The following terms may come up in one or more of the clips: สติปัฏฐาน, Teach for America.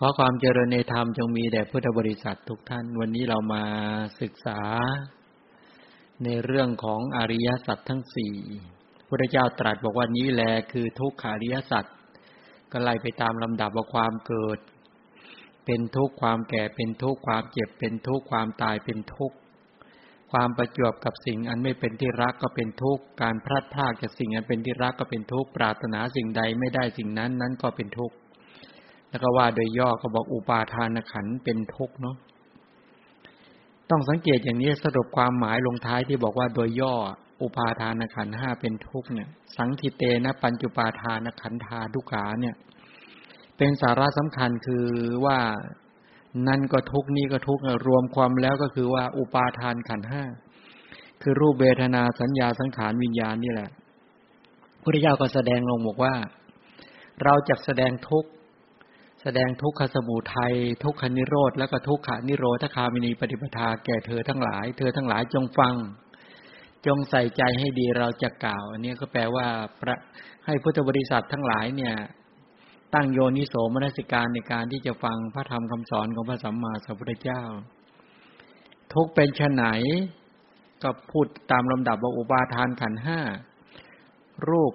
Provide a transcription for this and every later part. ขอความเจริญในธรรมจงมีแด่พุทธบริษัททุกท่านวันนี้เรามาศึกษาในเรื่องของอริยสัจทั้งสี่พระเจ้าตรัสบอกว่านี้แลคือทุกขาริยสัจก็ไล่ไปตามลำดับว่าความเกิดเป็นทุกข์ความแก่เป็นทุกข์ความเจ็บเป็นทุกข์ความตายเป็นทุกข์ความประจวบกับสิ่งอันไม่เป็นที่รักก็เป็นทุกข์การพลัดพรากจากสิ่งอันเป็นที่รักก็เป็นทุกข์ปรารถนาสิ่งใดไม่ได้สิ่งนั้นนั้นก็เป็นทุกข์แล้วก็ว่าโดยย่อก็บอกอุปาทานขันธ์เป็นทุกข์เนาะต้องสังเกตอย่างนี้สรุปความหมายลงท้ายที่บอกว่าโดยย่ออุปาทานขันธ์ 5เป็นทุกข์เนี่ยสังคิเตนะปัญจุปาทานขันธาทุกขาเนี่ยเป็นสาระสำคัญคือว่านั่นก็ทุกข์นี่ก็ทุกข์รวมความแล้วก็คือว่าอุปาทานขันธ์ 5คือรูปเวทนาสัญญาสังขารวิญญาณนี่แหละพระพุทธเจ้าก็แสดงลงบอกว่าเราจะแสดงทุกข์แสดงทุกขสมุทัยทุกขนิโรธและก็ทุกขนิโรธคามินีปฏิปทาแก่เธอทั้งหลายเธอทั้งหลายจงฟังจงใส่ใจให้ดีเราจะกล่าวอันนี้ก็แปลว่าให้พุทธบริษัททั้งหลายเนี่ยตั้งโยนิโสมนสิการในการที่จะฟังพระธรรมคำสอนของพระสัมมาสัมพุทธเจ้าทุกเป็นไฉนก็พูดตามลำดับว่าอุปาทานขันธ์ 5รูป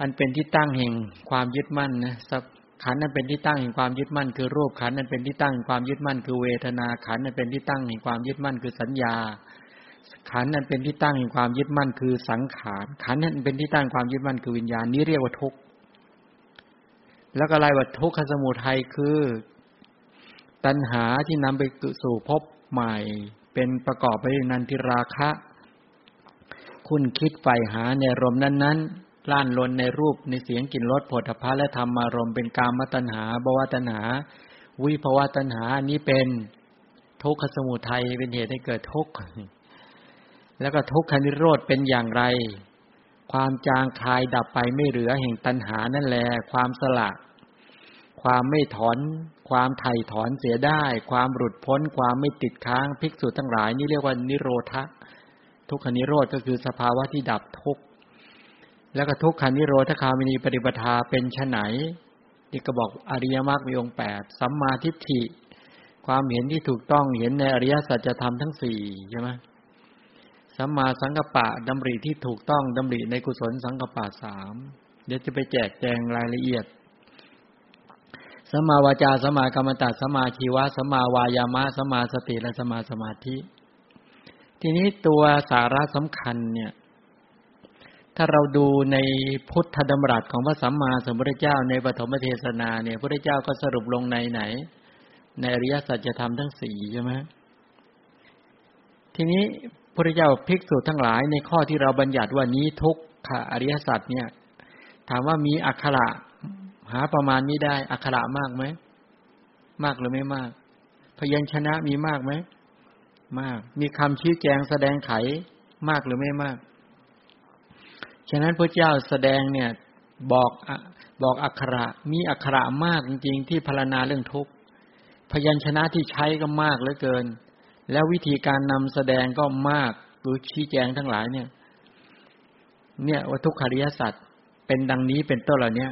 อันเป็นที่ตั้งแห่งความยึดมั่นนะขันธ์นั้นเป็นที่ตั้งแห่งความยึดมั่นคือรูปขันธ์นั้นเป็นที่ตั้งแห่งความยึดมั่นคือเวทนาขันธ์นั้นเป็นที่ตั้งแห่งความยึดมั่นคือสัญญาขันธ์นั้นเป็นที่ตั้งแห่งความยึดมั่นคือสังขารขันธ์นั้นเป็นที่ตั้งความยึดมั่นคือวิญญาณนี้เรียกว่าทุกข์แล้วก็ไล่ว่าทุกขสมุทัยคือตัณหาที่นำไปสู่ภพใหม่เป็นประกอบไปด้วยนันทิราคะคุณคิดใฝ่หาในรมนั้นๆล้านลนในรูปในเสียงกลิ่นรสโผฏฐัพพะและธรรมารมณ์เป็นกามตัณหาภวตัณหาวิภวตัณหานี้เป็นทุกขสมุทัยเป็นเหตุให้เกิดทุกข์แล้วก็ทุกขนิโรธเป็นอย่างไรความจางคลายดับไปไม่เหลือแห่งตัณหานั่นแลความสละความไม่ถอนความไถ่ถอนเสียได้ความหลุดพ้นความไม่ติดค้างภิกษุทั้งหลายนี่เรียกว่านิโรธะทุกขนิโรธก็คือสภาวะที่ดับทุกข์แล้วก็ทุกขันนิโรธคามินีปฏิปทาเป็นไฉนที่ก็บอกอริยมรรคมีองค์ 8สัมมาทิฏฐิความเห็นที่ถูกต้องเห็นในอริยสัจธรรมทั้ง4ใช่มั้ยสัมมาสังกัปปะดำริที่ถูกต้องดำริในกุศลสังกัปปะ3เดี๋ยวจะไปแจกแจงรายละเอียดสัมมาวาจาสัมมากัมมันตะสัมมาชีวะสัมมาวายามะสัมมาสติและสัมมาสมาธิทีนี้ตัวสาระสำคัญเนี่ยถ้าเราดูในพุทธดำรัสของพระสัมมาสัมพุทธเจ้าในปฐมเทศนาเนี่ยพระพุทธเจ้าก็สรุปลงในไหนในอริยสัจธรรมทั้ง4ใช่ไหมทีนี้พระพุทธเจ้าภิกษุทั้งหลายในข้อที่เราบัญญัติว่านี้ทุกขะอริยสัจเนี่ยถามว่ามีอักขระหาประมาณนี้ได้อักขระมากไหมมากหรือไม่มากพยัญชนะมีมากไหมมากมีคำชี้แจงแสดงไขมากหรือไม่มากฉะนั้นพระเจ้าแสดงเนี่ยบอกอักขระมีอักขระมากจริงๆที่พรรณนาเรื่องทุกข์พยัญชนะที่ใช้ก็มากเหลือเกินแล้ววิธีการนำแสดงก็มากหรือชี้แจงทั้งหลายเนี่ยว่าทุกขริยสัจเป็นดังนี้เป็นต้นเหล่านี้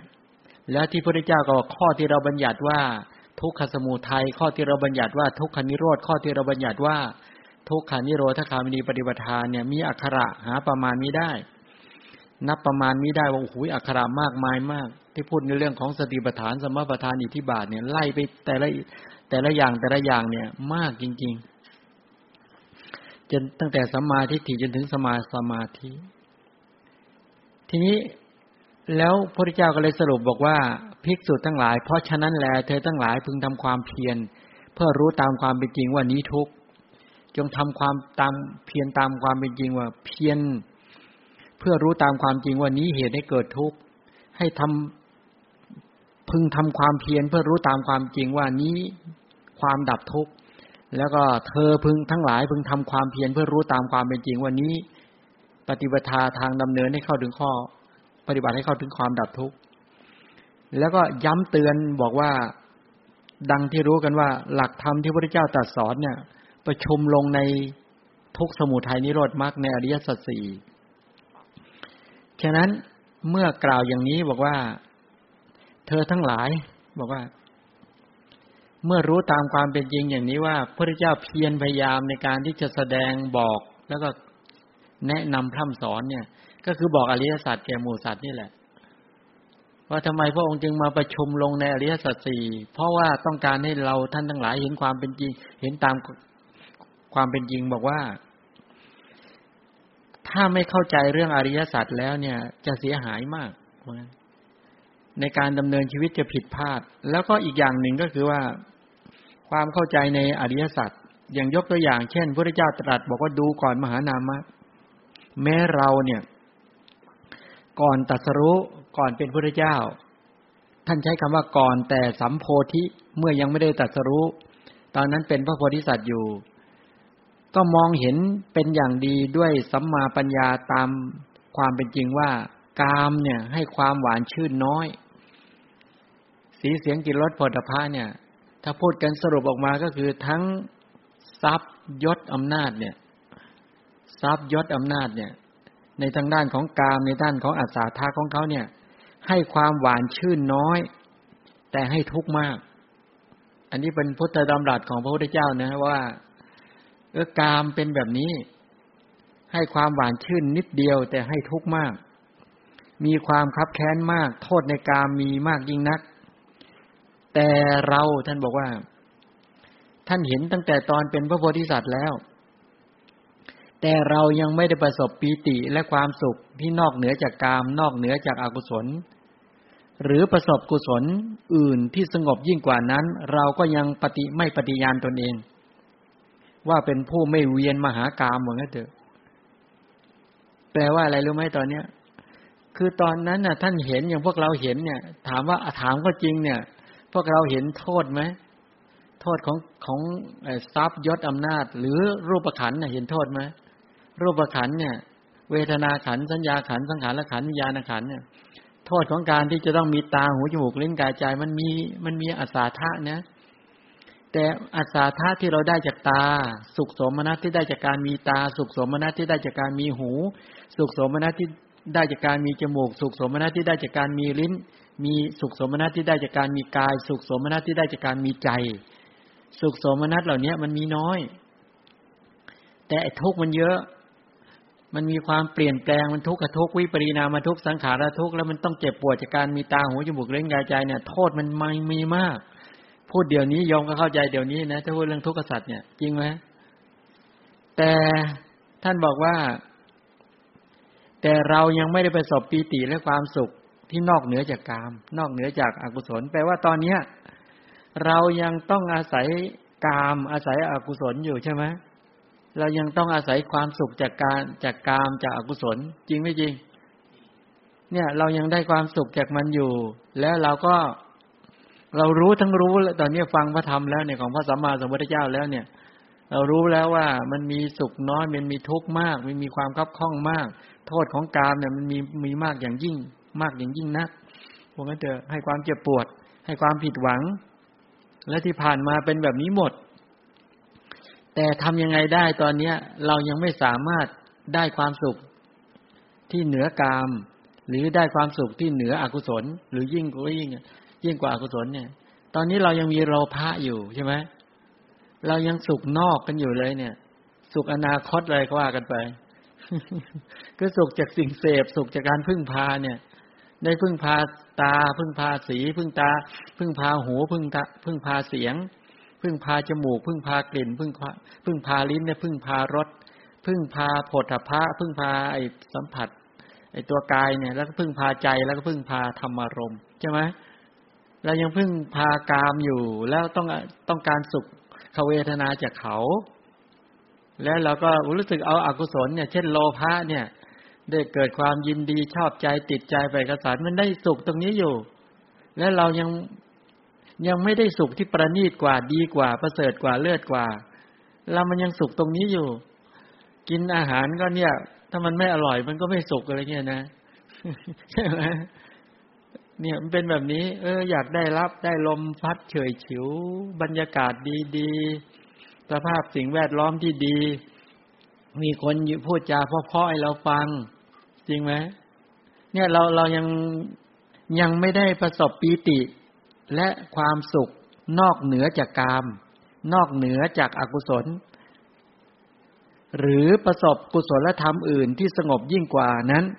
แล้วที่พระเจ้าก็บอกข้อที่เราบัญญัติว่าทุกขสมุทัยข้อที่เราบัญญัติว่าทุกขนิโรธข้อที่เราบัญญัติว่าทุกขนิโรธคามินีปฏิปทาเนี่ยมีอักขระหาประมาณนี้ได้นับประมาณนี้ได้ว่าโอ้โหอักขระมากมายมากที่พูดในเรื่องของสติปัฏฐานสัมมาปัฏฐานอิทธิบาทเนี่ยไล่ไปแต่ละอย่างแต่ละอย่างเนี่ยมากจริงๆจนตั้งแต่สัมมาทิฏฐิจนถึงสมาธิทีนี้แล้วพระพุทธเจ้าก็เลยสรุปบอกว่าภิกษุทั้งหลายเพราะฉะนั้นแลเธอทั้งหลายพึงทำความเพียรเพื่อรู้ตามความเป็นจริงว่านี้ทุกข์จงทำความตามเพียรตามความเป็นจริงว่าเพียรเพื่อรู้ตามความจริงว่านี้เหตุให้เกิดทุกข์ให้พึงทำความเพียรเพื่อรู้ตามความจริงว่านี้ความดับทุกข์แล้วก็เธอพึงทั้งหลายพึงทำความเพียรเพื่อรู้ตามความเป็นจริงว่านี้ปฏิปทาทางดำเนินให้เข้าถึงข้อปฏิบัติให้เข้าถึงความดับทุกข์แล้วก็ย้ำเตือนบอกว่าดังที่รู้กันว่าหลักธรรมที่พระพุทธเจ้าตรัสสอนเนี่ยประชุมลงในทุกขสมุทัยนิโรธมรรคในอริยสัจสี่ฉะนั้นเมื่อกล่าวอย่างนี้บอกว่า เธอทั้งหลายบอกว่าเมื่อรู้ตามความเป็นจริงอย่างนี้ว่าพระเจ้าเพียรพยายามในการที่จะแสดงบอกแล้วก็แนะนำพร่ำสอนเนี่ยก็คือบอกอริยสัจแก่หมู่สัตว์นี่แหละว่าทำไมพระองค์จึงมาประชุมลงในอริยสัจสี่เพราะว่าต้องการให้เราท่านทั้งหลายเห็นความเป็นจริงเห็นตามความเป็นจริงบอกว่าถ้าไม่เข้าใจเรื่องอริยสัจแล้วเนี่ยจะเสียหายมากในการดำเนินชีวิตจะผิดพลาดแล้วก็อีกอย่างหนึ่งก็คือว่าความเข้าใจในอริยสัจอย่างยกตัวอย่างเช่นพระพุทธเจ้าตรัสบอกว่าดูก่อนมหานามะแม้เราเนี่ยก่อนตรัสรู้ก่อนเป็นพระพุทธเจ้าท่านใช้คำว่าก่อนแต่สัมโพธิเมื่อยังไม่ได้ตรัสรู้ตอนนั้นเป็นพระโพธิสัตว์อยู่ก็มองเห็นเป็นอย่างดีด้วยสัมมาปัญญาตามความเป็นจริงว่ากามเนี่ยให้ความหวานชื่นน้อยสีเสียงกลิ่นรสโผฏฐัพพะเนี่ยถ้าพูดกันสรุปออกมาก็คือทั้งทรัพย์ยศอำนาจเนี่ยทรัพย์ยศอำนาจเนี่ยในทางด้านของกามในด้านของอัสสาทะของเขาเนี่ยให้ความหวานชื่นน้อยแต่ให้ทุกข์มากอันนี้เป็นพุทธดำรัสของพระพุทธเจ้านะว่ากามเป็นแบบนี้ให้ความหวานชื่นนิดเดียวแต่ให้ทุกข์มากมีความคับแค้นมากโทษในกามมีมากยิ่งนักแต่เราท่านบอกว่าท่านเห็นตั้งแต่ตอนเป็นพระโพธิสัตว์แล้วแต่เรายังไม่ได้ประสบปีติและความสุขที่นอกเหนือจากกามนอกเหนือจากอกุศลหรือประสบกุศลอื่นที่สงบยิ่งกว่านั้นเราก็ยังไม่ปฏิญาณตนเองว่าเป็นผู้ไม่เวียนมาหากามเหมือนกันเถอะแปลว่าอะไรรู้ไหมตอนเนี้ยคือตอนนั้นน่ะท่านเห็นอย่างพวกเราเห็นเนี่ยถามก็จริงเนี่ยพวกเราเห็นโทษไหมโทษของทรัพย์ยศอำนาจหรือรูปขันธ์น่ะเห็นโทษไหมรูปขันธ์เนี่ยเวทนาขันธ์สัญญาขันธ์สังขารขันธ์วิญญาณขันธ์เนี่ยโทษของการที่จะต้องมีตาหูจมูกลิ้นกายใจมันมีอัสสาทะนะแต่อัสสาทะที่เราได้จากตาสุขโสมนัสที่ได้จากการมีตาสุขโสมนัสที่ได้จากการมีหูสุขโสมนัสที่ได้จากการมีจมูกสุขสมนัสที่ได้จากการมีลิ้นมีสุขสมนัสที่ได้จากการมีกายสุขสมนัสที่ได้จากการมีใจสุขสมนัสเหล่านี้มันมีน้อยแต่ทุกข์มันเยอะมันมีความเปลี่ยนแปลงมันทุกข์กับทุกข์วิปริณามทุกข์สังขารทุกข์แล้วมันต้องเจ็บปวดจากการมีตาหูจมูกลิ้นกายใจเนี่ยโทษมันมีมากพูดเดี๋ยวนี้ยอมก็เข้าใจเดี๋ยวนี้นะถ้าพูดเรื่องทุกข์สัตว์เนี่ยจริงไหมแต่ท่านบอกว่าแต่เรายังไม่ได้ประสบปีติและความสุขที่นอกเหนือจากกามนอกเหนือจากอกุศลแปลว่าตอนนี้เรายังต้องอาศัยกามอาศัยอกุศลอยู่ใช่ไหมเรายังต้องอาศัยความสุขจากกามจากอกุศลจริงไม่จริงเนี่ยเรายังได้ความสุขจากมันอยู่แล้วเรารู้ทั้งรู้แล้วตอนนี้ฟังพระธรรมแล้วเนี่ยของพระสัมมาสัมพุทธเจ้าแล้วเนี่ยเรารู้แล้วว่ามันมีสุขน้อยมันมีทุกข์มากมันมีความคับข้องมากโทษของกามเนี่ยมันมีมากอย่างยิ่งนักพวกนั้นเถอะให้ความเจ็บปวดให้ความผิดหวังและที่ผ่านมาเป็นแบบนี้หมดแต่ทำยังไงได้ตอนนี้เรายังไม่สามารถได้ความสุขที่เหนือกามหรือได้ความสุขที่เหนืออกุศลหรือยิ่งกว่าอกุศลเนี่ยตอนนี้เรายังมีโลภะอยู่ใช่ไหมเรายังสุขนอกกันอยู่เลยเนี่ยสุขอนาคตอะไรก็ว่ากันไปก็สุขจากสิ่งเสพสุขจากการพึ่งพาเนี่ยได้พึ่งพาตาพึ่งพาสีพึ่งพาหูพึ่งพาเสียงพึ่งพาจมูกพึ่งพากลิ่นพึ่งพาลิ้นเนี่ยพึ่งพารสพึ่งพาโผฏฐัพพะพึ่งพาไอ้สัมผัสไอ้ตัวกายเนี่ยแล้วก็พึ่งพาใจแล้วก็พึ่งพาธรรมารมณ์ใช่ไหมเรายังพึ่งพากามอยู่แล้วต้องการสุขเวทนาจากเขาแล้วเราก็รู้สึกเอาอกุศลเนี่ยเช่นโลภะเนี่ยได้เกิดความยินดีชอบใจติดใจไปกระสันมันได้สุขตรงนี้อยู่และเรายังไม่ได้สุขที่ประณีตกว่าดีกว่าประเสริฐกว่าเลิศกว่าเรามันยังสุขตรงนี้อยู่กินอาหารก็เนี่ยถ้ามันไม่อร่อยมันก็ไม่สุขอะไรเงี้ยนะใช่ไหมเนี่ยมันเป็นแบบนี้อยากได้รับได้ลมพัดเฉยฉิวบรรยากาศดีๆสภาพสิ่งแวดล้อมที่ดีมีคนพูดจาเพราะๆให้เราฟังจริงไหมเนี่ยเรายัง ยังไม่ได้ประสบปีติและความสุขนอกเหนือจากกามนอกเหนือจากอกุศลหรือประสบกุศลธรรมอื่นที่สงบยิ่งกว่านั้นพร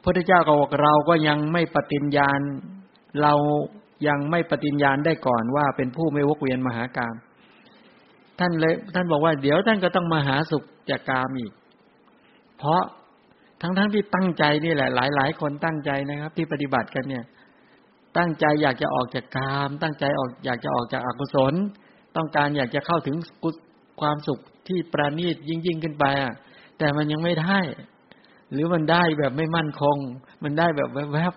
ะพุทธเจ้ากับเราก็ยังไม่ปฏิญญาณเรายังไม่ปฏิญญาณได้ก่อนว่าเป็นผู้ไม่วกเวียนมหากามท่านบอกว่าเดี๋ยวท่านก็ต้องมาหาสุขจากกามอีกเพราะทั้งที่ตั้งใจนี่แหละหลายๆคนตั้งใจนะครับที่ปฏิบัติกันเนี่ยตั้งใจอยากจะออกจากกามตั้งใจอยากจะออกจากอกุศลต้องการอยากจะเข้าถึงความสุขที่ประณีตยิ่งขึ้นไปอ่ะแต่มันยังไม่ได้หรือมันได้แบบไม่มั่นคงมันได้แบบแวบ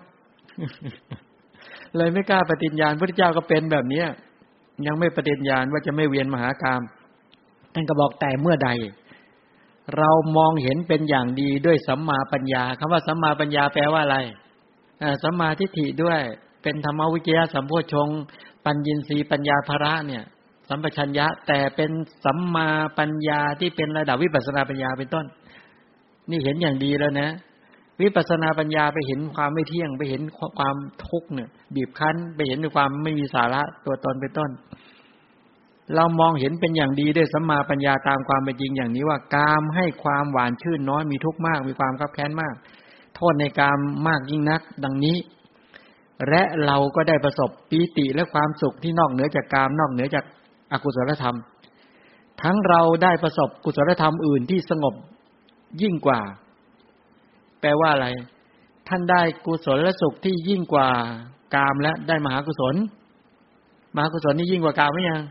ๆเลยไม่กล้าปฏิญญาณพระเจ้าก็เป็นแบบนี้ยังไม่ปฏิญญาณว่าจะไม่เวียนมหากามท่านก็บอกแต่เมื่อใดเรามองเห็นเป็นอย่างดีด้วยสัมมาปัญญาคำว่าสัมมาปัญญาแปลว่าอะไรสัมมาทิฏฐิด้วยเป็นธรรมวิจยสัมโพชฌงค์ปัญญีสีปัญญาภระเนี่ยสัมปชัญญะแต่เป็นสัมมาปัญญาที่เป็นระดับวิปัสสนาปัญญาเป็นต้นนี่เห็นอย่างดีแล้วนะวิปัสสนาปัญญาไปเห็นความไม่เที่ยงไปเห็นความทุกข์เนี่ยบีบคั้นไปเห็นความไม่มีสาระตัวตนเป็นต้นเรามองเห็นเป็นอย่างดีด้วยสัมมาปัญญาตามความเป็นจริงอย่างนี้ว่ากามให้ความหวานชื่นน้อยมีทุกข์มากมีความคับแค้นมากโทษในกามมากยิ่งนักดังนี้และเราก็ได้ประสบปีติและความสุขที่นอกเหนือจากกามนอกเหนือจากอกุศลธรรมทั้งเราได้ประสบกุศลธรรมอื่นที่สงบยิ่งกว่าแปลว่าอะไรท่านได้กุศลสุขที่ยิ่งกว่ากามและได้มหากุศลมหากุศลนี่ยิ่งกว่ากามหรือยัง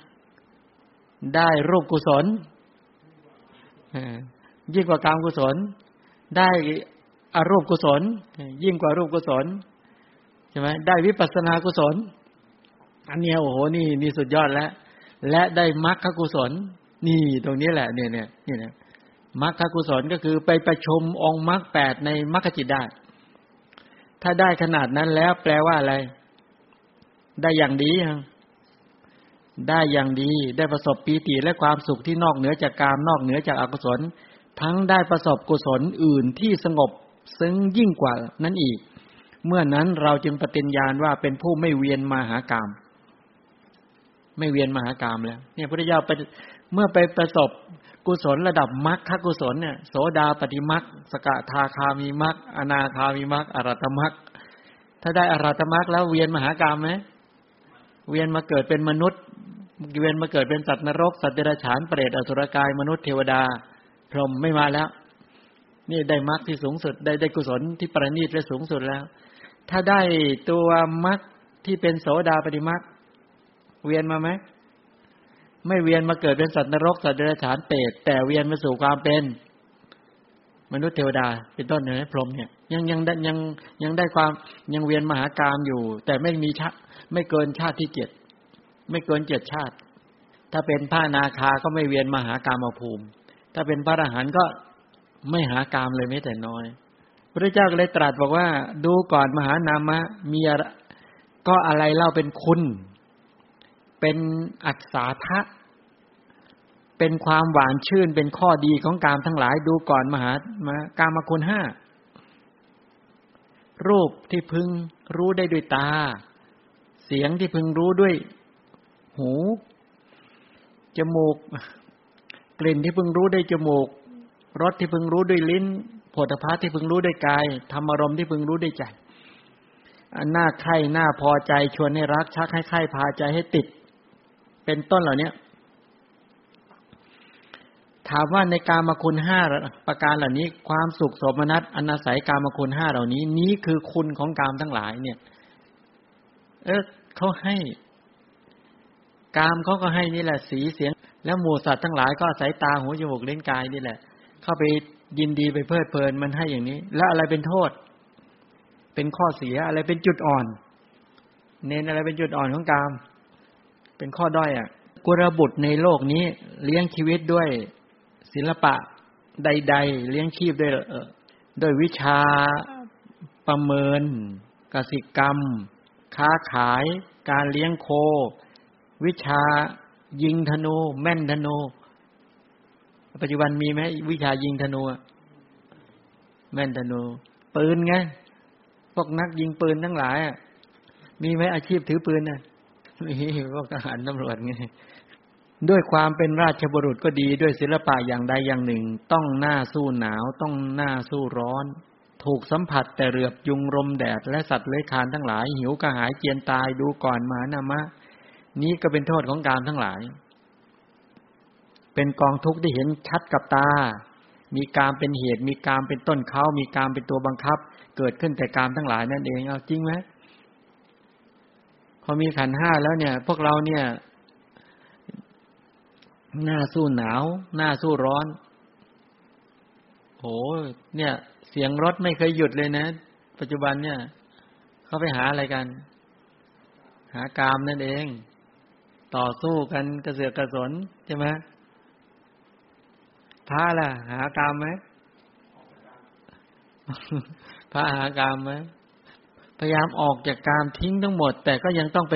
ได้รูปกุศลยิ่งกว่ากามกุศลได้อรูปกุศลยิ่งกว่ารูปกุศลใช่ไหมได้วิปัสสนากุศลอันเนี้ยโอ้โหนี่สุดยอดแล้วและได้มรรคกุศลนี่ตรงนี้แหละเนี่ยมรรคกุศลก็คือไปประชุมองค์มรรคแปดในมรรคจิตได้ถ้าได้ขนาดนั้นแล้วแปลว่าอะไรได้อย่างดีได้อย่างดีได้ประสบปีติและความสุขที่นอกเหนือจากกามนอกเหนือจากอกุศลทั้งได้ประสบกุศลอื่นที่สงบซึ้งยิ่งกว่านั้นอีกเมื่อนั้นเราจึงปฏิญญาณว่าเป็นผู้ไม่เวียนมาหากามไม่เวียนมหากามแล้วเนี่ยพระพุทธเจ้าเมื่อไปประสบกุศลระดับมรรคกุศลเนี่ยโสดาปฏิมรรคสกทาคามีมรรคอนาคามีมรรคอรหัตมรรคถ้าได้อรหัตมรรคแล้วเวียนมหากามมั้ยเวียนมาเกิดเป็นมนุษย์เวียนมาเกิดเป็นสัตว์นรกสัตว์เดรัจฉานเปรตอสุรกายมนุษย์เทวดาพรหมไม่มาแล้วนี่ได้มรรคที่สูงสุดได้กุศลที่ประณีตและสูงสุดแล้วถ้าได้ตัวมรรคที่เป็นโสดาปฏิมรรคเวียนมาไหมไม่เวียนมาเกิดเป็นสัตว์นรกสัตว์เดรัจฉานเปรตแต่เวียนมาสู่ความเป็นมนุษย์เทวดาเป็นต้นเนี่ยพรหมเนี่ยยังได้ความยังเวียนมหากามอยู่แต่ไม่มีชาติไม่เกินชาติที่7ไม่เกิน7ชาติถ้าเป็นพระอนาคาก็ไม่เวียนมหากามภูมิถ้าเป็นพระอรหันต์ก็ไม่หากามเลยแม้แต่น้อยพระเจ้าก็เลยตรัสบอกว่าดูก่อนมหานามะมีก็อะไรเล่าเป็นคุณเป็นอัศทะเป็นความหวานชื่นเป็นข้อดีของกามทั้งหลายดูก่อนมหากามคุณ5รูปที่พึงรู้ได้ด้วยตาเสียงที่พึงรู้ด้วยหูจมูกกลิ่นที่พึงรู้ด้วยจมูกรสที่พึงรู้ด้วยลิ้นโผฏฐัพพะที่พึงรู้ด้วยกายธรรมารมณ์ที่พึงรู้ด้วยใจหน้าใคร่หน้าพอใจชวนให้รักชักให้ใคร่พาใจให้ติดเป็นต้นเหล่านี้ถามว่าในกามคุณ5ประการเหล่านี้ความสุขโสมนัสอนาศัยกามคุณ5เหล่านี้นี้คือคุณของกามทั้งหลายเนี่ยเขาให้กามเขาก็ให้นี่แหละสีเสียงแล้วหมู่สัตว์ทั้งหลายก็อาศัยตาหูจมูกลิ้นกายนี่แหละเข้าไปยินดีไปเพลิดเพลินมันให้อย่างนี้แล้วอะไรเป็นโทษเป็นข้อเสียอะไรเป็นจุดอ่อนเน้นอะไรเป็นจุดอ่อนของกามเป็นข้อด้อยอ่ะกุลบุตรในโลกนี้เลี้ยงชีวิตด้วยศิลปะใดๆเลี้ยงชีพด้วยวิชาประเมินกสิกรรมค้าขายการเลี้ยงโควิชายิงธนูแม่นธนูปัจจุบันมีไหมวิชายิงธนูแม่นธนูปืนไง พวกนักยิงปืนทั้งหลายมีไหมอาชีพถือปืนนะมีพวกทหารตำรวจไงด้วยความเป็นราชบุรุษก็ดีด้วยศิลปะอย่างใดอย่างหนึ่งต้องหน้าสู้หนาวต้องหน้าสู้ร้อนถูกสัมผัสแต่เรือบยุงลมแดดและสัตว์เลื้อยคลานทั้งหลายหิวกระหายเจียนตายดูก่อนมหานามะนี้ก็เป็นโทษของกามทั้งหลายเป็นกองทุกข์ที่เห็นชัดกับตามีกามเป็นเหตุมีกามเป็นต้นเขามีกามเป็นตัวบังคับเกิดขึ้นแต่กามทั้งหลายนั่นเองเอาจริงไหมพอมีขันธ์ห้าแล้วเนี่ยพวกเราเนี่ยหน้าสู้หนาวหน้าสู้ร้อนโอ้เนี่ยเสียงรถไม่เคยหยุดเลยนะปัจจุบันเนี่ยเขาไปหาอะไรกันหากามนั่นเองต่อสู้กันกระเสือกกระสนใช่ไหมพระล่ะหากามไหมพระหากามไหมพยายามออกจากกามทิ้งทั้งหมดแต่ก็ยังต้องไป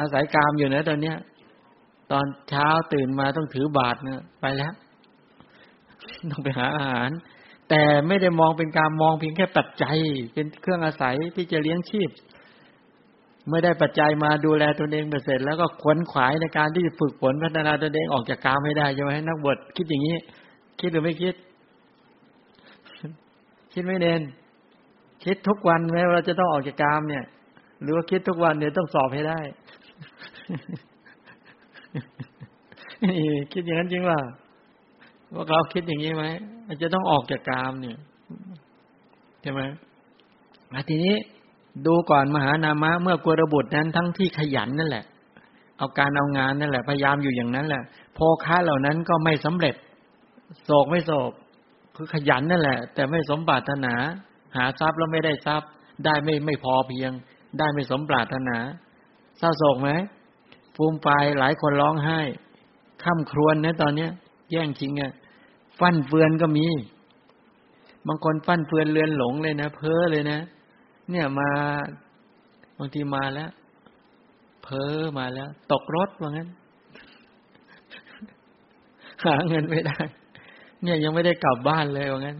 อาศัยกามอยู่นะตอนเนี้ยตอนเช้าตื่นมาต้องถือบาตรเนี่ยไปแล้วต้องไปหาอาหารแต่ไม่ได้มองเป็นการมองเพียงแค่ปัจจัยเป็นเครื่องอาศัยที่จะเลี้ยงชีพเมื่อได้ปัจจัยมาดูแลตนเองเสร็จแล้วก็ขวนขวายในการที่ฝึกฝนพัฒนาตนเองออกจากกามให้ได้ใช่ไหมนักบวชคิดอย่างนี้คิดหรือไม่คิดคิดไม่เด่นคิดทุกวันไหมว่าเราจะต้องออกจากกามเนี่ยหรือว่าคิดทุกวันเนี่ยต้องสอบให้ได้ คิดอย่างนั้นจริงป่ะว่าเราคิดอย่างนี้ไหมมันจะต้องออกจากกามเนี่ยใช่ไหมมาทีนี้ดูก่อนมหานามะเมื่อกวรบุตรนั้นทั้งที่ขยันนั่นแหละเอาการเอางานนั่นแหละพยายามอยู่อย่างนั้นแหละโภคะเหล่านั้นก็ไม่สำเร็จโศกไม่โศกคือขยันนั่นแหละแต่ไม่สมปรารถนาหาทรัพย์แล้วไม่ได้ทรัพย์ได้ไม่พอเพียงได้ไม่สมปรารถนาเศร้าโศกไหมฟูมฟายหลายคนร้องไห้ค่ำครวญนะตอนนี้แย่งชิงอ่ะฟั่นเฟือนก็มีบางคนฟั่นเฟือนเลือนหลงเลยนะเพ้อเลยนะเนี่ยมาบางทีมาแล้วเพ้อมาแล้วตกรถว่างั้นหาเงินไม่ได้เนี่ยยังไม่ได้กลับบ้านเลยว่างั้น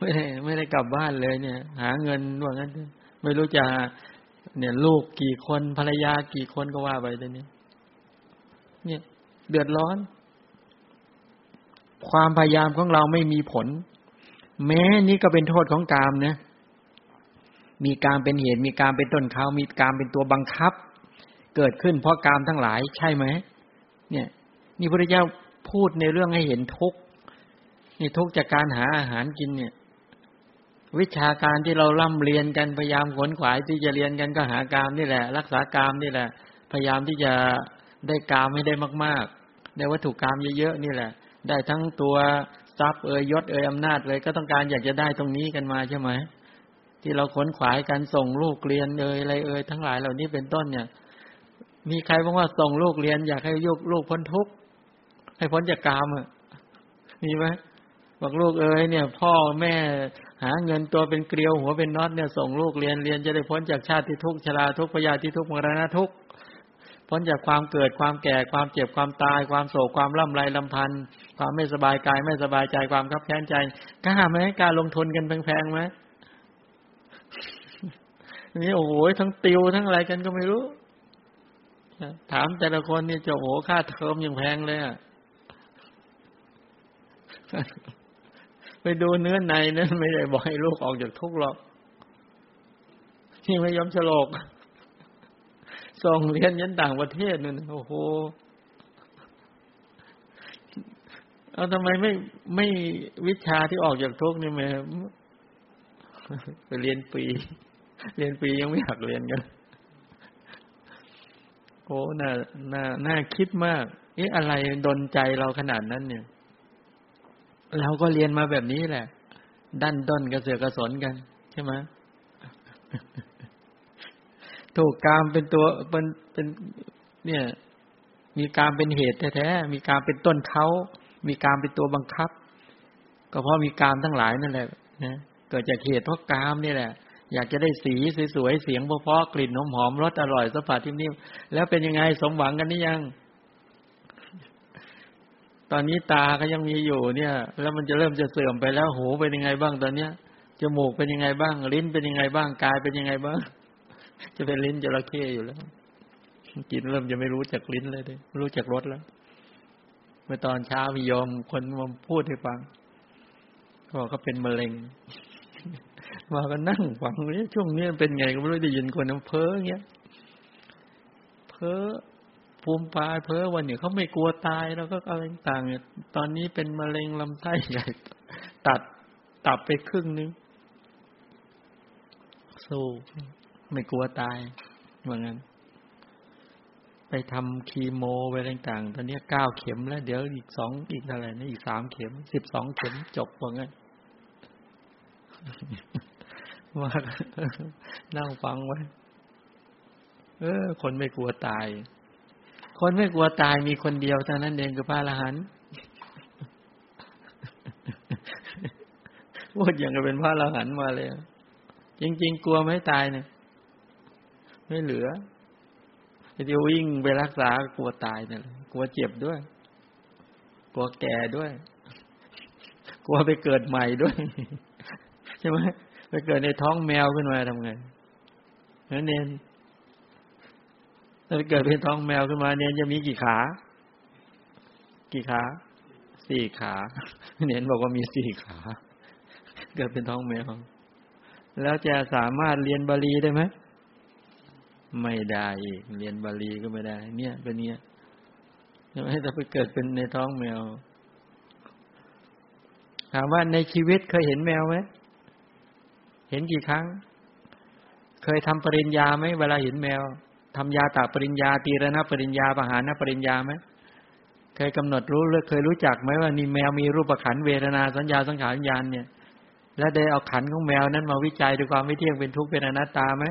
ไม่ได้กลับบ้านเลยเนี่ยหาเงินว่างั้นไม่รู้จะเนี่ยลูกกี่คนภรรยากี่คนก็ว่าไปตอนนี้เนี่ยเดือดร้อนความพยายามของเราไม่มีผลแม้นี่ก็เป็นโทษของกามนะมีกามเป็นเหตุมีกามเป็นต้นเขามีกามเป็นตัวบังคับเกิดขึ้นเพราะกามทั้งหลายใช่ไหมเนี่ยนี่พระพุทธเจ้าพูดในเรื่องให้เห็นทุกข์นี่ทุกข์จากการหาอาหารกินเนี่ยวิชาการที่เราร่ำเรียนกันพยายามขวนขวายที่จะเรียนกันก็หากามนี่แหละรักษากามนี่แหละพยายามที่จะได้กามให้ได้มากๆได้วัตถุกามเยอะๆนี่แหละได้ทั้งตัวทรัพย์ยศอำนาจเลยก็ต้องการอยากจะได้ตรงนี้กันมาใช่ไหมที่เราขวนขวายกันส่งลูกเรียนอะไรทั้งหลายเหล่านี้เป็นต้นเนี่ยมีใครบ้างว่าส่งลูกเรียนอยากให้ลูกพ้นทุกข์ให้พ้นจากกามอ่ะมีไหมบอกลูกเนี่ยพ่อแม่หาเงินตัวเป็นเกลียวหัวเป็นน็อตเนี่ยส่งลูกเรียนจะได้พ้นจากชาติที่ทุกข์ชราทุกข์พยาธิทุกข์มรณะทุกข์พ้นจากความเกิดความแก่ความเจ็บความตายความโศกความร่ำไรลำพันธ์ความไม่สบายกายไม่สบายใจความคับแค้นใจกล้าไหมกล้าลงทุนกันแพงๆไหมนี่โอ้โหทั้งติวทั้งอะไรกันก็ไม่รู้ถามแต่ละคนนี่จะโอ้โหค่าเทอมยังแพงเลยอ่ะไปดูเนื้อในนั้นไม่ได้บอกให้ลูกออกจากทุกข์หรอกที่ไม่ยอมฉลกส่งเรียนยันต่างประเทศนั่นโอ้โหเอาทำไมไม่วิชาที่ออกจากทุกข์นี่แม่ไปเรียนปียังไม่อยากเรียนกันโอ้น่าคิดมากเอ๊ะอะไรดลใจเราขนาดนั้นเนี่ยเราก็เรียนมาแบบนี้แหละดันด้นกระเสือกกระสนกันใช่ไหมถูกกามเป็นตัวเป็นเนี่ยมีกามเป็นเหตุแท้ๆมีกามเป็นต้นเขามีกามเป็นตัวบังคับก็เพราะมีกามทั้งหลายนั่นแหละนะเกิดจากเหตุเพราะกามนี่แหละอยากจะได้สีสวยๆเสียงเพราะๆกลิ่นหอมๆรสอร่อยสัมผัสนิ่มๆแล้วเป็นยังไงสมหวังกันหรือยังตอนนี้ตาก็ยังมีอยู่เนี่ยแล้วมันจะเริ่มจะเสื่อมไปแล้วหูเป็นยังไงบ้างตอนเนี้ย จมูกเป็นยังไงบ้างลิ้นเป็นยังไงบ้างกายเป็นยังไงบ้างจะเป็นลิ้นจระเข้อยู่แล้วกินเริ่มจะไม่รู้จักลิ้นเลยดิไม่รู้จักรสแล้วเมื่อตอนเช้ามีโยมคนมาพูดให้ฟังเขาบอกเขาเป็นมะเร็งมาก็นั่งฟังเนี่ยช่วงนี้เป็นไงก็ไม่รู้ได้ยินคนนั้นเพ้อเงี้ยเพ้อภูมิพายเพ้อวันนี้เขาไม่กลัวตายแล้วก็อะไรต่างเนี่ยตอนนี้เป็นมะเร็งลำไส้ใหญ่ตัดตับไปครึ่งนึงสู้ไม่กลัวตายว่างั้นไปทำคีโมไปอะไรต่างตอนนี้9เข็มแล้วเดี๋ยวอีก2อีกอะไรนะอีก3เข็ม12เข็มจบว่างั้นว่านั่งฟังไว้คนไม่กลัวตายคนไม่กลัวตายมีคนเดียวเท่านั้นเองคือพระอรหันต์พูดอย่างกับเป็นพระอรหันต์มาเลยจริงๆกลัวไม่ตายเนี่ยไม่เหลือจะวิ่งไปรักษากลัวตายเนี่ยกลัวเจ็บด้วยกลัวแก่ด้วยกลัวไปเกิดใหม่ด้วยใช่ไหมไปเกิดในท้องแมวขึ้นมาทำไงนั่นเองถ้าเกิดเป็นท้องแมวขึ้นมาเนนจะมีกี่ขากี่ขา4ขาเนนบอกว่ามี4ขาเกิดเป็นท้องแมวแล้วจะสามารถเรียนบาลีได้ไหมไม่ได้อีกเรียนบาลีก็ไม่ได้เนี่ยเป็นเนี้ยใช่ไหมถ้าไปเกิดเป็นในท้องแมวถามว่าในชีวิตเคยเห็นแมวไหมเห็นกี่ครั้งเคยทำปริญญาไหมเวลาเห็นแมวทำยาตาปริญญาตีระนาปริญญาปหานาปริญญาไหมเคยกำหนดรู้หรือเคยรู้จักไหมว่านี่แมวมีรูปขันธ์เวทนาสัญญาสังขารวิญญาณเนี่ยและได้เอาขันธ์ของแมวนั้นมาวิจัยด้วยความไม่เที่ยงเป็นทุกข์เป็นอนัตตาไหม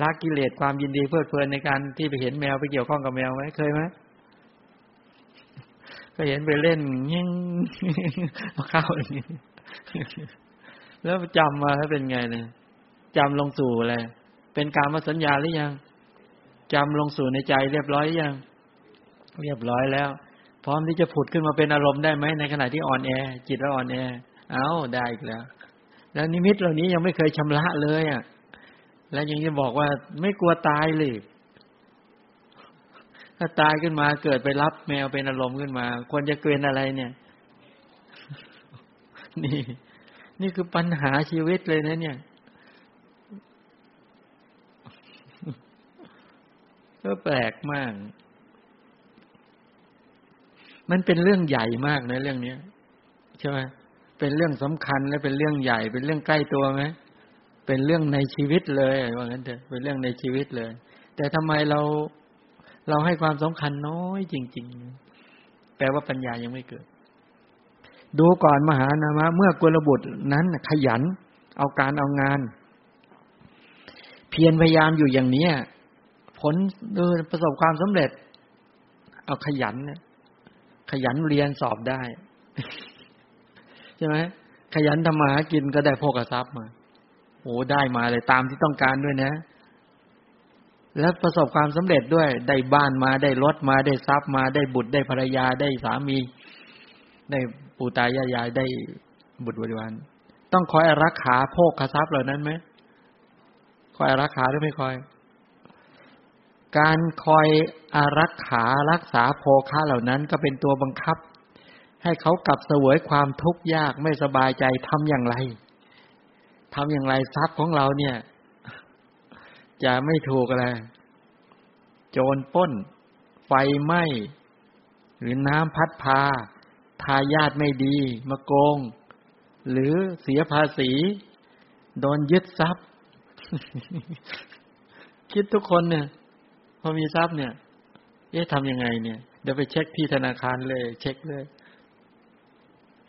ละกิเลสความยินดีเพลิดเพลินในการที่ไปเห็นแมวไปเกี่ยวข้องกับแมวไหมเคยไหมก็เห็นไปเล่นยิ่งเอาเข้าแล้วจำมาแล้วเป็นไงเนี่ยจำลงสู่อะไรเป็นกามสัญญาหรือยังจำลงสู่ในใจเรียบร้อยยังเรียบร้อยแล้วพร้อมที่จะผุดขึ้นมาเป็นอารมณ์ได้ไหมในขณะที่อ่อนแอจิตเราอ่อนแอเอาได้อีกแล้วแล้วนิมิตเหล่านี้ยังไม่เคยชำระเลยอ่ะแล้วยังจะบอกว่าไม่กลัวตายเลยถ้าตายขึ้นมาเกิดไปรับแมวเป็นอารมณ์ขึ้นมาควรจะเกลียนอะไรเนี่ยนี่คือปัญหาชีวิตเลยนะเนี่ยก็แปลกมากมันเป็นเรื่องใหญ่มากนะเรื่องนี้ใช่ไหมเป็นเรื่องสำคัญและเป็นเรื่องใหญ่เป็นเรื่องใกล้ตัวไหมเป็นเรื่องในชีวิตเลยว่างั้นเถอะเป็นเรื่องในชีวิตเลยแต่ทำไมเราให้ความสำคัญน้อยจริงๆแปลว่าปัญญายังไม่เกิดดูก่อนมหานามะเมื่อกุลบุตรนั้นขยันเอาการเอางานเพียรพยายามอยู่อย่างนี้ผลประสบความสำเร็จเอาขยันเนี่ยขยันเรียนสอบได้ใช่ไหมขยันทำมาหากินก็ได้โภคทรัพย์มาโอ้ได้มาเลยตามที่ต้องการด้วยนะแล้วประสบความสำเร็จด้วยได้บ้านมาได้รถมาได้ทรัพย์มาได้บุตรได้ภรรยาได้สามีได้ปู่ตายายได้บุตรบริวารต้องคอยรักษาโภคทรัพย์เหล่านั้นไหมคอยรักษาหรือไม่คอยการคอยอารักขารักษาโภคะเหล่านั้นก็เป็นตัวบังคับให้เขากลับเสวยความทุกข์ยากไม่สบายใจทำอย่างไรทรัพย์ของเราเนี่ยจะไม่ถูกอะไรโจรปล้นไฟไหม้หรือน้ำพัดพาทายาทไม่ดีมาโกงหรือเสียภาษีโดนยึดทรัพย์ คิดทุกคนเนี่ยพอมีทรัพย์เนี่ยทำยังไงเนี่ยเดี๋ยวไปเช็คที่ธนาคารเลยเช็คเลย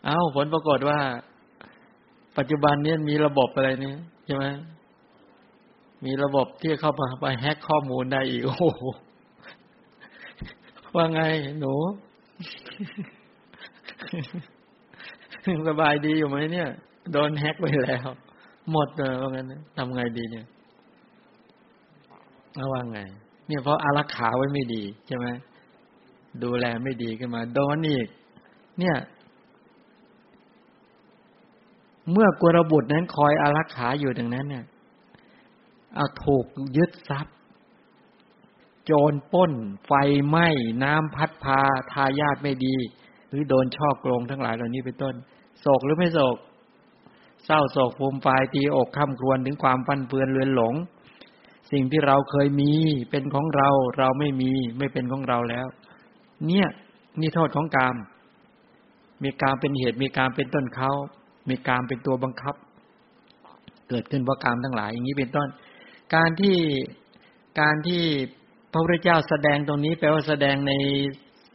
เอาผลปรากฏว่าปัจจุบันนี้มีระบบอะไรเนี่ยใช่ไหมมีระบบที่เข้าไปแฮกข้อมูลได้อีกโอ้โหว่าไงหนู สบายดีอยู่ไหมเนี่ยโดนแฮกไปแล้วหมดเลยว่างั้นทำไงดีเนี่ยเอาว่าไงเนี่ยเพราะอารักขาไว้ไม่ดีใช่ไหมดูแลไม่ดีขึ้นมาโดนอีกเนี่ย เมื่อกุลบุตรนั้นคอยอารักขาอยู่ดังนั้นเนี่ยเอาถูกยึดทรัพย์โจรปล้นไฟไหม้น้ำพัดพาทายาทไม่ดีหรือโดนช่อโกงทั้งหลายเหล่านี้เป็นต้นโศกหรือไม่โศกเศร้าโศกภูมิภายตีอกคร่ำครวญถึงความฟันเฟือนเลือนหลงสิ่งที่เราเคยมีเป็นของเราเราไม่มีไม่เป็นของเราแล้วเนี่ยนี่โทษของกามมีกามเป็นเหตุมีกามเป็นต้นเขามีกามเป็นตัวบังคับเกิดขึ้นเพราะกามทั้งหลายอย่างนี้เป็นต้นการที่พระพุทธเจ้าแสดงตรงนี้แปลว่าแสดงใน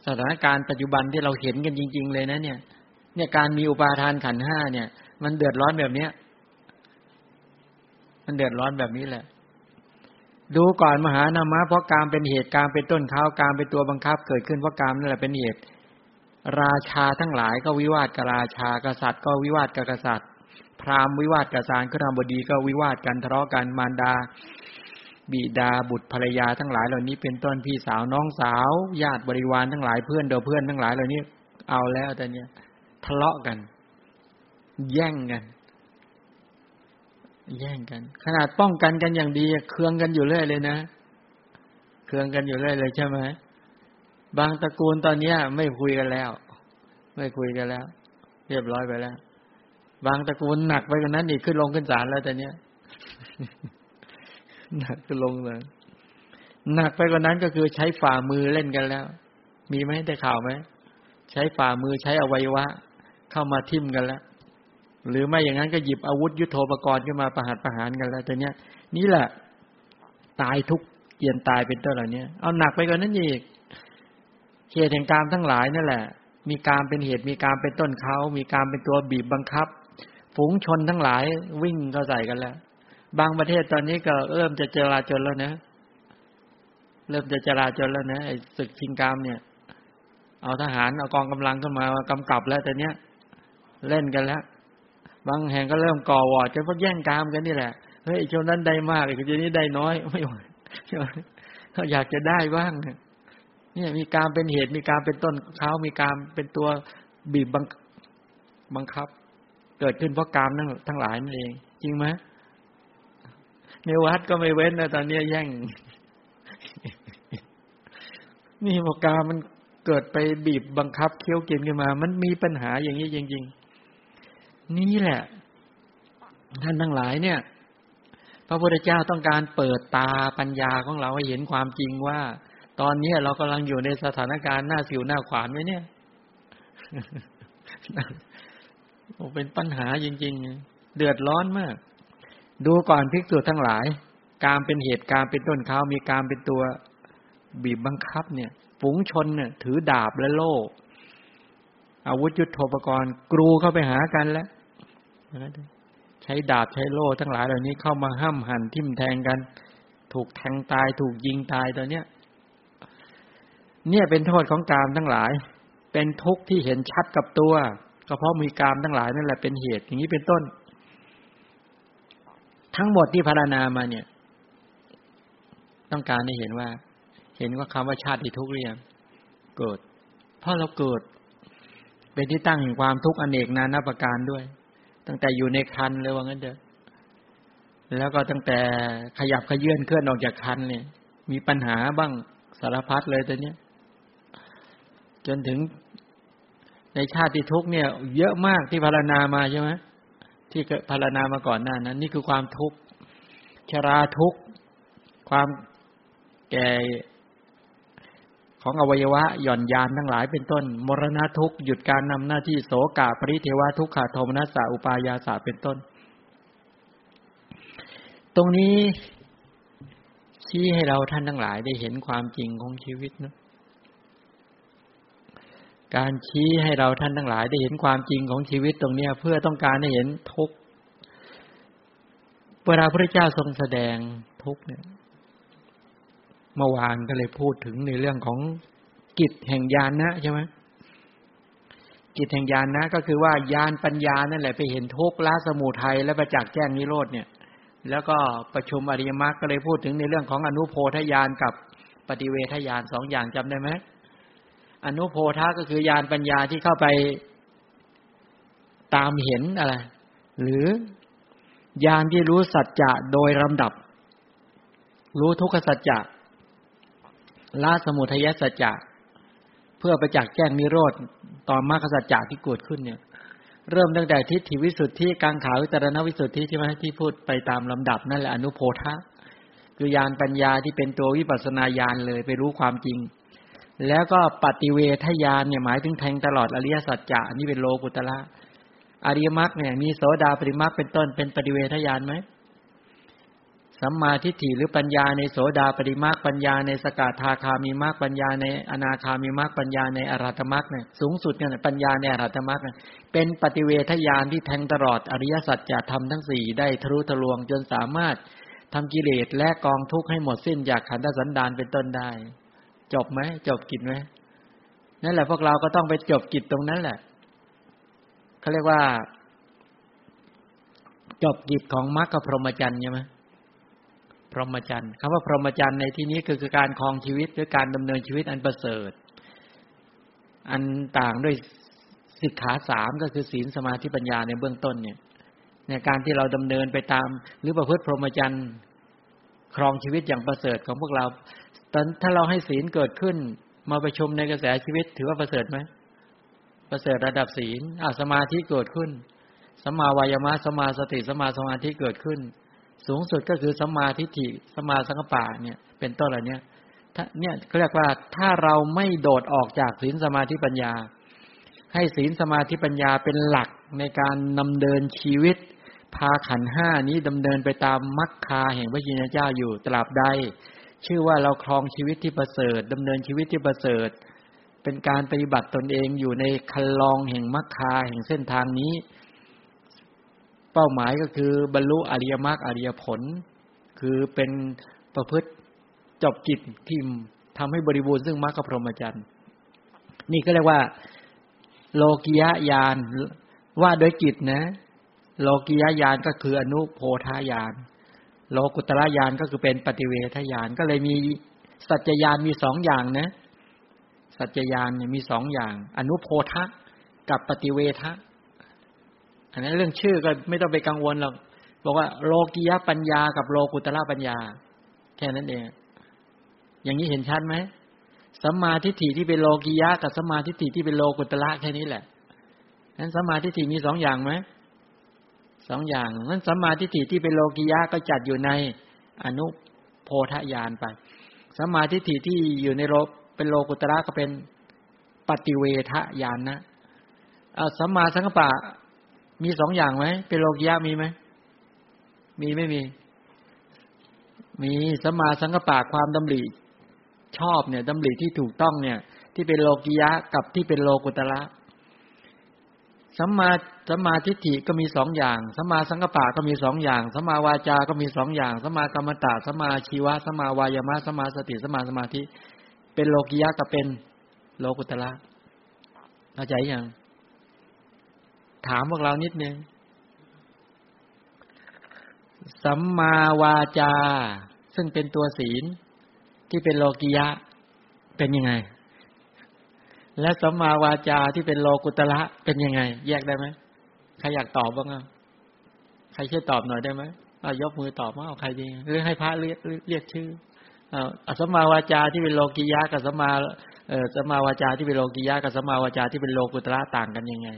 สถานการณ์ปัจจุบันที่เราเห็นกันจริงๆเลยนะเนี่ยการมีอุปาทานขันธ์5เนี่ยมันเดือดร้อนแบบเนี้ยมันเดือดร้อนแบบนี้แหละดูก่อนมหานามะเพราะกามเป็นเหตุกามเป็นต้นเขากามเป็นตัวบังคับเกิดขึ้นเพราะกามนั่นแหละเป็นเหตุราชาทั้งหลายก็วิวาทกับราชากษัตริย์ก็วิวาทกับกษัตริย์พราหมณ์วิวาทกับศาลคฤหบดีก็วิวาทกันทะเลาะกันมารดาบิดาบุตรภรรยาทั้งหลายเหล่านี้เป็นต้นพี่สาวน้องสาวญาติบริวารทั้งหลายเพื่อนเดาเพื่อนทั้งหลายเหล่านี้เอาแล้วแต่เนี้ยทะเลาะกันแย่งกันขนาดป้องกันกันอย่างดีเคืองกันอยู่เรื่อยเลยนะเคืองกันอยู่เรื่อยเลยใช่ไหมบางตระกูลตอนนี้ไม่คุยกันแล้วเรียบร้อยไปแล้วบางตระกูลหนักไปกว่านั้นอีกขึ้นลงขึ้นศาลแล้วแต่เนี้ย หนักขึ้นลงเลยหนักไปกว่านั้นก็คือใช้ฝ่ามือเล่นกันแล้วมีไหมได้ข่าวไหมใช้ฝ่ามือใช้อวัยวะเข้ามาทิ่มกันแล้วหรือไม่อย่างนั้นก็หยิบอาวุธยุทโธปกรณ์ขึ้นมาประหัตประหารกันแล้วแต่เนี้ยนี่แหละตายทุกเกียนตายเป็นต้นเหล่านี้เอาหนักไปกว่านั้นอีกเหตุแห่งกามทั้งหลายนั่นแหละมีกามเป็นเหตุมีกามเป็นต้นเขามีกามเป็นตัวบีบบังคับฝูงชนทั้งหลายวิ่งเข้าใส่กันแล้วบางประเทศตอนนี้ก็เริ่มจะจลาจลแล้วนะเริ่มจะจลาจลแล้วนะไอ้ศึกชิงกามเนี่ยเอาทหารเอากองกำลังเข้ามากำกับแล้วแต่เนี้ยเล่นกันแล้วบางแห่งก็เริ่มก่อวอร์ดกันเพราะแย่งกามกันนี่แหละเฮ้ยชนนั้นได้มากไอ้คนนี้ได้น้อยไม่ไหวเขาอยากจะได้บ้างเนี่ยมีกามเป็นเหตุมีกามเป็นต้นเขามีกามเป็นตัวบีบบังคับเกิดขึ้นเพราะกามทั้งหลายนั่นเองจริงไหมในวัดก็ไม่เว้นนะตอนนี้แย่งนี่พวกกามมันเกิดไปบีบบังคับเคี้ยวกินกันมามันมีปัญหาอย่างนี้จริงๆนี่แหละท่านทั้งหลายเนี่ยพระพุทธเจ้าต้องการเปิดตาปัญญาของเราให้เห็นความจริงว่าตอนนี้เรากำลังอยู่ในสถานการณ์หน้าสิวหน้าขวานไหมเนี่ย เป็นปัญหาจริงๆเดือดร้อนมากดูก่อนภิกษุทั้งหลายกามเป็นเหตุกามเป็นต้นเขามีกามเป็นตัวบีบบังคับเนี่ยฝูงชนเนี่ยถือดาบและโล่อาวุธยุทโธปกรณ์กรูเข้าไปหากันแล้วใช้ดาบใช้โล่ทั้งหลายเหล่านี้เข้ามาห้ำหั่นทิ่มแทงกันถูกแทงตายถูกยิงตายตัวเนี้ยเนี่ยเป็นโทษของกามทั้งหลายเป็นทุกข์ที่เห็นชัดกับตัวก็เพราะมีกามทั้งหลายนั่นแหละเป็นเหตุอย่างนี้เป็นต้นทั้งหมดที่พรรณนามาเนี่ยต้องการให้เห็นว่าคำว่าชาติที่ทุกข์เรียนเกิดเพราะเราเกิดเป็นที่ตั้งแห่งความทุกข์อเนกนานาประการด้วยตั้งแต่อยู่ในครรภ์เลยว่างั้นเถอะแล้วก็ตั้งแต่ขยับขยื่นเคลื่อนออกจากครรภ์เนี่ยมีปัญหาบ้างสารพัดเลยตัวเนี้ยจนถึงในชาติทุกข์เนี่ยเยอะมากที่พรรณนามาใช่ไหมที่พรรณนามาก่อนหน้านั้นนี่คือความทุกข์ชราทุกข์ความแก่ของอวัยวะหย่อนยานทั้งหลายเป็นต้นมรณะทุกข์หยุดการนำหน้าที่โสกะปริเทวะทุกขะโทมนัสสะอุปายาสะเป็นต้นตรงนี้ชี้ให้เราท่านทั้งหลายได้เห็นความจริงของชีวิตนะการชี้ให้เราท่านทั้งหลายได้เห็นความจริงของชีวิตตรงนี้เพื่อต้องการให้เห็นทุกข์เวลาพระเจ้าทรงแสดงทุกข์เนี่ยเมื่อวานก็เลยพูดถึงในเรื่องของกิจแห่งญาณนะใช่ไหมกิจแห่งญาณนะก็คือว่าญาณปัญญานั่นแหละไปเห็นทุกข์ละสมุทัยและประจักษ์แจ้งนิโรธเนี่ยแล้วก็ประชุมอริยมรรคก็เลยพูดถึงในเรื่องของอนุโพธญาณกับปฏิเวธญาณสองอย่างจำได้ไหมอนุโพธะก็คือญาณปัญญาที่เข้าไปตามเห็นอะไร หรือญาณที่รู้สัจจะโดยลำดับรู้ทุกขสัจจะละสมุทัยสัจจะเพื่อไปจักแจ้งนิโรธต่อมรรคสัจจะที่เกิดขึ้นเนี่ยเริ่มตั้งแต่ทิฏฐิวิสุทธิกังขาวิจารณวิสุทธิที่มาที่พูดไปตามลำดับนั่นแหละอนุโพธะคือญาณปัญญาที่เป็นตัววิปัสสนาญาณเลยไปรู้ความจริงแล้วก็ปฏิเวทญาณเนี่ยหมายถึงแทงตลอดอริยสัจจะอันนี้เป็นโลกุตระอริยมรรคเนี่ยมีโสดาปริมรรคเป็นต้นเป็นปฏิเวทญาณมั้ยสัมมาทิฏฐิหรือปัญญาในโสดาปริมรรคปัญญาในสกทาคามีมรรคปัญญาในอนาคามีมรรคปัญญาในอรหัตตมรรคเนี่ยสูงสุดเนี่ยปัญญาในอรหัตตมรรคเป็นปฏิเวทญาณที่แทงตลอดอริยสัจจะธรรมทั้ง4ได้ทะลุทะลวงจนสามารถทำกิเลสและกองทุกข์ให้หมดสิ้นจากขันธสันดานเป็นต้นได้จบไหมจบกิจไหมนั่นแหละพวกเราก็ต้องไปจบกิจตรงนั้นแหละเขาเรียกว่าจบกิจของมรรคพรหมจรรย์ใช่ไหมพรหมจรรย์คำว่าพรหมจรรย์ในที่นี้คือการครองชีวิตหรือการดำเนินชีวิตอันประเสริฐอันต่างด้วยสิกขาสามก็คือศีลสมาธิปัญญาในเบื้องต้นเนี่ยในการที่เราดำเนินไปตามหรือประพฤติพรหมจรรย์ครองชีวิตอย่างประเสริฐของพวกเราถ้าเราให้ศีลเกิดขึ้นมาประชุมในกระแสชีวิตถือว่าประเสริฐไหมประเสริฐระดับศีลสมาธิเกิดขึ้นสัมมาวายามะสัมมาสติสัมมาสมาธิเกิดขึ้นสูงสุดก็คือสัมมาทิฏฐิสัมมาสังกัปปะเนี่ยเป็นต้นอะไรเนี่ยเนี่ยเขาเรียกว่าถ้าเราไม่โดดออกจากศีลสมาธิปัญญาให้ศีลสมาธิปัญญาเป็นหลักในการดำเนินชีวิตพาขันธ์ห้านี้ดำเนินไปตามมรรคาแห่งพระชินเจ้าอยู่ตราบใดชื่อว่าเราครองชีวิตที่ประเสริฐดำเนินชีวิตที่ประเสริฐเป็นการปฏิบัติตนเองอยู่ในคันลองแห่งมรรคาแห่งเส้นทางนี้เป้าหมายก็คือบรรลุอริยมรรคอริยผลคือเป็นประพฤติจบกิจที่ทำให้บริบูรณ์ซึ่งมรรคพรหมจรรย์นี่ก็เรียกว่าโลกิยญาณว่าโดยกิจนะโลกิยญาณก็คืออนุโพธญาณโลกุตระญาณก็คือเป็นปฏิเวทญาณก็เลยมีสัจจญาณมี2อย่างนะสัจจญาณมี2อย่างอนุโพธะกับปฏิเวทะอันนั้นเรื่องชื่อก็ไม่ต้องไปกังวลหรอกบอกว่าโลกิยปัญญากับโลกุตระปัญญาแค่นั้นเองอย่างนี้เห็นชัดไหมสัมมาทิฏฐิที่เป็นโลกิยะกับสัมมาทิฏฐิที่เป็นโลกุตระแค่นี้แหละงั้นสัมมาทิฏฐิมี2อย่างมั้ย2อย่างงั้นสัมมาทิฏฐิที่เป็นโลกิยะก็จัดอยู่ในอนุโพธญาณไปสัมมาทิฏฐิที่อยู่ในโลเป็นโลกุตระก็เป็นปฏิเวทญาณนะสัมมาสังกัปปะมี2อย่างมั้ยเป็นโลกิยะมีมั้ยมีไม่มีมีสัมมาสังกัปปะความดำริชอบเนี่ยดำริที่ถูกต้องเนี่ยที่เป็นโลกิยะกับที่เป็นโลกุตระสัมมาทิฏฐิก็มี2อย่างสัมมาสังกัปปะก็มี2อย่างสัมมาวาจาก็มี2อย่างสัมมากรรมตะสัมมาชีวะสัมมาวายามะสัมมาสติสัมมาสมาธิเป็นโลกิยะกับเป็นโลกุตระเข้าใจยังถามพวกเรานิดนึงสัมมาวาจาซึ่งเป็นตัวศีลที่เป็นโลกิยะเป็นยังไงและสัมมาวาจาที่เป็นโลกุตระเป็นยังไงแยกได้ไหมใครอยากตอบบ้างอ่ะใครช่วยตอบหน่อยได้ไหมยกมือตอบมาเอาใครดีหรือให้พระเรียกชื่อสัมมาวาจาที่เป็นโลกิยะกับสัมมาวาจาที่เป็นโลกิยะกับสัมมาวาจาที่เป็นโลกุตระต่างกันยังไง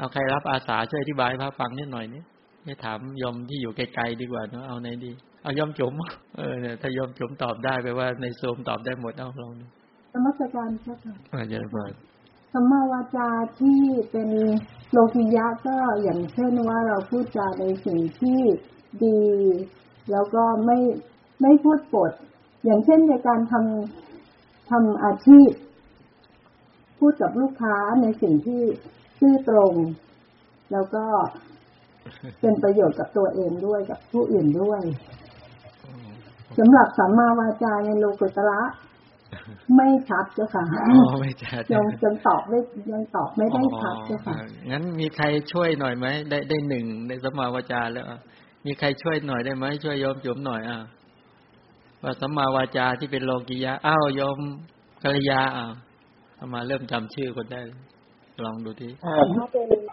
เอาใครรับอาสาช่วยอธิบายพระฟังนิดหน่อยนี่ให้ถามยมที่อยู่ไกลๆดีกว่าเนาะเอาไหนดีเอายอมจมเนี่ยถ้ายอมจมตอบได้แปลว่าในโซมตอบได้หมดเอาลองดูธรรมสการค่ะสัมมาวาจาที่เป็นโลกิยะก็อย่างเช่นว่าเราพูดจาในสิ่งที่ดีแล้วก็ไม่พูดปดอย่างเช่นในการทำอาชีพพูดกับลูกค้าในสิ่งที่ซื่อตรงแล้วก็เป็นประโยชน์กับตัวเองด้วยกับผู้อื่นด้วยสำหรับสัมมาวาจาในโลกุตระไม่ชัดเจ้าค่ะยังตอบไม่ได้ชัดเจ้าค่ะงั้นมีใครช่วยหน่อยไหมได้หนึ่งในสัมมาวาจาแล้วมีใครช่วยหน่อยได้ไหมช่วยโยมจุ๋มหน่อยว่าสัมมาวาจาที่เป็นโลกิยะโยมกัลยามาเริ่มจำชื่อคนได้ ลองดูที่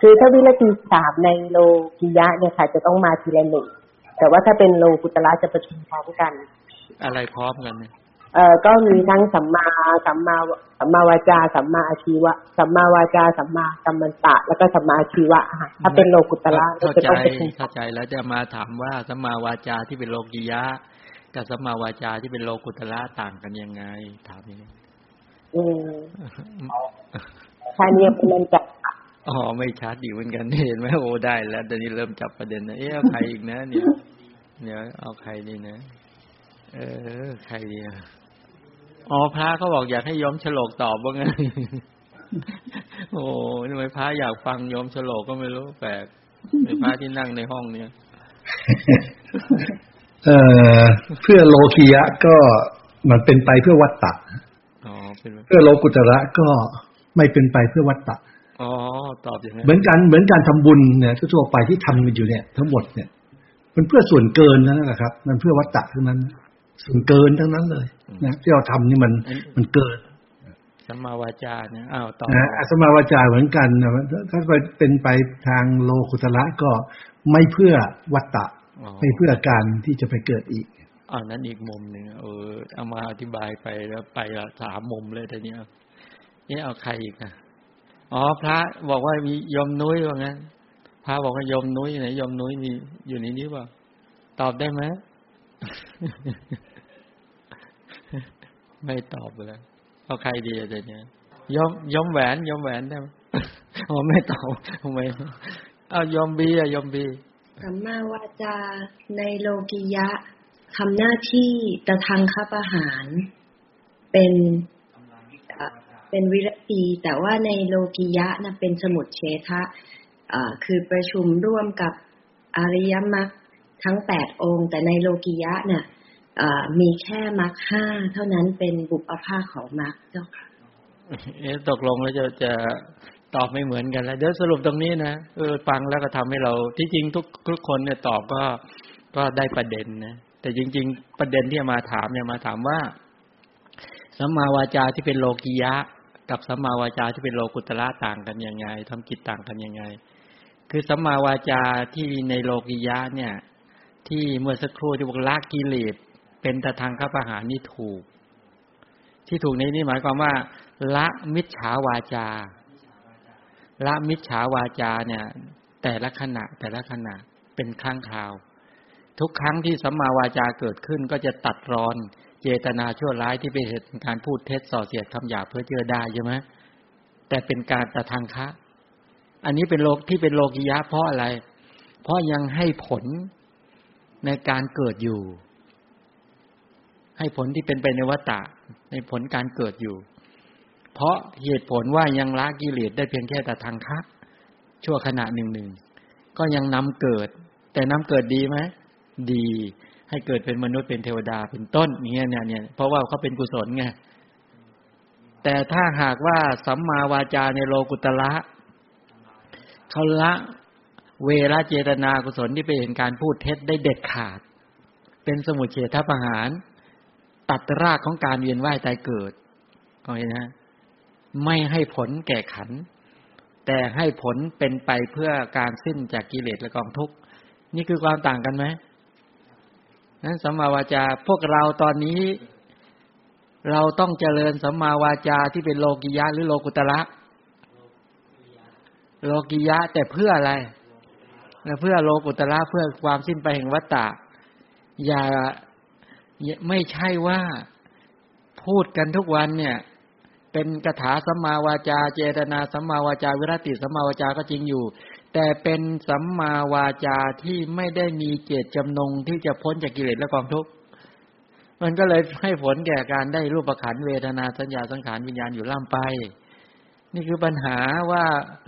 คือถ้าวิริยะสามในโลกิยะเนี่ยค่ะจะต้องมาทีละหนึ่งแต่ว่าถ้าเป็นโลกุตระจะประชุมพร้อมกันอะไรพร้อมกันเนี่ยก็มีทั้งสัมมาวาจาสัมมาอาชีวะสัมมาวาจาสัมมากัมมันตะแล้วก็สัมมาอาชีวะค่ะถ้าเป็นโลกุตระก็จะต้องเข้าใจแล้วจะมาถามว่าสัมมาวาจาที่เป็นโลกิยะกับสัมมาวาจาที่เป็นโลกุตระต่างกันยังไงถามนี้ชาเนียมันจับอ๋อไม่ชัดอยู่เหมือนกันเห็นไหมโอ้ได้แล้วตอนนี้เริ่มจับประเด็นนะเอ๊ะใครอีกนะเนี่ยเดี๋ยวเอาใครดีนะใครดีอ๋อพระเขาบอกอยากให้ย้อมฉลกตอบว่าไงโอ้ทำไมพระอยากฟังย้อมฉลกก็ไม่รู้แปลกในพระที่นั่งในห้องเนี่ยเพื่อโลกียะก็มันเป็นไปเพื่อวัตตะเพื่อโลกุตระก็ไม่เป็นไปเพื่อวัตตะอ๋อตอบอย่างนั้นเหมือนการทำบุญเนี่ยทั่วไปที่ทำกันอยู่เนี่ยทั้งหมดเนี่ยมันเพื่อส่วนเกินนั่นแหละครับมันเพื่อวัตตะทั้งนั้นส่วนเกินทั้งนั้นเลยนะที่เราทำนี่มันเกินสัมมาวาจาเนี่ยอ้าวต่อนะสัมมาวาจาเหมือนกันนะถ้าเป็นไปทางโลกุตระก็ไม่เพื่อวัตตะไม่เพื่อการที่จะไปเกิดอีกอันนั้นอีกมุมหนึ่งเอามาอธิบายไปแล้วไปละสามมุมเลยทีเนี้ยนี่เอาใครอีกอ่ะอ๋อพระบอกว่ามียมนุ้ยว่างั้นพระบอกว่ายมนุ้ยไหนยมนุ้ยมีอยู่ในนี้ป่ะตอบได้ไหม ไม่ตอบเลยเอาใครดีทีเนี้ยยมแหวนได้ไหมอ๋อไม่ตอบทำไมเอายมบีอะยมบีสัมมาวาจาในโลกิยะทำหน้าที่ตทังคปหานเป็นวิรตีแต่ว่าในโลกิยะนะเป็นสมุจเฉทะคือประชุมร่วมกับอริยมรรคทั้ง8องค์แต่ในโลกิยะน่ะมีแค่มรรค5เท่านั้นเป็นบุปภาคของมรรคเจ้าค่ะตกลงแล้วจะตอบไม่เหมือนกันแล้วเดี๋ยวสรุปตรงนี้นะฟังแล้วก็ทำให้เราที่จริงทุกคนเนี่ยตอบก็ได้ประเด็นนะแต่จริงๆประเด็นที่มาถามเนี่ยมาถามว่าสัมมาวาจาที่เป็นโลกิยะกับสัมมาวาจาที่เป็นโลกุตระต่างกันยังไงทำกิจต่างกันยังไงคือสัมมาวาจาที่ในโลกิยะเนี่ยที่เมื่อสักครู่ที่บอกละกิเลสเป็นตทังคปหานี่ถูกที่ถูกนี้นี่หมายความว่าละมิจฉาวาจาละมิจฉาวาจาเนี่ยแต่ละขณะเป็นครั้งคราวทุกครั้งที่สัมมาวาจาเกิดขึ้นก็จะตัดรอนเจตนาชั่วร้ายที่เป็นเหตุของการพูดเท็จส่อเสียดคำหยาบเพื่อเจือได้ใช่ไหมแต่เป็นการตทังคะอันนี้เป็นโลกที่เป็นโลกิยะเพราะอะไรเพราะยังให้ผลในการเกิดอยู่ให้ผลที่เป็นไปในวัฏฏะในผลการเกิดอยู่เพราะเหตุผลว่ายังละกิเลสได้เพียงแค่ตทังคะชั่วขณะหนึ่งก็ยังนำเกิดแต่นำเกิดดีไหมดีให้เกิดเป็นมนุษย์เป็นเทวดาเป็นต้นเนี่ยเพราะว่าเขาเป็นกุศลไงแต่ถ้าหากว่าสัมมาวาจาในโลกุตระเขาละเวรเจตนากุศลที่ไปเห็นการพูดเท็จได้เด็ดขาดเป็นสมุจเฉทประหารตัดรากของการเวียนว่ายตายเกิดก็เห็นนะไม่ให้ผลแก่ขันแต่ให้ผลเป็นไปเพื่อการสิ้นจากกิเลสและกองทุกข์นี่คือความต่างกันไหมนั้นสัมมาวาจาพวกเราตอนนี้เราต้องเจริญสัมมาวาจาที่เป็นโลกิยะหรือโลกุตระโลกิยะแต่เพื่ออะไรเพื่อโลกุตระเพื่อความสิ้นไปแห่งวัฏฏะอย่าไม่ใช่ว่าพูดกันทุกวันเนี่ยเป็นคาถาสัมมาวาจาเจตนาสัมมาวาจาวิริยะสัมมาวาจาก็จริงอยู่แต่เป็นสัมมาวาจาที่ไม่ได้มีเจตจำนงที่จะพ้นจากกิเลสและกองทุกข์มันก็เลยให้ผลแก่การได้รูปขันธ์เวทนาสัญญาสังขารวิญญาณอยู่ล่ำไปนี่คือปัญหาว่า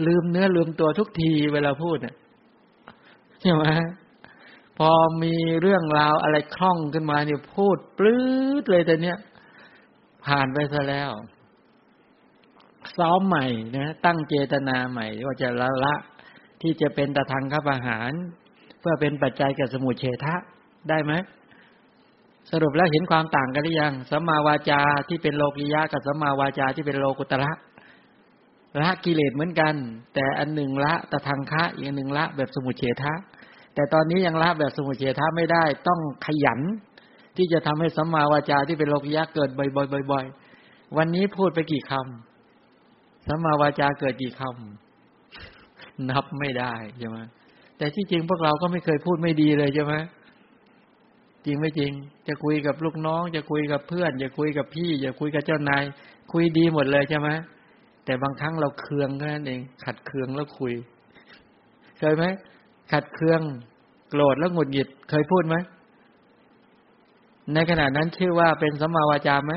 ลืมเนื้อลืมตัวทุกทีเวลาพูดใช่ไหมพอมีเรื่องราวอะไรคล่องขึ้นมาเนี่ยพูดปลื้ดเลยแต่เนี้ยผ่านไปซะแล้วซ้อมใหม่นะตั้งเจตนาใหม่ว่าจะละที่จะเป็นตทังคปหานเพื่อเป็นปัจจัยแก่สมุจเฉทะได้ไหมสรุปแล้วเห็นความต่างกันหรือยังสัมมาวาจาที่เป็นโลกิยะกับสัมมาวาจาที่เป็นโลกุตระ ละกิเลสเหมือนกันแต่อันหนึ่งละตทังคะอีกอันหนึ่งละแบบสมุจเฉทะแต่ตอนนี้ยังละแบบสมุจเฉทะไม่ได้ต้องขยันที่จะทำให้สัมมาวาจาที่เป็นโลกิยะเกิดบ่อยๆวันนี้พูดไปกี่คำสัมมาวาจาเกิดกี่คำนับไม่ได้ใช่ไหมแต่ที่จริงพวกเราก็ไม่เคยพูดไม่ดีเลยใช่ไหมจริงไม่จริงจะคุยกับลูกน้องจะคุยกับเพื่อนจะคุยกับพี่จะคุยกับเจ้านายคุยดีหมดเลยใช่ไหมแต่บางครั้งเราเคืองแค่นั้นเองขัดเคืองแล้วคุยเคยไหมขัดเคืองโกรธแล้วหงุดหงิดเคยพูดไหมในขณะนั้นชื่อว่าเป็นสัมมาวาจาไหม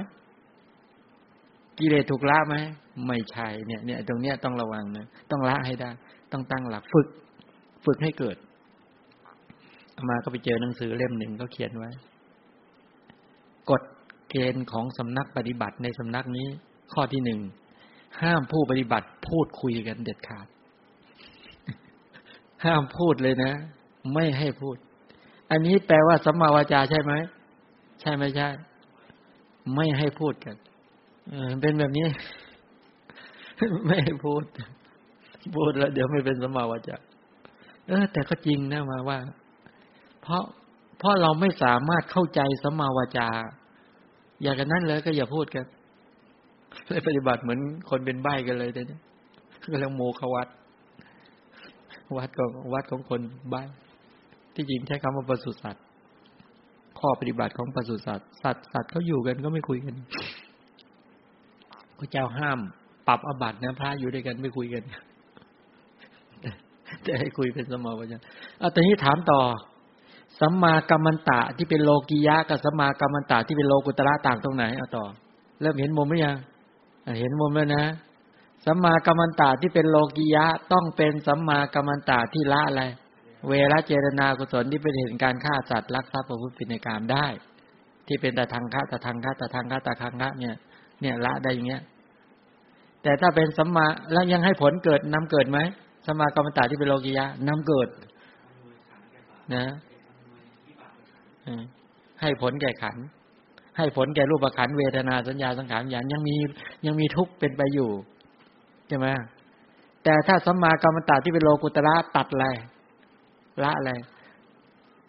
กิเลสถูกละไหมไม่ใช่เนี่ยตรงเนี้ยต้องระวังนะต้องละให้ได้ต้องตั้งหลักฝึกให้เกิดมาก็ไปเจอหนังสือเล่มหนึ่งก็เขียนไว้กฎเกณฑ์ของสำนักปฏิบัติในสำนักนี้ข้อที่หนึ่งห้ามผู้ปฏิบัติพูดคุยกันเด็ดขาดห้ามพูดเลยนะไม่ให้พูดอันนี้แปลว่าสัมมาวาจาใช่ไหมใช่ไม่ใช่ไม่ให้พูดกันเป็นแบบนี้ ไม่ให้พูดแล้วเดี๋ยวไม่เป็นสัมมาวาจาแต่ก็จริงนะมาว่าเพราะเราไม่สามารถเข้าใจสัมมาวาจาอย่างนั้นเลยก็อย่าพูดกันเลยปฏิบัติเหมือนคนเป็นใบ้กันเลยเนี่ยก็เรียกโมฆะวัดของคนใบ้ที่จริงใช้คำว่าปศุสัตว์ข้อปฏิบัติของปศุสัตว์สัตว์เขาอยู่กันก็ไม่คุยกันพระเจ้าห้ามปรับอาบัตินะพระอยู่ด้วยกันไม่คุยกันแต่ให้คุยเป็นสัมมาวาจาแต่นี้ถามต่อสัมมากัมมันตะที่เป็นโลกิยะกับสัมมากัมมันตะที่เป็นโลกุตระต่างตรงไหนเอาต่อเริ่มเห็นมุมหรือยังเห็นมุมแล้วนะสัมมากัมมันตะที่เป็นโลกิยะต้องเป็นสัมมากัมมันตะที่ละอะไรเวรเจตนากุศลที่เป็นเหตุการฆ่าสัตว์ลักทรัพย์ประพฤติผิดในกามได้ที่เป็นตทังคะตทังคะเนี่ยละได้อย่างเงี้ยแต่ถ้าเป็นสัมมาแล้วยังให้ผลเกิดนำเกิดมั้ยสัมมากัมมันตะที่เป็นโลกิยะนำเกิดนะให้ผลแก่ขันธ์ให้ผลแก่รูปขันธ์เวทนาสัญญาสังขารวิญญาณยังมีทุกข์เป็นไปอยู่ใช่มั้ยแต่ถ้าสัมมากัมมันตะที่เป็นโลกุตระตัดอะไรละอะไร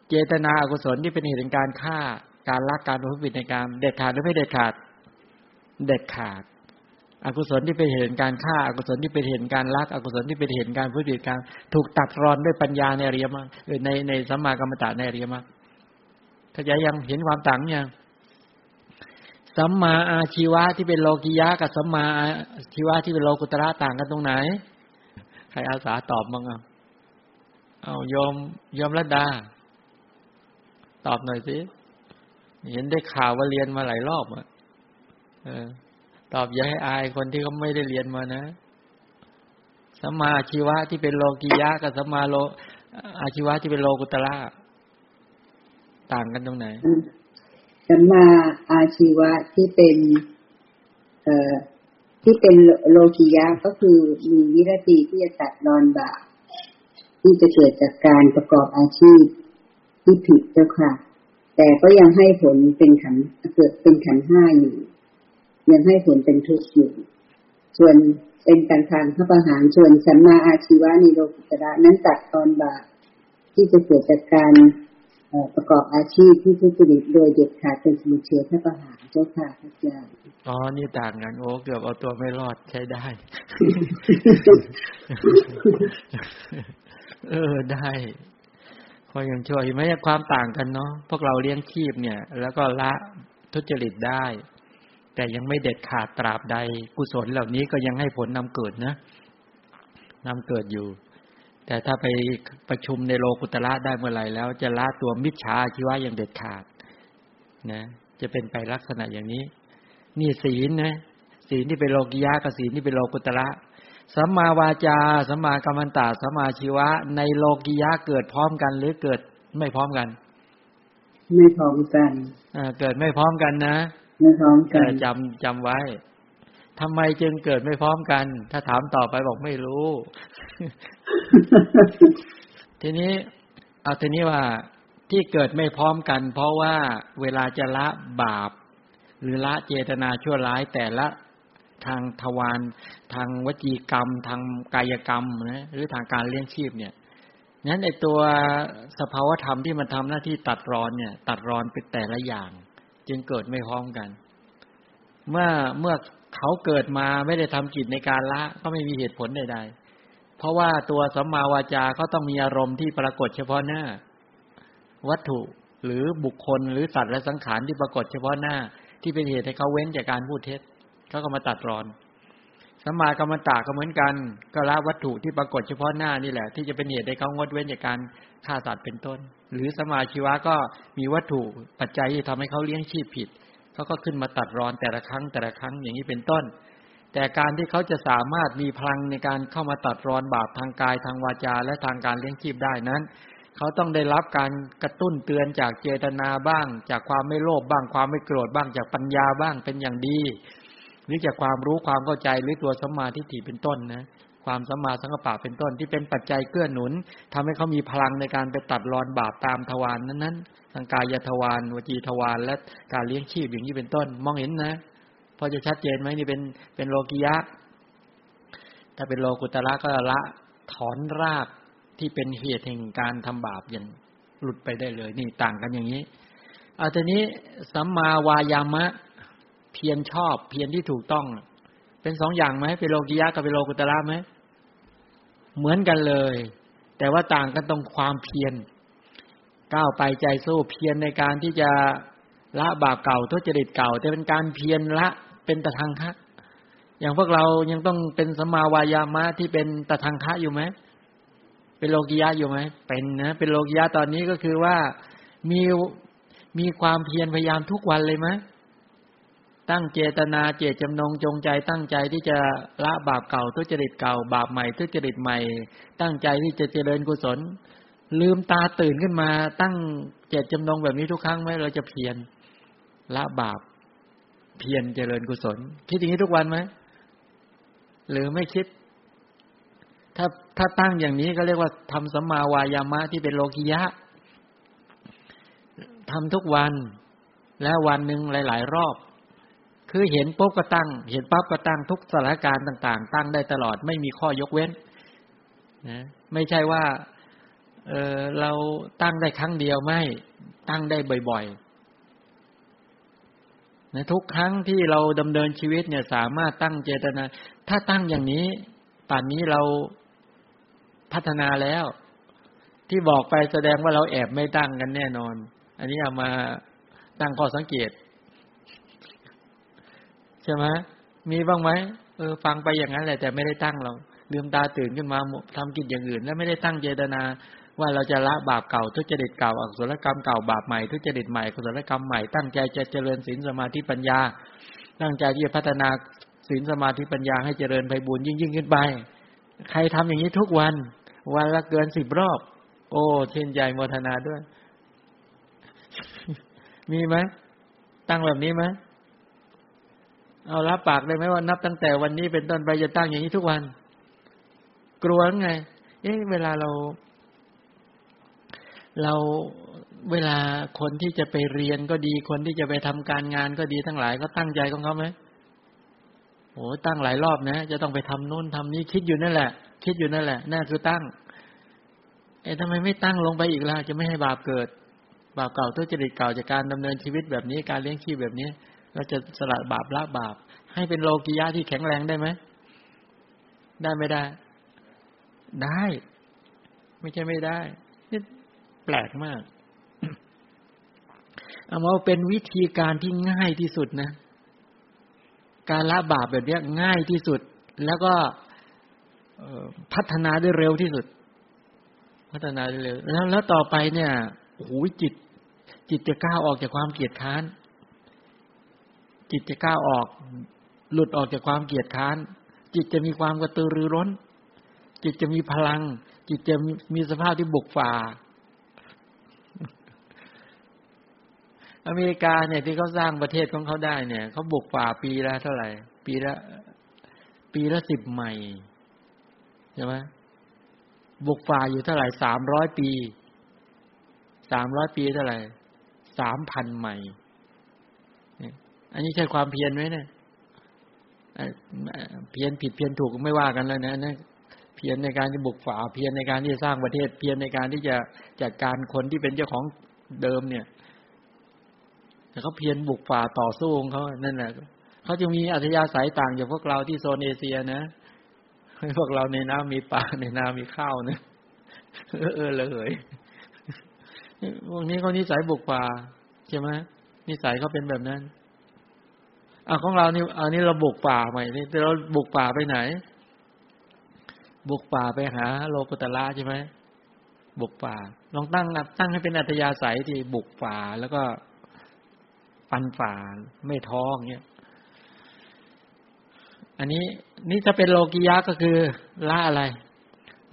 เจตนาอกุศลที่เป็นเหตุแห่งการฆ่าการลักการประพฤติผิดในกามเด็ดขาดหรือไม่เด็ดขาดเด็ดขาดอกุศลที่เป็นเหตุแห่งการฆ่าอกุศลที่เป็นเหตุแห่งการลักอกุศลที่เป็นเหตุแห่งการประพฤติผิดกามถูกตัดรอนด้วยปัญญาในอริยมรรคในสัมมากัมมันตะในอริยมรรคขยายยังเห็นความต่างยังสัมมาอาชีวะที่เป็นโลกิยะกับสัมมาอาชีวะที่เป็นโลกุตระต่างกันตรงไหนใครอาสาตอบบ้างเอายอมรัตดาตอบหน่อยสิเห็นได้ข่าวว่าเรียนมาหลายรอบอ่ะตอบอย่าให้อายคนที่เขาไม่ได้เรียนมานะสัมมาอาชีวะที่เป็นโลกิยะกับสัมมาโลอาชีวะที่เป็นโลกุตระต่างกันตรงไหนสัมมาอาชีวะที่เป็นโลกิยะก็คือมีวิริยะที่จะตัดรอนบาปที่จะเกิดจากการประกอบอาชีพที่ผิดเจ้าค่ะแต่ก็ยังให้ผลเป็นขันเกิดเป็นขันห้าอยู่ยังให้ผลเป็นทุกข์อยู่ส่วนเป็นการทางพระประหารส่วนสัมมาอาชีวะในโลกุตระนั้นตัดรอนบาปที่จะเกิดจากการประกอบอาชีพที่ทุจริตโดยเด็ดขาดเป็นสมุจเฉทประหารเจ้าค่ะพระอาจารย์อ๋อนี่ต่างกันโอ้เกือบเอาตัวไม่รอดใช้ได้ ได้คอยยังช่วยเห็นไหมความต่างกันเนาะพวกเราเลี้ยงชีพเนี่ยแล้วก็ละทุจริตได้แต่ยังไม่เด็ดขาดตราบใดกุศลเหล่านี้ก็ยังให้ผลนำเกิดนะนำเกิดอยู่แต่ถ้าไปประชุมในโลกุตระได้เมื่อไหร่แล้วจะละตัวมิจฉาอาชีวะอย่างเด็ดขาดนะจะเป็นไปลักษณะอย่างนี้นี่ศีลนะศีลที่เป็นโลกิยะกับศีลที่เป็นโลกุตระสัมมาวาจาสัมมากัมมันตะสัมมาชีวะในโลกิยะเกิดพร้อมกันหรือเกิดไม่พร้อมกันไม่พร้อมกันเกิดไม่พร้อมกันนะไม่พร้อมกันจำไว้ทำไมจึงเกิดไม่พร้อมกันถ้าถามต่อไปบอกไม่รู้ ทีนี้ว่าที่เกิดไม่พร้อมกันเพราะว่าเวลาจะละบาปหรือละเจตนาชั่วร้ายแต่ละ ทางทวารทางวจีกรรมทางกายกรรมนะหรือทางการเลี้ยงชีพเนี่ยนั้นไอ้ตัวสภาวธรรมที่มันทำหน้าที่ตัดรอนเนี่ยตัดรอนไปแต่ละอย่างจึงเกิดไม่พร้อมกันเมื่อเขาเกิดมาไม่ได้ทำกิจในการละก็ไม่มีเหตุผลใดๆเพราะว่าตัวสัมมาวาจาเขาต้องมีอารมณ์ที่ปรากฏเฉพาะหน้าวัตถุหรือบุคคลหรือสัตว์และสังขารที่ปรากฏเฉพาะหน้าที่เป็นเหตุให้เขาเว้นจากการพูดเท็จเขาก็มาตัดรอนสัมมากัมมันตะก็เหมือนกันก็ละวัตถุที่ปรากฏเฉพาะหน้านี่แหละที่จะเป็นเหตุให้เขางดเว้นจากการฆ่าสัตว์เป็นต้นหรือสัมมาชีวะก็มีวัตถุปัจจัยที่ทำให้เขาเลี้ยงชีพผิดเขาก็ขึ้นมาตัดรอนแต่ละครั้งอย่างนี้เป็นต้นแต่การที่เขาจะสามารถมีพลังในการเข้ามาตัดรอนบาปทางกายทางวาจาและทางการเลี้ยงชีพได้นั้นเขาต้องได้รับการกระตุ้นเตือนจากเจตนาบ้างจากความไม่โลภบ้างความไม่โกรธบ้างจากปัญญาบ้างเป็นอย่างดีหรือจากความรู้ความเข้าใจหรือตัวสัมมาทิฏฐิเป็นต้นนะความสัมมาสังกัปปะเป็นต้นที่เป็นปัจจัยเกื้อหนุนทำให้เขามีพลังในการไปตัดรอนบาปตามทวารนั้นทางกายทวารวจีทวารและการเลี้ยงชีพอย่างนี้เป็นต้นมองเห็นนะพอจะชัดเจนไหมนี่เป็นโลกิยะถ้าเป็นโลกุตระก็ละถอนรากที่เป็นเหตุแห่งการทำบาปอย่างหลุดไปได้เลยนี่ต่างกันอย่างนี้เอาทีนี้สัมมาวายามะเพียรชอบเพียรที่ถูกต้องเป็นสองอย่างไหมเป็นโลกิยะกับเป็นโลกุตระไหมเหมือนกันเลยแต่ว่าต่างกันตรงความเพียรก้าวไปใจสู้เพียรในการที่จะละบาปเก่าทุจริตเก่าแต่เป็นการเพียรละเป็นตทังคะอย่างพวกเรายังต้องเป็นสัมมาวายามะที่เป็นตทังคะอยู่ไหมเป็นโลกิยะอยู่ไหมเป็นนะเป็นโลกิยะตอนนี้ก็คือว่ามีความเพียรพยายามทุกวันเลยไหมตั้งเจตนาเจตจำนงจงใจตั้งใจที่จะละบาปเก่าทุจริตเก่าบาปใหม่ทุจริตใหม่ตั้งใจที่จะเจริญกุศลลืมตาตื่นขึ้นมาตั้งเจตจำนงแบบนี้ทุกครั้งไหมเราจะเพียรละบาปเพียรเจริญกุศลคิดอย่างนี้ทุกวันไหมหรือไม่คิดถ้าตั้งอย่างนี้ก็เรียกว่าทำสัมมาวายามะที่เป็นโลกิยะทำทุกวันและวันหนึ่งหลายๆรอบคือเห็นปุ๊บก็ตั้งเห็นปั๊บก็ตั้งทุกสถานการณ์ต่างๆตั้งได้ตลอดไม่มีข้อยกเว้นนะไม่ใช่ว่าเราตั้งได้ครั้งเดียวไม่ตั้งได้บ่อยๆนะทุกครั้งที่เราดำเนินชีวิตเนี่ยสามารถตั้งเจตนาถ้าตั้งอย่างนี้ป่านนี้เราพัฒนาแล้วที่บอกไปแสดงว่าเราแอบไม่ตั้งกันแน่นอนอันนี้เอามาตั้งข้อสังเกตใช่ไหมมีบ้างไหมฟังไปอย่างนั้นแหละแต่ไม่ได้ตั้งเราลืมตาตื่นขึ้นมาทำกิจอย่างอื่นแล้วไม่ได้ตั้งเจตนาว่าเราจะละบาปเก่าทุจริตเก่าอกุศลกรรมเก่าบาปใหม่ทุจริตใหม่อกุศลกรรมใหม่ตั้งใจจะเจริญศีลสมาธิปัญญาตั้งใจที่จะพัฒนาศีลสมาธิปัญญาให้เจริญไพบูลย์ยิ่งขึ้นไปใครทำอย่างนี้ทุกวันวันละเกิน10รอบโอ้เช่นใจโมทนาด้วย มีไหมตั้งแบบนี้ไหมเอารับปากได้ไหมว่านับตั้งแต่วันนี้เป็นต้นไปจะตั้งอย่างนี้ทุกวันกลัวไงเวลาเราเวลาคนที่จะไปเรียนก็ดีคนที่จะไปทำการงานก็ดีทั้งหลายก็ตั้งใจของเขาไหมโอ้ตั้งหลายรอบนะจะต้องไปทำนู่นทำนี้คิดอยู่นั่นแหละน่าคือตั้งทำไมไม่ตั้งลงไปอีกล่ะจะไม่ให้บาปเกิดบาปเก่าทุจริตเก่าจากการดำเนินชีวิตแบบนี้การเลี้ยงชีพแบบนี้เราจะสละบาปละบาปให้เป็นโลกิยะที่แข็งแรงได้ไหมได้ไม่ได้ได้ไม่ใช่ไม่ได้นี่แปลกมาก เอามาเป็นวิธีการที่ง่ายที่สุดนะการละบาปแบบนี้ง่ายที่สุดแล้วก็พัฒนาได้เร็วที่สุดพัฒนาได้เร็วแล้วต่อไปเนี่ยโอ้โหจิตจะก้าวออกจากความเกียจค้านจิตจะก้าวออกหลุดออกจากความเกียจค้านจิตจะมีความกระตือรือร้นจิตจะมีพลังจิตจะมีสภาพที่บุกฝ่าอเมริกาเนี่ยที่เขาสร้างประเทศของเขาได้เนี่ยเขาบุกฝ่าปีละเท่าไหร่ปีละ10ไมล์ใช่ไหมบุกฝ่าอยู่เท่าไหร่300 ปีเท่าไหร่ 3,000 ไมล์อันนี้ใช่ความเพียรไหมเนี่ย เพี้ยนผิดเพี้ยนถูกไม่ว่ากันแล้วนะนะเพี้ยนในการที่บุกฝ่าเพี้ยนในการที่สร้างประเทศเพี้ยนในการที่จะจัดการคนที่เป็นเจ้าของเดิมเนี่ยเขาเพี้ยนบุกฝ่าต่อสู้ของเขานั่นแหละเขาจะมีอัธยาศัยต่างจากพวกเราที่โซนเอเชียนะพวกเราในน้ำมีปลาในนามีข้าวนะเลยพวกนี้เขานิสัยบุกป่าใช่ไหมนิสัยเขาเป็นแบบนั้นอ่ะของเรานี่อันนี้เราบุกป่าใหม่นี่เราบุกป่าไปไหนบุกป่าไปหาโลกุตระใช่ไหมบุกป่าลองตั้งให้เป็นอัธยาศัยที่บุกป่าแล้วก็ปันป่าไม่ท้ออย่างเงี้ยอันนี้นี่จะเป็นโลกิยะก็คือละอะไร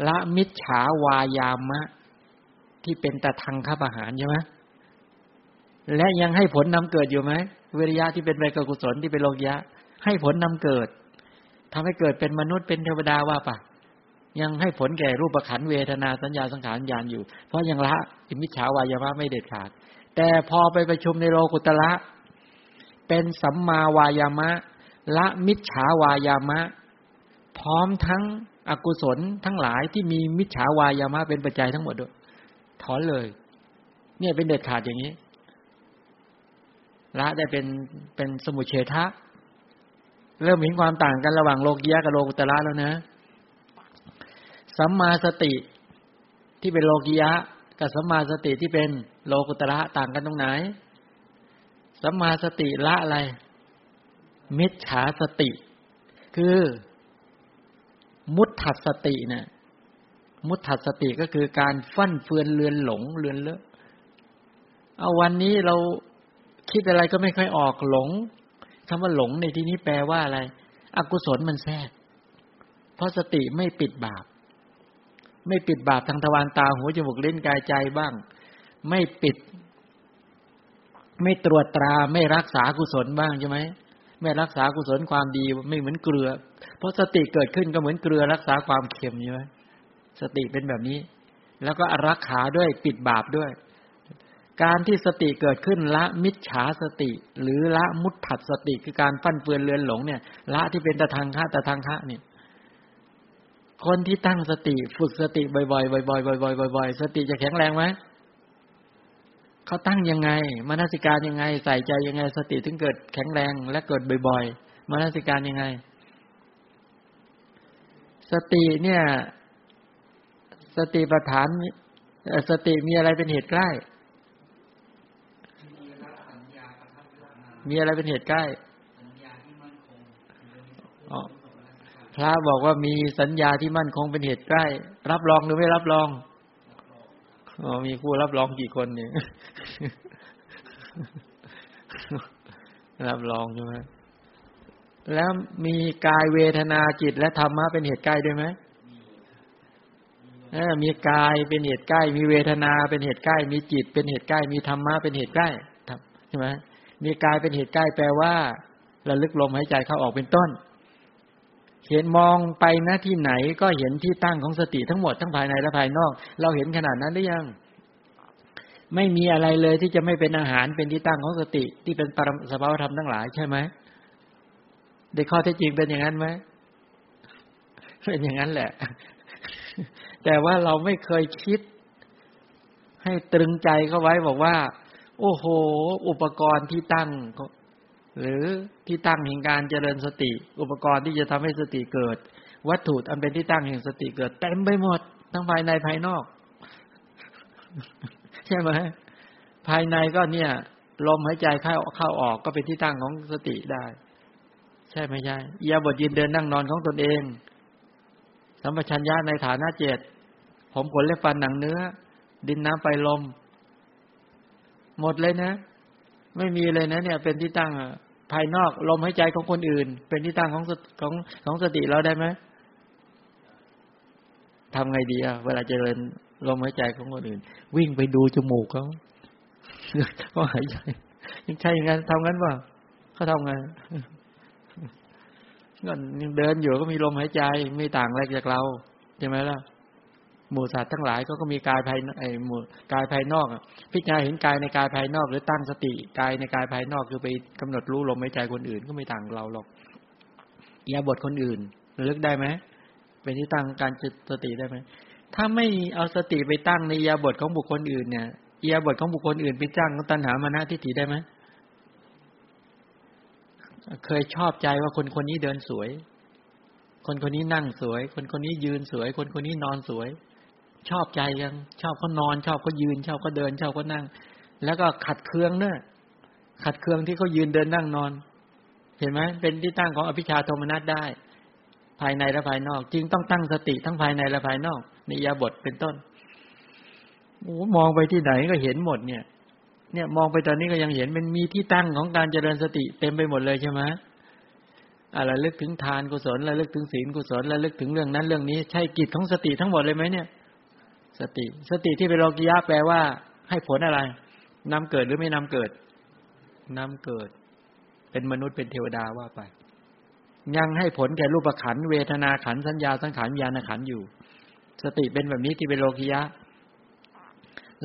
ละมิจฉาวายามะที่เป็นตทังคปหานใช่ไหมและยังให้ผลนำเกิดอยู่ไหมวิริยะที่เป็นไปกับกุศลที่เป็นโลกิยะให้ผลนำเกิดทำให้เกิดเป็นมนุษย์เป็นเทวดาว่าปะยังให้ผลแก่รูปขันธ์เวทนาสัญญาสังขารวิญญาณอยู่เพราะยังละมิจฉาวายามะไม่เด็ดขาดแต่พอไปประชุมในโลกุตระเป็นสัมมาวายามะละมิจฉาวายามะพร้อมทั้งอกุศลทั้งหลายที่มีมิจฉาวายามะเป็นปัจจัยทั้งหมดด้วยถอนเลยเนี่ยเป็นเด็ดขาดอย่างนี้ละได้เป็นสมุเฉทะเริ่มเห็นความต่างกันระหว่างโลกิยะกับโลกุตระแล้วนะสัมมาสติที่เป็นโลกิยะกับสัมมาสติที่เป็นโลกุตระต่างกันตรงไหนสัมมาสติละอะไรมิจฉาสติคือมุตถัสสติเนี่ยมุตถัสสติก็คือการฟั่นเฟือนเลือนหลงเลือนเลอะเอาวันนี้เราคิดอะไรก็ไม่ค่อยออกหลงคำว่าหลงในที่นี้แปลว่าอะไรอกุศลมันแทรกเพราะสติไม่ปิดบาปไม่ปิดบาปทางทวารตาหูจมูกลิ้นกายใจบ้างไม่ปิดไม่ตรวจตราไม่รักษากุศลบ้างใช่ไหมไม่รักษากุศลความดีไม่เหมือนเกลือเพราะสติเกิดขึ้นก็เหมือนเกลือรักษาความเค็มใช่ไหมสติเป็นแบบนี้แล้วก็รักษาด้วยปิดบาปด้วยการที่สติเกิดขึ้นละมิจฉาสติหรือละมุตถัสสติคือการฟั่นเฟือนเลือนหลงเนี่ยละที่เป็นตะทังคะเนี่ยคนที่ตั้งสติฝึกสติบ่อยๆสติจะแข็งแรงไหมเขาตั้งยังไงมนสิการยังไงใส่ใจยังไงสติถึงเกิดแข็งแรงและเกิดบ่อยๆมนสิการยังไงสติเนี่ยสติปัฏฐานสติมีอะไรเป็นเหตุใกล้มีอะไรเป็นเหตุใกล้พระบอกว่ามีสัญญาที่มั่นคงเป็นเหตุใกล้รับรองหรือไม่รับรองมีคู่รับรองกี่คนเนี่ยรับรองใช่ไหมแล้วมีกายเวทนาจิตและธรรมะเป็นเหตุใกล้ด้วยไหมมีกายเป็นเหตุใกล้มีเวทนาเป็นเหตุใกล้มีจิตเป็นเหตุใกล้มีธรรมะเป็นเหตุใกล้ใช่ไหมมีกายเป็นเหตุใกล้แปลว่าระลึกลมหายใจเข้าออกเป็นต้นเห็นมองไปหน้าที่ไหนก็เห็นที่ตั้งของสติทั้งหมดทั้งภายในและภายนอกเราเห็นขนาดนั้นหรือยังไม่มีอะไรเลยที่จะไม่เป็นอาหารเป็นที่ตั้งของสติที่เป็นปรมัตถสภาวธรรมทั้งหลายใช่ไหมในข้อเท็จจริงเป็นอย่างนั้นไหมเป็นอย่างนั้นแหละ แต่ว่าเราไม่เคยคิดให้ตรึงใจเข้าไว้บอกว่าโอ้โหอุปกรณ์ที่ตั้งหรือที่ตั้งแห่งการเจริญสติอุปกรณ์ที่จะทำให้สติเกิดวัตถุอันเป็นที่ตั้งแห่งสติเกิดเต็มไปหมดทั้งภายในภายนอกใช่ไหมภายในก็เนี่ยลมหายใจเข้าออกก็เป็นที่ตั้งของสติได้ใช่ไม่ใช่อิริยาบถยืนเดินนั่งนอนของตนเองสัมปชัญญะในฐานะเจ็ดผมขนเล็บฟันหนังเนื้อดินน้ำไฟลมหมดเลยนะไม่มีเลยนะเนี่ยเป็นที่ตั้งภายนอกลมหายใจของคนอื่นเป็นที่ตั้งของสติเราได้ไหมทำไงดีอ่ะเวลาเจริญลมหายใจของคนอื่นวิ่งไปดูจมูกเขาเขาหายใจใช่อย่างนั้นทำงั้นป่ะเขาทำไงก็เดินอยู่ก็มีลมหายใจไม่ต่างอะไรจากเราใช่ไหมล่ะหมู่สัตว์ทั้งหลายก็มีกายภายในหมู่กายภายนอกพิจารณาเห็นกายในกายภายนอกหรือตั้งสติกายในกายภายนอกคือไปกำหนดรู้ลมหายใจคนอื่นก็ไม่ต่างเราหรอก อิริยาบถคนอื่นระลึกได้ไหมเป็นที่ตั้งการจิตสติได้ไหมถ้าไม่เอาสติไปตั้งในอิริยาบถของบุคคลอื่นเนี่ยอิริยาบถของบุคคลอื่นไปจ้างตัณหามานะทิฏฐิได้ไหมเคยชอบใจว่าคนคนนี้เดินสวยคนคนนี้นั่งสวยคนคนนี้ยืนสวยคนคนนี้นอนสวยชอบใจยังชอบเขานอนชอบเขายืนชอบเขาเดินชอบเขานั่งแล้วก็ขัดเคืองเนี่ยขัดเคืองที่เขายืนเดินนั่งนอนเห็นไหมเป็นที่ตั้งของอภิชฌาโทมนัสได้ภายในและภายนอกจึงต้องตั้งสติทั้งภายในและภายนอกในอิริยาบถเป็นต้นโอ้มองไปที่ไหนก็เห็นหมดเนี่ยมองไปตอนนี้ก็ยังเห็นมันมีที่ตั้งของการเจริญสติเต็มไปหมดเลยใช่ไหมระลึกถึงทานกุศลระลึกถึงศีลกุศลระลึกถึงเรื่องนั้นเรื่องนี้ใช่กิจของสติทั้งหมดเลยไหมเนี่ยสติที่เป็นโลกิยะแปลว่าให้ผลอะไรนำเกิดหรือไม่นำเกิดนำเกิดเป็นมนุษย์เป็นเทวดาว่าไปยังให้ผลแก่รูปขันธ์เวทนาขันธ์สัญญาสังขารวิญญาณขันธ์อยู่สติเป็นแบบนี้ที่เป็นโลกิยะ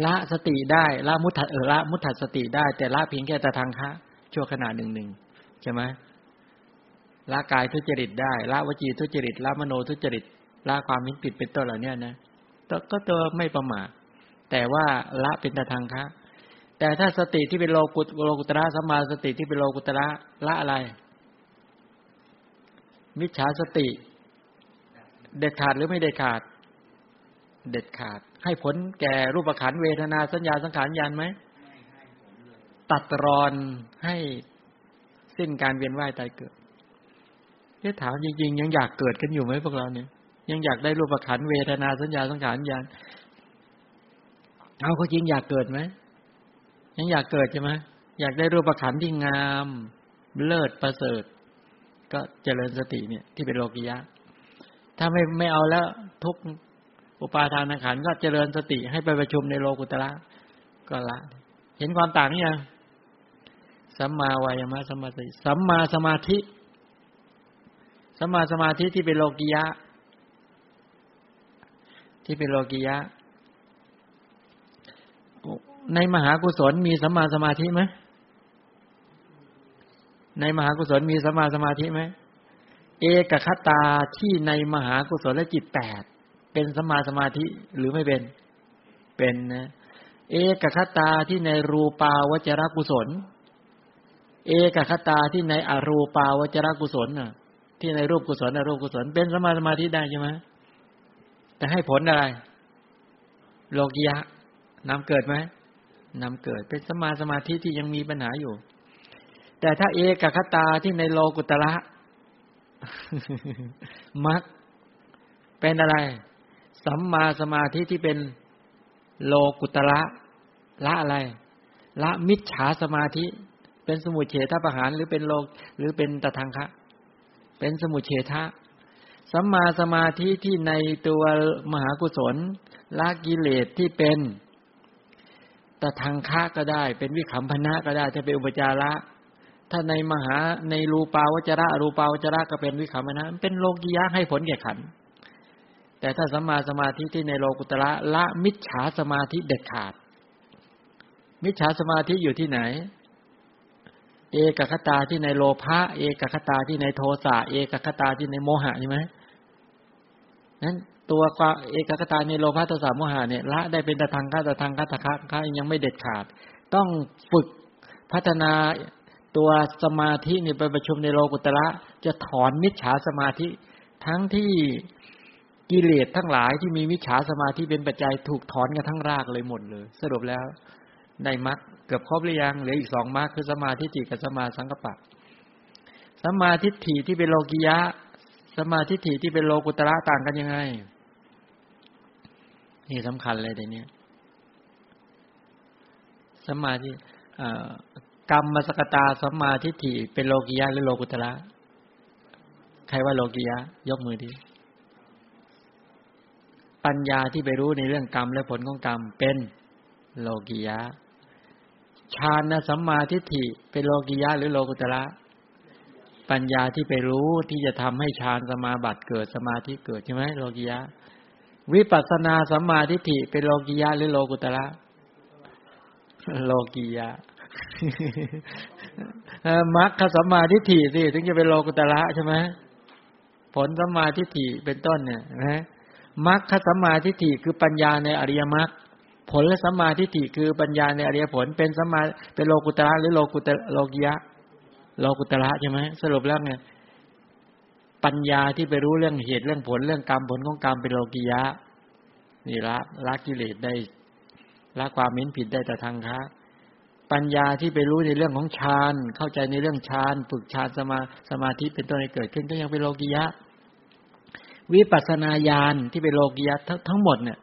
ละสติได้ละมุทัสติได้แต่ละเพียงแค่ตทังคะชั่วขณะหนึ่งใช่ไหมละกายทุจริตได้ละวจีทุจริตละมโนทุจริตละความมิจฉาเป็นต้นเหล่านี้นะก็ตัวไม่ประมาทแต่ว่าละเป็นตทังคะแต่ถ้าสติที่เป็นโลกุตระสัมมาสติที่เป็นโลกุตระละอะไรมิจฉาสติเด็ดขาดหรือไม่เด็ดขาดเด็ดขาดให้ผลแก่รูปขันธ์เวทนาสัญญาสังขารญาณไหมตัดรอนให้สิ้นการเวียนว่ายตายเกิดถ้าถามจริงๆยังอยากเกิดกันอยู่ไหมพวกเราเนี่ยยังอยากได้รูปขันธ์เวทนาสัญญาสังขารญาณเอาก็จริงอยากเกิดไหมยังอยากเกิดใช่ไหมอยากได้รูปขันธ์ที่งามเลิศประเสริฐก็เจริญสติเนี่ยที่เป็นโลกิยะถ้าไม่เอาแล้วทุกอุปาทานขันธ์ก็เจริญสติให้ไปประชุมในโลกุตระก็ละเห็นความต่างยังสัมมาวายามะสัมมาสติสัมมาสมาธิสัมมาสมาธิที่เป็นโลกิยะในมหากุศลมีสัมมาสมาธิไหมในมหากุศลมีสัมมาสมาธิไหมเอกคตาที่ในมหากุศลจิต8เป็นสัมมาสมาธิหรือไม่เป็นนะเอกคตาที่ในรูปาวจรกุศลเอกคตาที่ในอรูปาวจรกุศลน่ะที่ในรูปกุศลอรูปกุศลเป็นสัมมาสมาธิได้ใช่มั้ยแต่ให้ผลอะไรโลกิยะนำเกิดมั้ยนำเกิดเป็นสัมมาสมาธิที่ยังมีปัญหาอยู่แต่ถ้าเอกคตาที่ในโลกุตระมรรคเป็นอะไรสัมมาสมาธิที่เป็นโลกุตระละอะไรละมิจฉาสมาธิเป็นสมุจเฉทประหารหรือเป็นโลกหรือเป็นตทังคะเป็นสมุจเฉทะสัมมาสมาธิที่ในตัวมหากุศลละกิเลสที่เป็นตทังคะก็ได้เป็นวิคัมพนะก็ได้ถ้าเป็นอุปจาระถ้าในมหาในรูปาวจระอรูปาวจระก็เป็นวิคัมพนะเป็นโลกิยะให้ผลแก่ขันธ์แต่ถ้าสัมมาสมาธิที่ในโลกุตระละมิจฉาสมาธิเด็ดขาดมิจฉาสมาธิอยู่ที่ไหนเอกคตาที่ในโลภะเอกคตาที่ในโทสะเอกคตาที่ในโมหะใช่ไหมนั้นตัวเอกคตาในโลภะโทสะโมหะเนี่ยละได้เป็นตะทังคะยังไม่เด็ดขาดต้องฝึกพัฒนาตัวสมาธินี่ไปประชุมในโลกุตระจะถอนมิจฉาสมาธิทั้งที่กิเลสทั้งหลายที่มีมิจฉาสมาธิเป็นปัจจัยถูกถอนกันทั้งรากเลยหมดเลยสรุปแล้วในมรรคเกือบครบหรือยังเหลืออีก2มรรคคือสัมมาทิฏฐิกับสัมมาสังกัปปะสัมมาทิฏฐิที่เป็นโลกิยะสัมมาทิฏฐิที่เป็นโลกุตระต่างกันยังไงนี่สำคัญเลยทีนี้สัมมาทิกัมมสกตาสัมมาทิฏฐิเป็นโลกิยะหรือโลกุตระใครว่าโลกิยะยกมือดิปัญญาที่ไปรู้ในเรื่องกรรมและผลของกรรมเป็นโลกิยะฌานสัมมาทิฏฐิเป็นโลกิยะหรือโลกุตระปัญญาที่ไปรู้ที่จะทำให้ฌานสมาบัติเกิดสมาธิเกิดใช่ไหมโลกิยะวิปัสสนาสัมมาทิฏฐิเป็นโลกิยะหรือโลกุตระโลกิยะมรรคสัมมาทิฏฐิสิถึงจะเป็นโลกุตระใช่ไหม ผลสัมมาทิฏฐิเป็นต้นเนี่ยนะมรรคสัมมาทิฏฐิคือปัญญาในอริยมรรคผลสัมมาทิฏฐิคือปัญญาในอริยผลเป็นสัมมาเป็นโลกุตระหรือโลกิยะโลกุตระใช่ไหมสรุปแล้วไงปัญญาที่ไปรู้เรื่องเหตุเรื่องผลเรื่องกรรมผลของกรรมเป็นโลกิยะนี่ละกิเลสได้ละความเห็นผิดได้แต่ทางค้าปัญญาที่ไปรู้ในเรื่องของฌานเข้าใจในเรื่องฌานฝึกฌานสมาธิเป็นต้นให้เกิดขึ้นก็ยังเป็นโลกิยะวิปัสสนาญาณที่เป็นโลกิยะทั้งหมดเนี่ย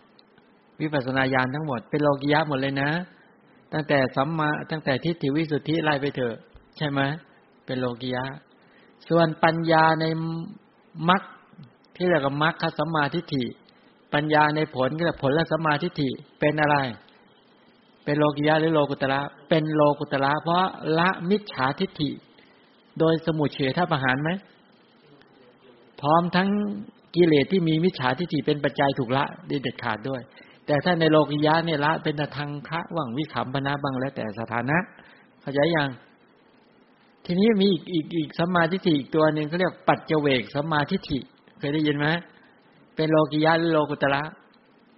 วิปัสสนาญาณทั้งหมดเป็นโลกิยะหมดเลยนะตั้งแต่ทิฏฐิวิสุทธิไล่ไปเถอะใช่ไหมเป็นโลกิยะส่วนปัญญาในมรรคที่เรียกว่ามรรคสัมมาทิฏฐิปัญญาในผลก็คือผลสัมมาทิฏฐิเป็นอะไรเป็นโลกิยะหรือโลกุตระเป็นโลกุตระเพราะละมิจฉาทิฏฐิโดยสมุเฉทประหารไหมพร้อมทั้งกิเลสที่มีมิจฉาทิฏฐิเป็นปัจจัยถูกละได้เด็ดขาดด้วยแต่ถ้าในโลกิยะเนี่ยละเป็นทางคะว่างวิขำปนะบ้างแล้วแต่สถานะเข้าใจยังทีนี้มีอีกสัมมาทิฏฐิอีกตัวนึงเขาเรียกปัจเจเวกสัมมาทิฏฐิเคยได้ยินไหมเป็นโลกิยะหรือโลกุตระ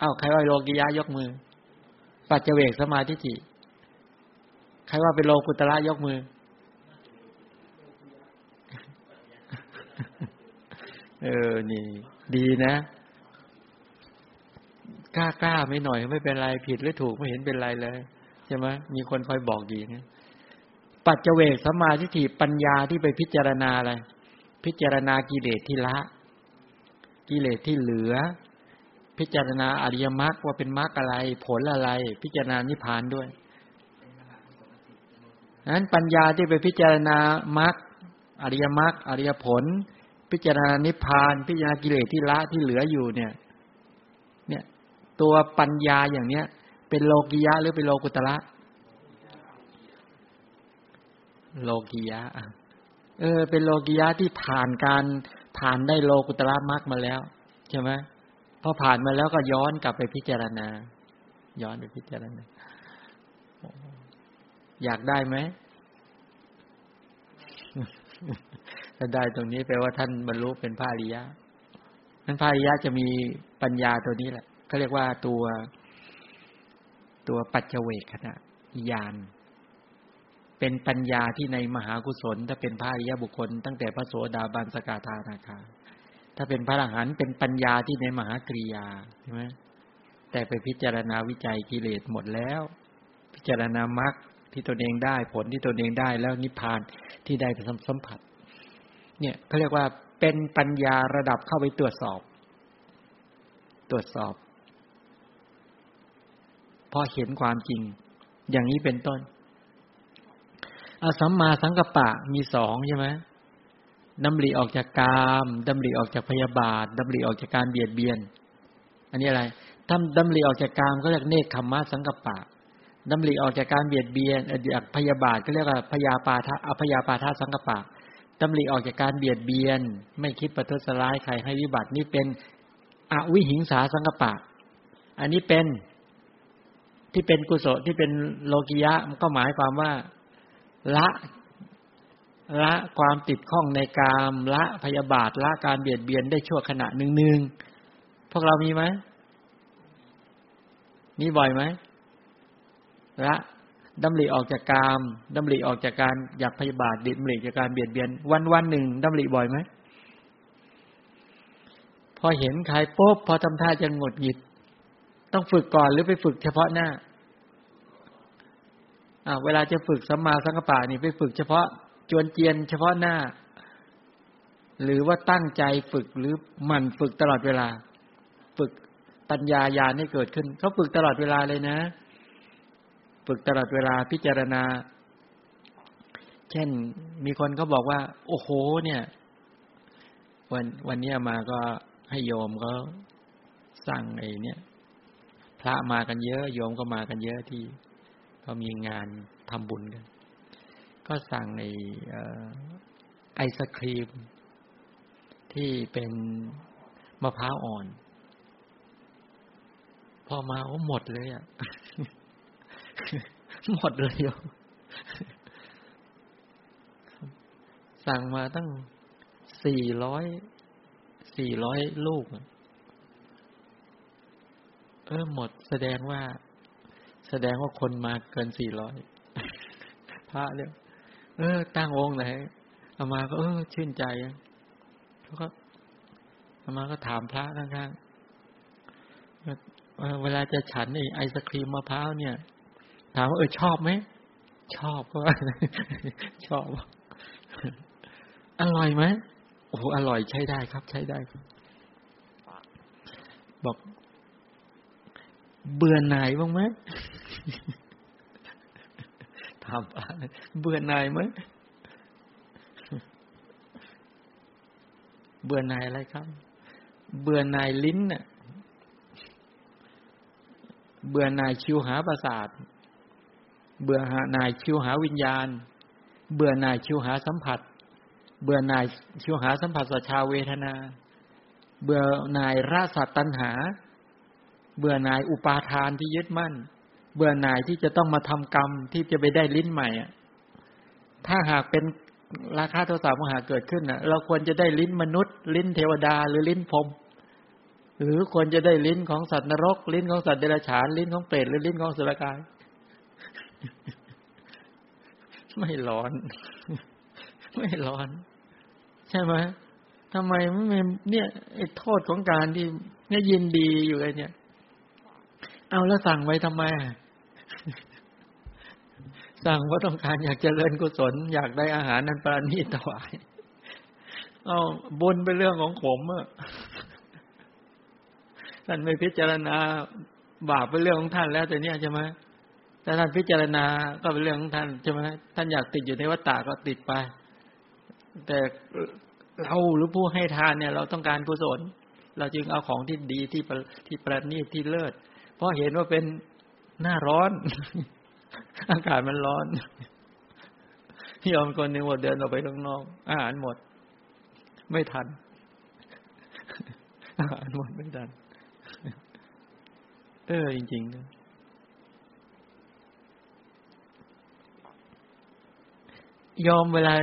อ้าวใครว่าโลกิยะยกมือปัจเจเวกสัมมาทิฏฐิใครว่าเป็นโลกุตระยกมือนี่ดีนะกล้าไม่หน่อยไม่เป็นไรผิดหรือถูกไม่เห็นเป็นไรเลยใช่ไหมมีคนคอยบอกดีนะปัจเจเวกสัมมาทิฏฐิปัญญาที่ไปพิจารณาอะไรพิจารณากิเลสที่ละกิเลสที่เหลือพิจารณาอริยมรรคว่าเป็นมรรคอะไรผลอะไรพิจารณานิพพานด้วยนั้นปัญญาที่ไปพิจารณามรรคอริยมรรคอริยผลพิจารณานิพพานพิจารณากิเลสที่ละที่เหลืออยู่เนี่ยตัวปัญญาอย่างเนี้ยเป็นโลกิยะหรือเป็นโลกุตระโลกิยะเป็นโลกิยะที่ผ่านได้โลกุตระมรรคมาแล้วใช่ไหมพอผ่านมาแล้วก็ย้อนกลับไปพิจารณาอยากได้ไหมถ้าได้ตรงนี้แปลว่าท่านบรรลุเป็นพระอริยะนั้นพระอริยะจะมีปัญญาตัวนี้แหละเขาเรียกว่าตัวปัจเจเวคขณะญาณเป็นปัญญาที่ในมหากุศลถ้าเป็นพระอริยบุคคลตั้งแต่พระโสดาบันสกทานาคาถ้าเป็นพระอรหันต์เป็นปัญญาที่ในมหากริยาใช่ไหมแต่ไปพิจารณาวิจัยกิเลสหมดแล้วพิจารณามรรคที่ตนเองได้ผลที่ตนเองได้แล้วนิพพานที่ได้สัมผัสเนี่ยเขาเรียกว่าเป็นปัญญาระดับเข้าไปตรวจสอบพอเห็นความจริงอย่างนี้เป็นต้นสัมมาสังกัปปะมี2ใช่ไหมดำริออกจากกามดำริออกจากพยาบาทดำริออกจากการเบียดเบียนอันนี้อะไรถ้าดำริออกจากกามก็เรียกเนกขัมมะสังกัปปะดำริออกจากการเบียดเบียนจากพยาบาทก็เรียกว่าพยาปาทะสังกัปปะดำริออกจากการเบียดเบียนไม่คิดประทุษร้ายใครให้วิบัตินี่เป็นอวิหิงสาสังกัปปะอันนี้เป็นที่เป็นกุศลที่เป็นโลกิยะมันก็หมายความว่าละความติดข้องในกามละพยาบาทละการเบียดเบียนได้ชั่วขณะนึงพวกเรามีไหมมีบ่อยไหมละดำริออกจากกามดำริออกจากการอยากพยาบาทดำริจากการเบียดเบียนวันหนึ่งดำริบ่อยไหมพอเห็นใครปุ๊บพอทำท่าจะหงุดหงิดต้องฝึกก่อนหรือไปฝึกเฉพาะหน้าเวลาจะฝึกสัมมาสังกัปปะนี่ไปฝึกเฉพาะจวนเจียนเฉพาะหน้าหรือว่าตั้งใจฝึกหรือหมั่นฝึกตลอดเวลาฝึกปัญญาญาณให้เกิดขึ้นเขาฝึกตลอดเวลาเลยนะฝึกตลอดเวลาพิจารณาเช่นมีคนเขาบอกว่าโอ้โหเนี่ยวันนี้มาก็ให้โยมเขาสั่งไอ้เนี่ยพระมากันเยอะโยมก็มากันเยอะที่เขามีงานทำบุญกันก็สั่งในไอศครีมที่เป็นมะพร้าวอ่อนพอมาก็หมดเลยอ่ะ หมดเลยโยม สั่งมาตั้ง400 400ลูกหมดแสดงว่าคนมาเกิน400พระเนี่ยตั้งองค์ไหนอามาก็ชื่นใจเขาก็อามาก็ถามพระข้างๆเวลาจะฉันไอศกรีมมะพร้าวเนี่ยถามว่าชอบไหมชอบก็ชอบอร่อยไหมโอ้โหอร่อยใช้ได้ครับใช้ได้ครับบอกเบื่อหน่ายบ้างไหมถามเบื่อหน่ายไหมเบื่อหน่ายอะไรครับเบื่อหน่ายลิ้นน่ะเบื่อหน่ายชิวหาประสาทเบื่อหน่ายชิวหาวิญญาณเบื่อหน่ายชิวหาสัมผัสเบื่อหน่ายชิวหาสัมผัสสชาเวทนาเบื่อหน่ายราสตัณหาเบื่อหน่ายอุปาทานที่ยึดมั่นเบื่อหน่ายที่จะต้องมาทำกรรมที่จะไปได้ลิ้นใหม่ถ้าหากเป็นราคะโทสะโมหะเกิดขึ้นน่ะเราควรจะได้ลิ้นมนุษย์ลิ้นเทวดาหรือลิ้นพรหมหรือควรจะได้ลิ้นของสัตว์นรกลิ้นของสัตว์เดรัจฉานลิ้นของเปรตหรือลิ้นของสุรกายไม่ร้อนใช่ไหมทำไมไม่เนี่ยโทษของการที่เนี่ยยินดีอยู่ไอ้เนี่ยเอาแล้วสั่งไว้ทำไมสั่งเพราะต้องการอยากเจริญกุศลอยากได้อาหารนั้นปราณีตถวายเอาบนเป็นเรื่องของขมท่านไม่พิจารณาบาปเป็นเรื่องของท่านแล้วแต่เนี่ยใช่ไหมแต่ท่านพิจารณาก็เป็นเรื่องของท่านใช่ไหมท่านอยากติดอยู่ในวัฏฏะก็ติดไปแต่เราหรือผู้ให้ทานเนี่ยเราต้องการกุศลเราจึงเอาของที่ดีที่ประณีตที่เลิศเพราะเห็นว่าเป็นหน้าร้อนอากาศมันร้อนยอมคนหนึ่งหมดเดินออกไปข้างนอกอาหารหมดไม่ทันอาหารหมดไม่ทันจริงๆนะยอมเวลา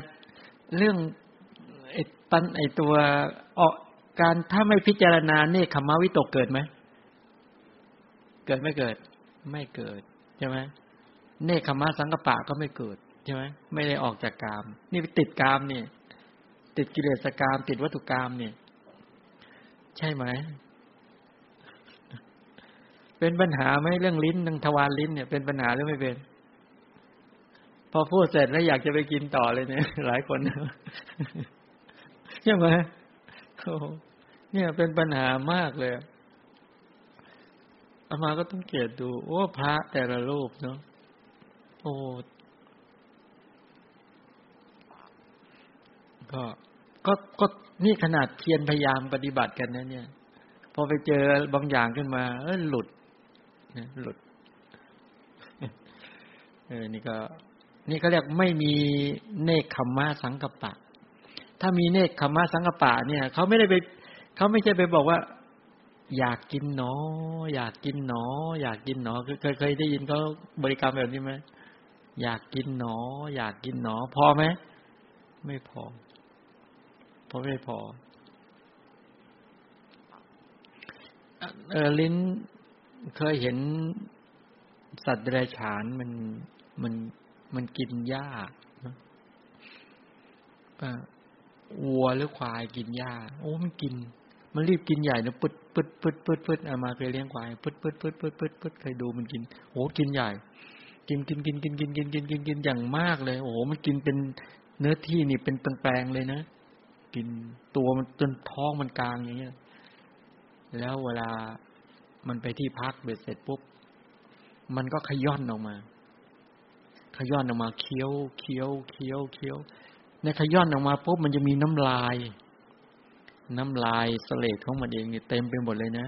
เรื่องไอ้ตัวออกการถ้าไม่พิจารณาเนคขมวิตกเกิดไหมเกิดไม่เกิดไม่เกิดใช่ไหมเนคขมสังกัปปะก็ไม่เกิดใช่ไหมไม่ได้ออกจากกามนี่ติดกามเนี่ยติดกิเลสกามติดวัตถุกามเนี่ยใช่ไหมเป็นปัญหาไหมเรื่องลิ้นทางทวารลิ้นเนี่ยเป็นปัญหาหรือไม่เป็นพอพูดเสร็จแล้วอยากจะไปกินต่อเลยเนี่ยหลายคนใช่ไหมเนี่ยเป็นปัญหามากเลยอามาก็ต้องเกียรติดูโอ้พระแต่ละรูปเนาะโอ้ก็นี่ขนาดเพียรพยายามปฏิบัติกันนะเนี่ยพอไปเจอบางอย่างขึ้นมาหลุดนี่ก็เรียกไม่มีเนคขมสังกัปปะถ้ามีเนคขมสังกัปปะเนี่ยเขาไม่ใช่ไปบอกว่าอยากกินหนออยากกินหนออยากกินหนอเคยได้ยินเขาบริกรรมแบบนี้ไหมอยากกินหนออยากกินหนอพอไหมไม่พอเพราะไม่พอลิ้นเคยเห็นสัตว์เดรัจฉานมันกินหญ้าวัวหรือควายกินหญ้าโอ้มันกินมันรีบกินใหญ่นะปึ๊ดปึ๊ดปึ๊ดปึ๊ดปึ๊ดมาเคยเลี้ยงควายปึ๊ดปึ๊ดปึ๊ดปึ๊ดปึ๊ดปึ๊ดเคยดูมันกินโอ้กินใหญ่กินอย่างมากเลยโอ้มันกินเป็นเนื้อที่นี่เป็นแปลงเลยนะกินตัวมันจนท้องมันกลางอย่างเงี้ยแล้วเวลามันไปที่พักเบ็ดเสร็จปุ๊บมันก็ขย้อนออกมาเคี้ยวในขย้อนออกมาปุ๊บมันจะมีน้ำลายเสลดของมันเองเนี่ยเต็มไปหมดเลยนะ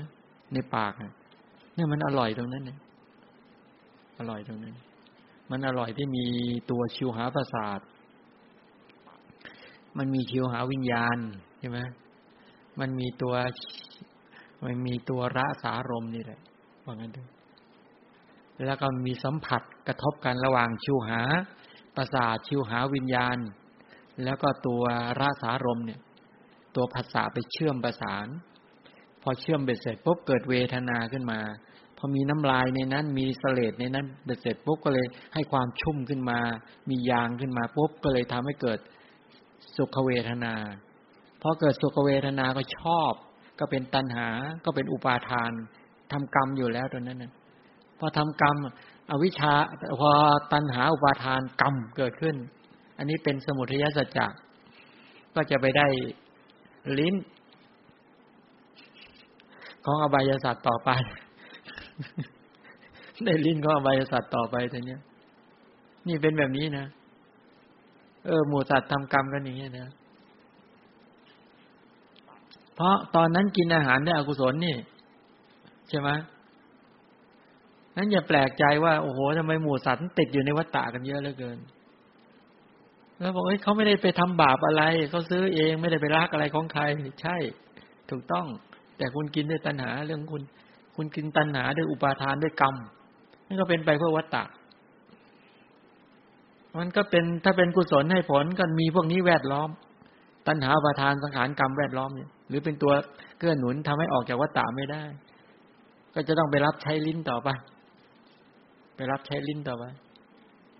ในปากเนี่ยมันอร่อยตรงนั้นนะอร่อยตรงนั้นมันอร่อยที่มีตัวชิวหาประสาทมันมีชิวหาวิญญาณใช่ไหมมันมีตัวระสารมนี่แหละว่างั้นดูแล้วก็มีสัมผัสกระทบกันระหว่างชิวหาประสาทชิวหาวิญญาณแล้วก็ตัวระสารมเนี่ย ตัวผัสสะไปเชื่อมประสานพอเชื่อมเบ็ดเสร็จปุ๊บเกิดเวทนาขึ้นมาพอมีน้ำลายในนั้นมีเสลดในนั้นเบ็ดเสร็จปุ๊บก็เลยให้ความชุ่มขึ้นมามียางขึ้นมาปุ๊บก็เลยทำให้เกิดสุขเวทนาพอเกิดสุขเวทนาก็ชอบก็เป็นตัณหาก็เป็นอุปาทานทำกรรมอยู่แล้วตอนนั้นน่ะพอทำกรรมอวิชชาพอตัณหาอุปาทานกรรมเกิดขึ้นอันนี้เป็นสมุทัยสัจจะก็จะไปได้ลิ้นของอบายสัตว์ต่อไปได้ลิ้นของอบายสัตว์ต่อไปแต่เนี้ยนี่เป็นแบบนี้นะหมู่สัตว์ทำกรรมกันอย่างนี้นะเพราะตอนนั้นกินอาหารด้วยอกุศลนี่ใช่ไหมนั้นอย่าแปลกใจว่าโอ้โหทำไมหมู่สัตว์ติดอยู่ในวัฏฏะกันเยอะเหลือเกินแล้วบอกเขาไม่ได้ไปทำบาปอะไรเขาซื้อเองไม่ได้ไปรักอะไรของใครใช่ถูกต้องแต่คุณกินด้วยตัณหาเรื่องคุณกินตัณหาด้วยอุปาทานด้วยกรรมนั่นก็เป็นไปเพื่อวัฏฏะมันก็เป็นถ้าเป็นกุศลให้ผลก็มีพวกนี้แวดล้อมตัณหาอุปาทานสังขารกรรมแวดล้อมเนี่ยหรือเป็นตัวเกื้อหนุนทำให้ออกจากวัฏฏะไม่ได้ก็จะต้องไปรับใช้ลิ้นต่อไป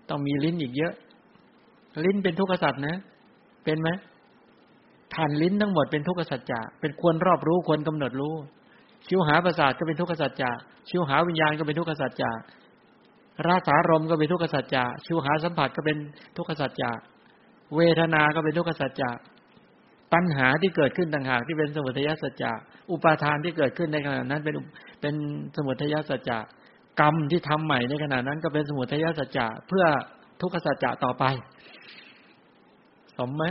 ต้องมีลิ้นอีกเยอะลิ้นเป็นทุกขสัจนะเป็นไหมฐานลิ้นทั้งหมดเป็นทุกขสัจจะเป็นควรรอบรู้ควรกำหนดรู้ชิวหาประสาทก็เป็นทุกขสัจจะชิวหาวิญญาณก็เป็นทุกขสัจจะราสารมก็เป็นทุกขสัจจะชิวหาสัมผัสก็เป็นทุกขสัจจะเวทนาก็เป็นทุกขสัจจะตัณหาที่เกิดขึ้นต่างหากที่เป็นสมุทัยสัจจะอุปาทานที่เกิดขึ้นในขณะนั้นเป็นสมุทัยสัจจะกรรมที่ทำใหม่ในขณะนั้นก็เป็นสมุทัยสัจจะเพื่อทุกขสัจจะต่อไปสมไหม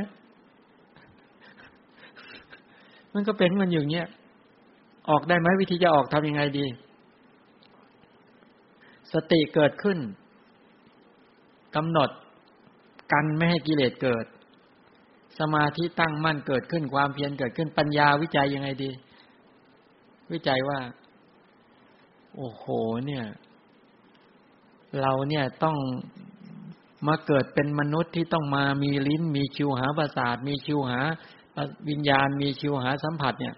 มันก็เป็นมันอยู่เงี้ยออกได้ไหมวิธีจะออกทำยังไงดีสติเกิดขึ้นกำหนดกันไม่ให้กิเลสเกิดสมาธิตั้งมั่นเกิดขึ้นความเพียรเกิดขึ้นปัญญาวิจัยยังไงดีวิจัยว่าโอ้โหเนี่ยเราเนี่ยต้องมาเกิดเป็นมนุษย์ที่ต้องมามีลิ้นมีชิวหาประสาทมีชิวหาวิญญาณมีชิวหาสัมผัสเนี่ย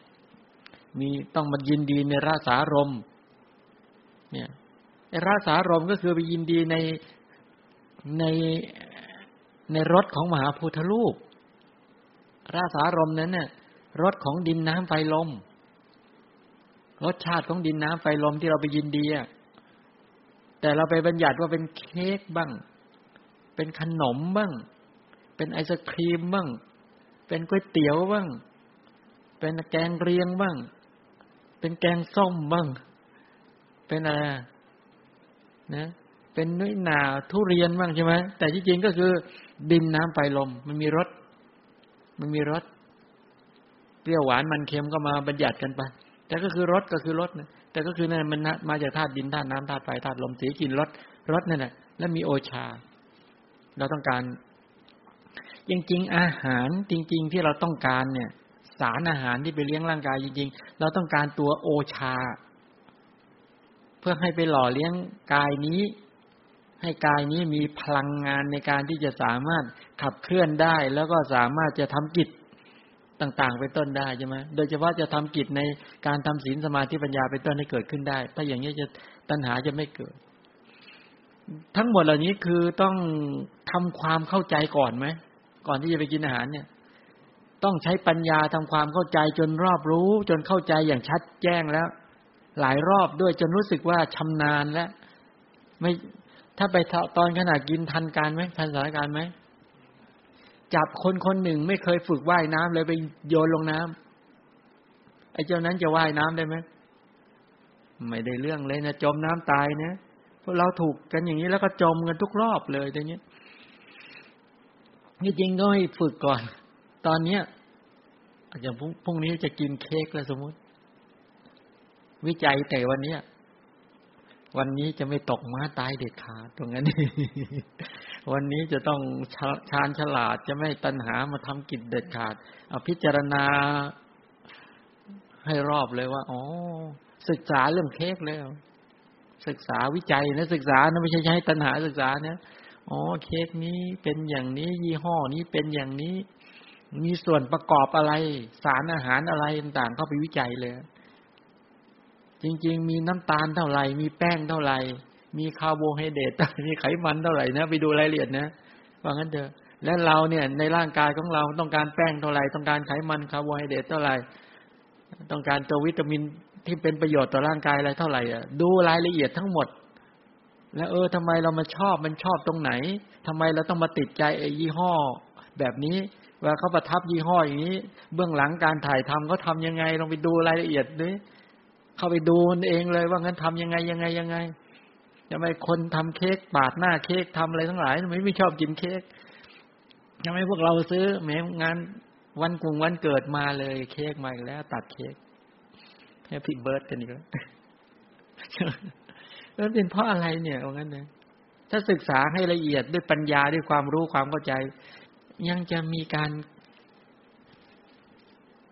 มีต้องมายินดีในราสารมเนี่ยไอ้ราสารมก็คือไปยินดีในรสของมหาพุทธรูปราสารมนั้นเนี่ยรสของดินน้ำไฟลมรสชาติของดินน้ำไฟลมที่เราไปยินดีอ่ะแต่เราไปบัญญัติว่าเป็นเค้กบ้างเป็นขนมบ้างเป็นไอศครีมบ้างเป็นก๋วยเตี๋ยวบ้างเป็นแกงเรียงบ้างเป็นแกงส้มบ้างเป็นอะไรนะเป็นน้อยหนาทุเรียนบ้างใช่ไหมแต่ที่จริงก็คือดินน้ำไฟลมมันมีรสเปรี้ยวหวานมันเค็มก็มาบัญญัติกันไปแต่ก็คือรสนะแต่ก็คือนั่นมันมาจากธาตุดินธาตุน้ำธาตุไฟธาตุลมสีกลิ่นรสนั่นแหละแล้วมีโอชาเราต้องการจริงๆอาหารจริงๆที่เราต้องการเนี่ยสารอาหารที่ไปเลี้ยงร่างกายจริงๆเราต้องการตัวโอชาเพื่อให้ไปหล่อเลี้ยงกายนี้ให้กายนี้มีพลังงานในการที่จะสามารถขับเคลื่อนได้แล้วก็สามารถจะทำกิจต่างๆเป็นต้นได้ใช่ไหมโดยเฉพาะจะทำกิจในการทำศีลสมาธิปัญญาเป็นต้นให้เกิดขึ้นได้ถ้าอย่างนี้จะตัณหาจะไม่เกิดทั้งหมดเหล่านี้คือต้องทำความเข้าใจก่อนไหมก่อนที่จะไปกินอาหารเนี่ยต้องใช้ปัญญาทำความเข้าใจจนรอบรู้จนเข้าใจอย่างชัดแจ้งแล้วหลายรอบด้วยจนรู้สึกว่าชำนาญแล้วไม่ถ้าไปตอนขณะกินทันการไหมทันสถานการณ์ไหมจับคนๆหนึ่งไม่เคยฝึกว่ายน้ำเลยไปโยนลงน้ำไอ้เจ้านั้นจะว่ายน้ำได้ไหมไม่ได้เรื่องเลยนะจมน้ำตายนะพวกเราถูกกันอย่างนี้แล้วก็จมกันทุกรอบเลยทีนี้จริงก็ให้ฝึกก่อนตอนนี้อาจจะพรุ่งนี้จะกินเค้กแล้วสมมติวิจัยแต่วันนี้จะไม่ตกม้าตายเด็ดขาดตรงนั้นวันนี้จะต้องชาญฉลาดจะไม่ตัณหามาทำกิจเด็ดขาดเอาพิจารณาให้รอบเลยว่าอ๋อศึกษาเรื่องเค้กแล้วศึกษาวิจัยนะศึกษานะไม่ใช่ใช้ตัณหาศึกษานะอ๋อเค้กนี้เป็นอย่างนี้ยี่ห้อนี้เป็นอย่างนี้ มีส่วนประกอบอะไรสารอาหารอะไรต่างๆเข้าไปวิจัยเลยจริงๆมีน้ำตาลเท่าไหร่มีแป้งเท่าไหร่มีคาร์โบไฮเดรตมีไขมันเท่าไหร่นะไปดูรายละเอียดนะว่างั้นเถอะและเราเนี่ยในร่างกายของเราต้องการแป้งเท่าไหร่ต้องการไขมันคาร์โบไฮเดรตเท่าไหร่ต้องการตัววิตามินที่เป็นประโยชน์ต่อร่างกายอะไรเท่าไหร่อ่ะดูรายละเอียดทั้งหมดแล้วทำไมเรามาชอบมันชอบตรงไหนทำไมเราต้องมาติดใจไอ้ยี่ห้อแบบนี้ว่าเขาประทับยี่ห้ออย่างนี้เบื้องหลังการถ่ายทำเขาทำยังไงลองไปดูรายละเอียดดิเข้าไปดูมันเองเลยว่างั้นทำยังไงทำไมคนทำเค้กปาดหน้าเค้กทำอะไรทั้งหลายทำไมไม่ชอบกินเค้กทำไมพวกเราซื้อแม้งานวันเกิดมาเลยเค้กมาอีกแล้วตัดเค้กแฮปปี้เบิร์ธกันอีกแล้วแล้วเป็นเพราะอะไรเนี่ยว่างั้นนะถ้าศึกษาให้ละเอียดด้วยปัญญาด้วยความรู้ความเข้าใจยังจะมีการ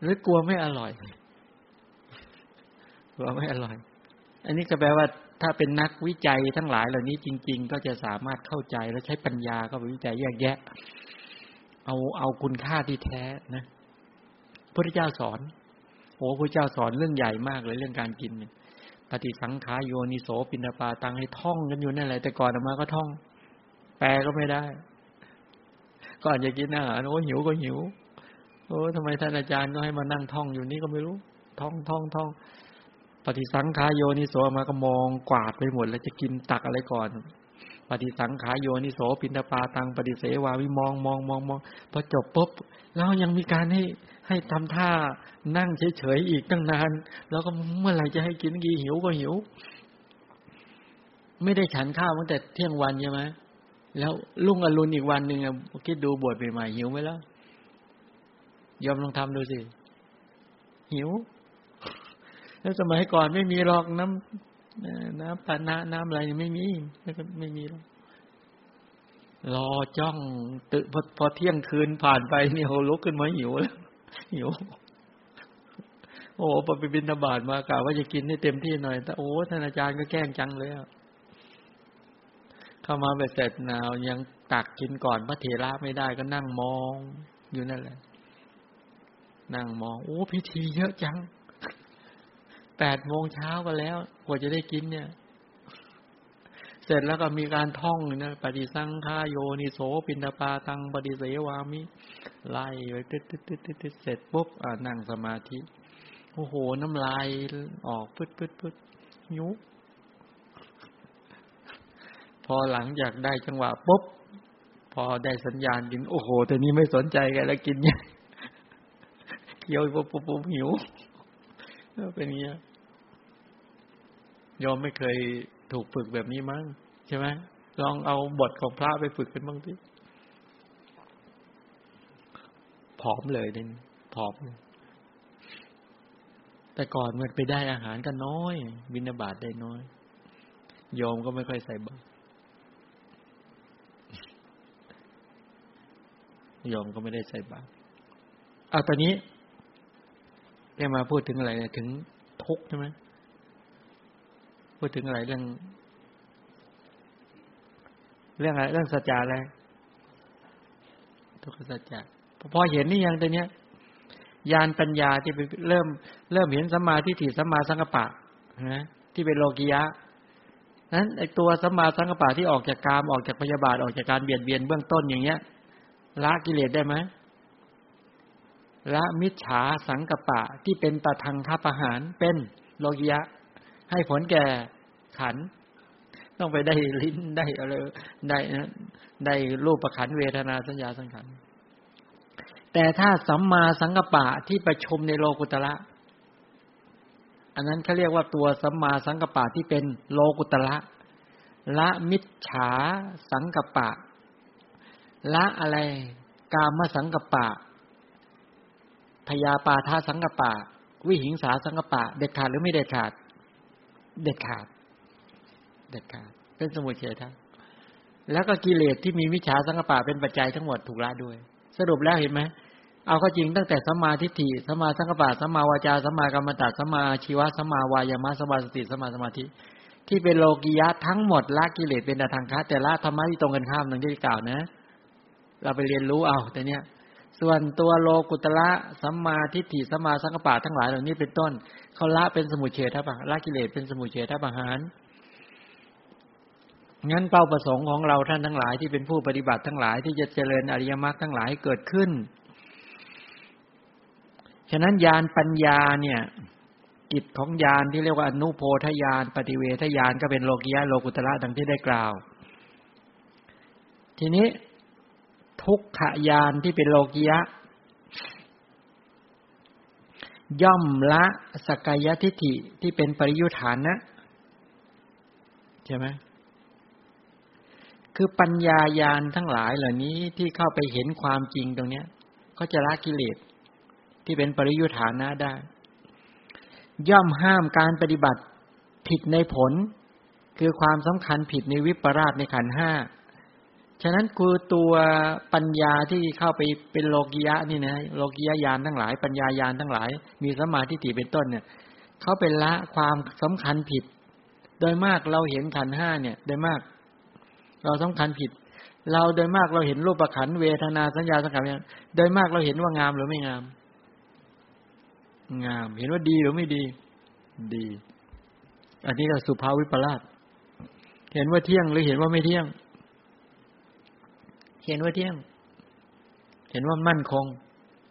หรือกลัวไม่อร่อยกลัวไม่อร่อยอันนี้ก็แปลว่าถ้าเป็นนักวิจัยทั้งหลายเหล่านี้จริงๆก็จะสามารถเข้าใจและใช้ปัญญาเข้าไปวิจัยแยกแยะเอาคุณค่าที่แท้นะพระเจ้าสอนพระเจ้าสอนเรื่องใหญ่มากเลยเรื่องการกินเนี่ยปฏิสังขายโยนิโสปินดาปาตังให้ท่องกันอยู่นั่นแหละแต่ก่อนมาก็ท่องแปลก็ไม่ได้ก่อนจะกินอาหารหิวก็หิวทำไมท่านอาจารย์ก็ให้มานั่งท่องอยู่นี่ก็ไม่รู้ท่องปฏิสังขายโยนิโสมาก็มองกวาดไปหมดแล้วจะกินตักอะไรก่อนปฏิสังขายโยนิโสปินดาปาตังปฏิเสวาวิมองพอจบปุ๊บแล้วยังมีการให้ทำท่านั่งเฉยๆอีกตั้งนานแล้วก็เมื่อไหร่จะให้กินกี่หิวก็หิวไม่ได้ฉันข้าวตั้งแต่เที่ยงวันใช่ไหมแล้วรุ่งอรุณอีกวันหนึ่งคิดดูบวชใหม่ๆหิวไหมแล้วยอมลองทำดูสิหิวแล้วสมัยก่อนไม่มีหรอกน้ำปานะน้ำอะไรไม่มีแล้วรอจ้องตื่นพอเที่ยงคืนผ่านไปเนี่ยลุกขึ้นมาหิวแล้วหิวพอไปบิณฑบาตมากะว่าจะกินให้เต็มที่หน่อยแต่ท่านอาจารย์ก็แกล้งจังเลยเข้ามาไปเสร็จหนาวยังตักกินก่อนพระเถระไม่ได้ก็นั่งมองอยู่นั่นแหละนั่งมองพิธีเยอะจัง 8 โมงเช้าก็แล้วกว่าจะได้กินเนี่ยเสร็จแล้วก็มีการท่องนะปฏิสังฆาโยนิโสปินดาปาตังปฏิเสวามิไล่ไปตึ๊ดๆๆเสร็จปุ๊บนั่งสมาธิน้ำลายออกปึ๊ดยุบพอหลังจากได้จังหวะปุ๊บพอได้สัญญาณกินแต่นี้ไม่สนใจกันแล้วกินเนี่ยเคี้ยวปุ๊บหิวเป็นอย่างเงี้ยยอมไม่เคยถูกฝึกแบบนี้มั้งใช่ไหมลองเอาบทของพระไปฝึกกันบ้างสิผอมเลยนี่ผอมแต่ก่อนมันไปได้อาหารก็น้อยบิณฑบาตได้น้อยโยมก็ไม่ค่อยใส่บาตรโยมก็ไม่ได้ใส่บาตรตอนนี้แกมาพูดถึงอะไรถึงทุกข์ใช่ไหมพูดถึงอะไรเรื่องอะไรเรื่องสัจจะอะไรทุกขสัจจะพอเห็นนี่ยังตัวเนี้ยญาณปัญญาที่เริ่มเห็นสัมมาทิฏฐิสัมมาสังกัปปะนะที่เป็นโลกิยะนั้นไอ้ตัวสัมมาสังกัปปะที่ออกจากกามออกจากพยาบาทออกจากการเบียดเบียนเบื้องต้นอย่างเงี้ยละกิเลสได้ไหมละมิจฉาสังกัปปะที่เป็นปะทังคปหานเป็นโลกิยะให้ผลแก่ขันต้องไปได้ลิ้นได้อะไรได้รูปประขันเวทนาสัญญาสังขารแต่ถ้าสัมมาสังกัปปะที่ประชุมในโลกุตระอันนั้นเขาเรียกว่าตัวสัมมาสังกัปปะที่เป็นโลกุตระละมิจฉาสังกัปปะละอะไรกามสังกัปปะพยาปาทาสังกัปปะวิหิงสาสังกัปปะเด็ดขาดหรือไม่เด็ดขาดเด็ดขาดเป็นสมุทเฉทะแล้วก็กิเลสที่มีมิจฉาสังกัปปะเป็นปัจจัยทั้งหมดถูกละด้วยสรุปแล้วเห็นไหมเอาเข้าจริงตั้งแต่สัมมาทิฏฐิสัมมาสังกัปปะสัมมาวาจาสัมมากัมมันตะสัมมาชีวะสัมมาวายามะสัมมาสติสัมมาสมาธิที่เป็นโลกิยะทั้งหมดละกิเลสเป็นทางคะแต่ละธรรมะที่ตรงกันข้ามนั่นที่กล่าวนะเราไปเรียนรู้เอาแต่เนี้ย ส่วนตัวโลกุตระสัมมาทิฏฐิสัมมาสังกัปปะทั้งหลายเหล่านี้เป็นต้นเขาละเป็นสมุเฉทปะละกิเลสเป็นสมุเฉทปะหารงั้นเป้าประสงค์ของเราท่านทั้งหลายที่เป็นผู้ปฏิบัติทั้งหลายที่จะเจริญอริยมรรคทั้งหลายเกิดขึ้นฉะนั้นญาณปัญญาเนี่ยกิจของญาณที่เรียกว่าอนุโพธญาณปฏิเวธญาณก็เป็นโลกิยะโลกุตระดังที่ได้กล่าวทีนี้ทุกขญาณที่เป็นโลกิยะย่อมละสักกายทิฏฐิที่เป็นปริยุทธานะใช่ไหมคือปัญญาญาณทั้งหลายเหล่านี้ที่เข้าไปเห็นความจริงตรงเนี้ยก็จะละกิเลสที่เป็นปริยุทธานะได้ย่อมห้ามการปฏิบัติผิดในผลคือความสำคัญผิดในวิปราสในขันธ์ห้าฉะนั้นคือตัวปัญญาที่เข้าไปเป็นโลกิยะนี่นะโลกิยญาณทั้งหลายปัญญาญาณทั้งหลายมีสัมมาทิฏฐิเป็นต้นเนี่ยเขาเป็นละความสำคัญผิดโดยมากเราเห็นขันธ์ห้าเนี่ยโดยมากเราสำคัญผิดเราโดยมากเราเห็นรูปขันธ์เวทนาสัญญาสังขารเนี่ยโดยมากเราเห็นว่างามหรือไม่งามงามเห็นว่าดีหรือไม่ดีดีอันนี้ก็สุภาวิปลาสเห็นว่าเที่ยงหรือเห็นว่าไม่เที่ยงเห็นว่าเที่ยงเห็นว่ามั่นคง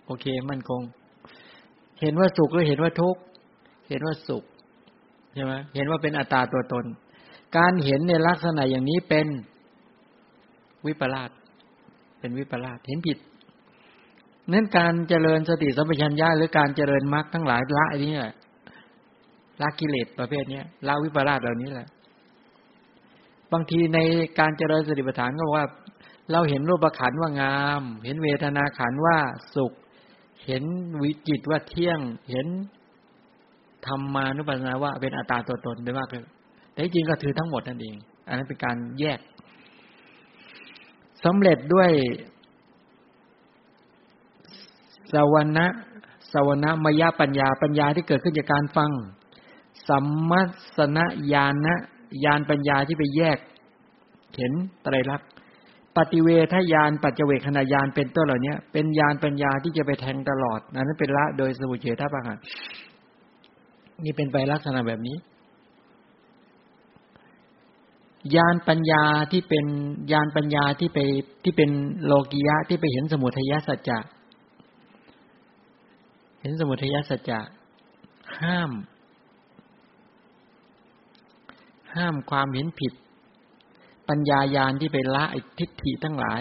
โอเคมั่นคงเห็นว่าสุขหรือเห็นว่าทุกข์เห็นว่าสุขใช่ไหมเห็นว่าเป็นอัตตาตัวตนการเห็นในลักษณะอย่างนี้เป็นวิปลาสเป็นวิปลาสเห็นผิดนั้นการเจริญสติสัมปชัญญะหรือการเจริญมรรคทั้งหลายละอันนี้แหละละกิเลสประเภทนี้ละวิปลาสเหล่านี้แหละบางทีในการเจริญสติปัฏฐานก็บอกว่าเราเห็นรูปขันธ์ว่างามเห็นเวทนาขันธ์ว่าสุขเห็นวิจิตว่าเที่ยงเห็นธรรมานุปัสสนาว่าเป็นอัตตาตัวตนไปมากเลยแต่จริงก็ถือทั้งหมดนั่นเองอันนั้นเป็นการแยกสำเร็จด้วยสวนะมยปัญญาปัญญาที่เกิดขึ้นจากการฟังสัมมัสนญาณะญาณปัญญาที่ไปแยกเห็นไตรลักษณ์ปฏิเวทญาณปัจเจเวคขณญาณเป็นต้นเหล่านี้เป็นญาณปัญญาที่จะไปแทงตลอดนั้นเป็นละโดยสมุเฉทปะหารนี่เป็นไปลักษณะแบบนี้ญาณปัญญาที่เป็นญาณปัญญาที่เป็นโลกิยะที่ไปเห็นสมุทัยสัจจะเห็นสมุทัยสัจจะห้ามความเห็นผิดปัญญาญาณที่ไปละทิฏฐิทั้งหลาย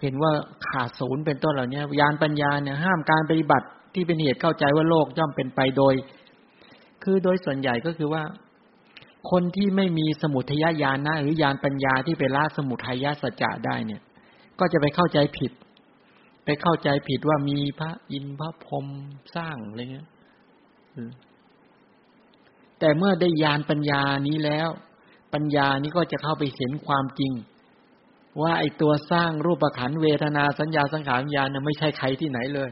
เห็นว่าขาดศูนย์เป็นต้นเหล่านี้ญาณปัญญาเนี่ยห้ามการปฏิบัติที่เป็นเหตุเข้าใจว่าโลกย่อมเป็นไปโดยคือโดยส่วนใหญ่ก็คือว่าคนที่ไม่มีสมุทัยญาณนะหรือญาณปัญญาที่ไปละสมุทัยสัจจะได้เนี่ยก็จะไปเข้าใจผิดว่ามีพระอินทร์พระพรหมสร้างอะไรเงี้ยแต่เมื่อได้ญาณปัญญานี้แล้วปัญญานี้ก็จะเข้าไปเห็นความจริงว่าไอ้ตัวสร้างรูปขันธ์เวทนาสัญญาสังขารวิญญาณไม่ใช่ใครที่ไหนเลย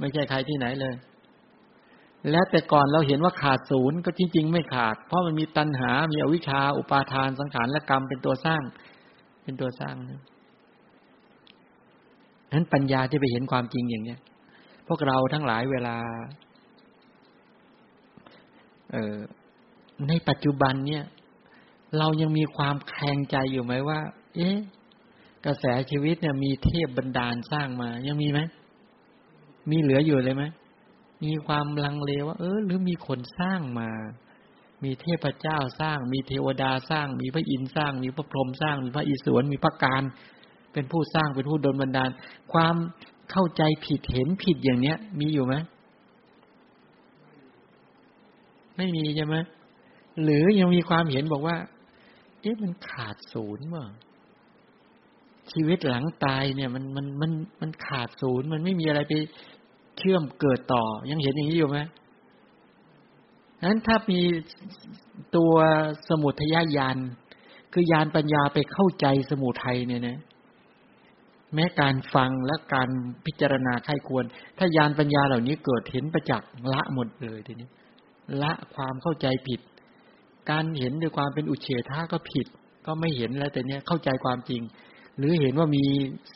ไม่ใช่ใครที่ไหนเลยและแต่ก่อนเราเห็นว่าขาดศูนย์ก็จริงๆไม่ขาดเพราะมันมีตัณหามีอวิชชาอุปาทานสังขารและกรรมเป็นตัวสร้างนั้นปัญญาที่ไปเห็นความจริงอย่างเนี้ยพวกเราทั้งหลายเวลาในปัจจุบันเนี่ยเรายังมีความแคลงใจอยู่ไหมว่าเอ๊ะกระแสชีวิตเนี่ยมีเทพบันดาลสร้างมายังมีไหมมีเหลืออยู่เลยไหมมีความลังเลว่าหรือมีคนสร้างมามีเทพเจ้าสร้างมีเทวดาสร้างมีพระอินทร์สร้างมีพระพรหมสร้างมีพระอิศวรมีพระการเป็นผู้สร้างเป็นผู้ดลบันดาลความเข้าใจผิดเห็นผิดอย่างเนี้ยมีอยู่ไหมไม่มีใช่ไหมหรือยังมีความเห็นบอกว่าเอ๊ะมันขาดศูนย์ว่ะชีวิตหลังตายเนี่ยมันขาดศูนย์มันไม่มีอะไรไปเชื่อมเกิดต่อยังเห็นอย่างนี้อยู่ไหมงั้นถ้ามีตัวสมุทัยญาณคือญาณปัญญาไปเข้าใจสมุทัยเนี่ยนะแม้การฟังและการพิจารณาใคร่ควรถ้าญาณปัญญาเหล่านี้เกิดเห็นประจักษ์ละหมดเลยทีนี้ละความเข้าใจผิดการเห็นด้วยความเป็นอุเฉทะก็ผิดก็ไม่เห็นแล้วแต่เนี้ยเข้าใจความจริง หรือเห็นว่ามี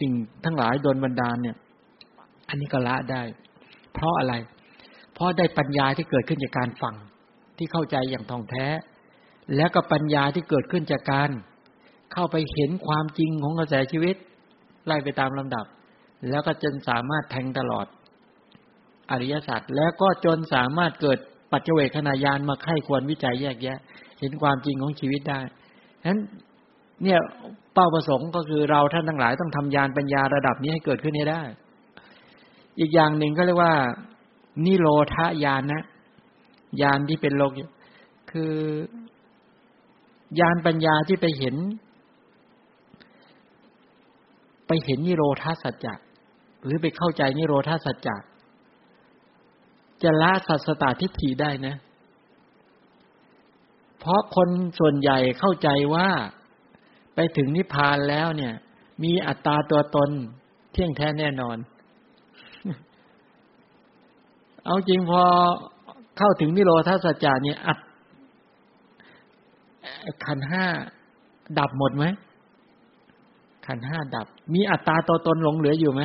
สิ่งทั้งหลายโดนบันดาลเนี่ยอันนี้ก็ละได้เพราะอะไรเพราะได้ปัญญาที่เกิดขึ้นจากการฟังที่เข้าใจอย่างท่องแท้และก็ปัญญาที่เกิดขึ้นจากการเข้าไปเห็นความจริงของกระแสชีวิตไล่ไปตามลำดับแล้วก็จนสามารถแทงตลอดอริยสัจแล้วก็จนสามารถเกิดปัจเจกขณญาณมาไข้ควรวิจัยแยกแยะเห็นความจริงของชีวิตได้ฉะนั้นเนี่ยเป้าประสงค์ก็คือเราท่านทั้งหลายต้องทำญาณปัญญาระดับนี้ให้เกิดขึ้นให้ได้อีกอย่างหนึ่งก็เรียกว่านิโรธญาณนะญาณที่เป็นโลกคือญาณปัญญาที่ไปเห็นนิโรธสัจจะหรือไปเข้าใจนิโรธสัจจะจะละสัสสตทิฏฐิได้นะเพราะคนส่วนใหญ่เข้าใจว่าไปถึงนิพพานแล้วเนี่ยมีอัตตาตัวตนเที่ยงแท้แน่นอนเอาจริงพอเข้าถึงนิโรธสัจจะเนี่ยขันธ์ห้าดับหมดไหมขันธ์ห้าดับมีอัตตาตัวตนหลงเหลืออยู่ไหม